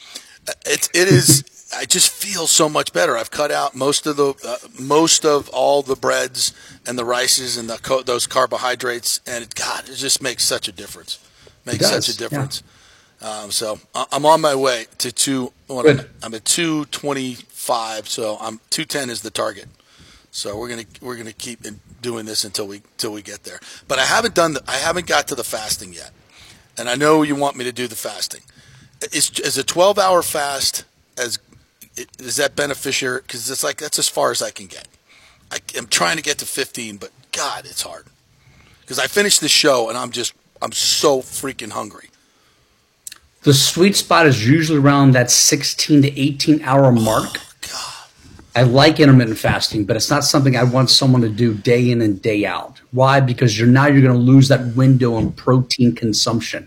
It is. I just feel so much better. I've cut out most of all the breads and the rices and those carbohydrates, and it just makes such a difference. Yeah. So I'm on my way to two. I'm at 225. So 210 is the target. So we're gonna keep doing this until we get there. But I haven't got to the fasting yet, and I know you want me to do the fasting. Is a 12-hour fast is that beneficial? Because it's like that's as far as I can get. I'm trying to get to 15, but God, it's hard. Because I finished the show and I'm so freaking hungry. The sweet spot is usually around that 16 to 18 hour mark. Oh, God. I like intermittent fasting, but it's not something I want someone to do day in and day out. Why? Because you're going to lose that window in protein consumption.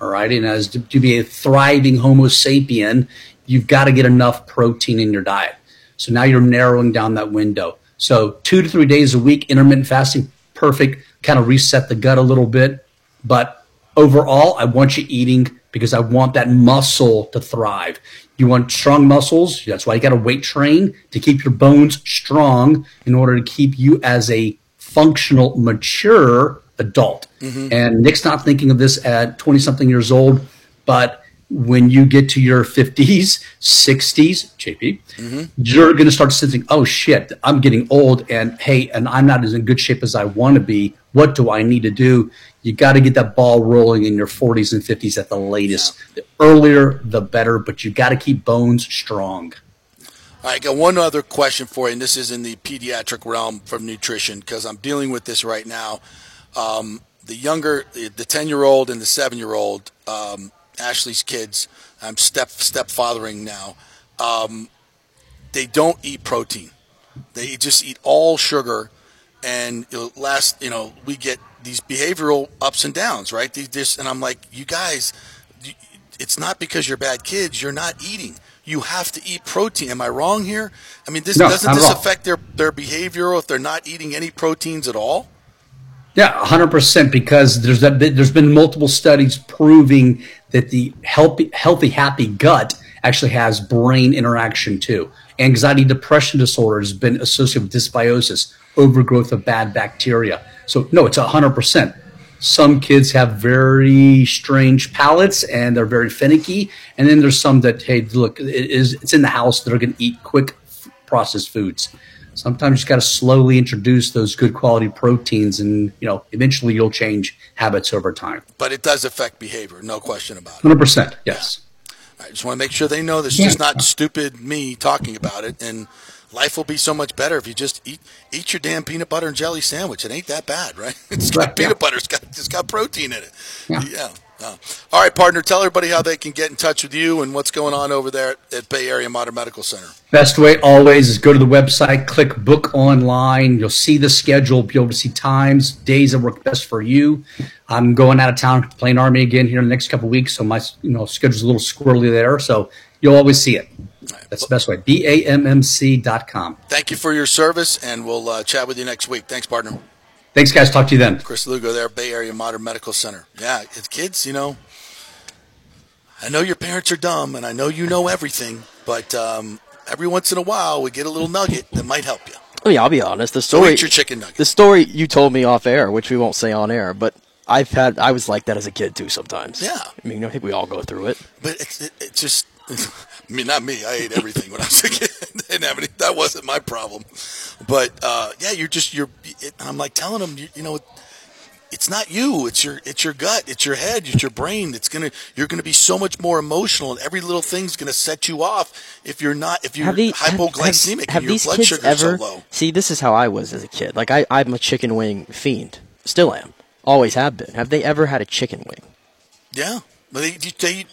All right. And as to be a thriving Homo sapien, you've got to get enough protein in your diet. So now you're narrowing down that window. So 2 to 3 days a week, intermittent fasting, perfect, kind of reset the gut a little bit. But overall, I want you eating because I want that muscle to thrive. You want strong muscles. That's why you got to weight train to keep your bones strong in order to keep you as a functional, mature adult. Mm-hmm. And Nick's not thinking of this at 20-something years old, but when you get to your 50s, 60s, JP, mm-hmm. you're going to start sensing, oh, shit, I'm getting old, and I'm not as in good shape as I want to be. What do I need to do? You got to get that ball rolling in your 40s and 50s at the latest. Yeah. The earlier, the better, but you got to keep bones strong. All right, I got one other question for you, and this is in the pediatric realm from nutrition because I'm dealing with this right now. The 10-year-old and the 7-year-old, Ashley's kids, I'm stepfathering now, they don't eat protein. They just eat all sugar, and we get these behavioral ups and downs, right? And I'm like, you guys, it's not because you're bad kids. You're not eating. You have to eat protein. Am I wrong here? I mean, doesn't this affect their behavior if they're not eating any proteins at all? Yeah, 100%, because there's been multiple studies proving that the healthy, happy gut actually has brain interaction too. Anxiety, depression disorder has been associated with dysbiosis, overgrowth of bad bacteria. So, no, it's 100%. Some kids have very strange palates and they're very finicky. And then there's some that, hey, look, it's in the house. They're going to eat quick processed foods. Sometimes you got to slowly introduce those good quality proteins and, eventually you'll change habits over time. But it does affect behavior, no question about it. 100%, yes. Yeah. I just want to make sure they know this is just not stupid me talking about it. And life will be so much better if you just eat your damn peanut butter and jelly sandwich. It ain't that bad, right? It's got peanut butter. It's got protein in it. Yeah. All right, partner, tell everybody how they can get in touch with you and what's going on over there at Bay Area Modern Medical Center. Best way always is go to the website, click book online. You'll see the schedule, be able to see times, days that work best for you. I'm going out of town playing Army again here in the next couple of weeks, so my schedule's a little squirrely there. So You'll always see it. That's the best way. BAMMC.com. Thank you for your service, and we'll chat with you next week. Thanks, partner. Thanks, guys. Talk to you then. Chris Lugo there, Bay Area Modern Medical Center. Yeah, it's kids, you know, I know your parents are dumb, and I know you know everything, but every once in a while we get a little nugget that might help you. I mean, I'll be honest. The story, so eat your chicken nugget. The story you told me off air, which we won't say on air, but I was like that as a kid too sometimes. Yeah. I mean, I think we all go through it. But it's just – I mean, not me. I ate everything when I was a kid. Didn't have any, that wasn't my problem. But, yeah, I'm like telling them, you know, it's not you. It's your gut. It's your head. It's your brain. You're going to be so much more emotional, and every little thing's going to set you off if you're hypoglycemic and your blood sugar is so low. See, this is how I was as a kid. Like, I'm a chicken wing fiend. Still am. Always have been. Have they ever had a chicken wing? Yeah. But they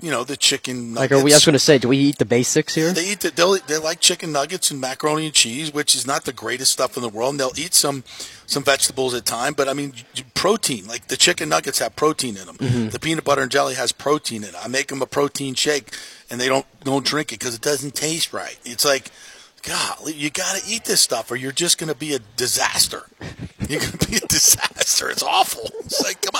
you know, the chicken nuggets. Like, I was going to say, do we eat the basics here? They eat they like chicken nuggets and macaroni and cheese, which is not the greatest stuff in the world. And they'll eat some vegetables at time, but I mean, protein. Like, the chicken nuggets have protein in them. Mm-hmm. The peanut butter and jelly has protein in it. I make them a protein shake, and they don't drink it because it doesn't taste right. It's like, golly, you got to eat this stuff, or you're just going to be a disaster. You're going to be a disaster. It's awful. It's like, come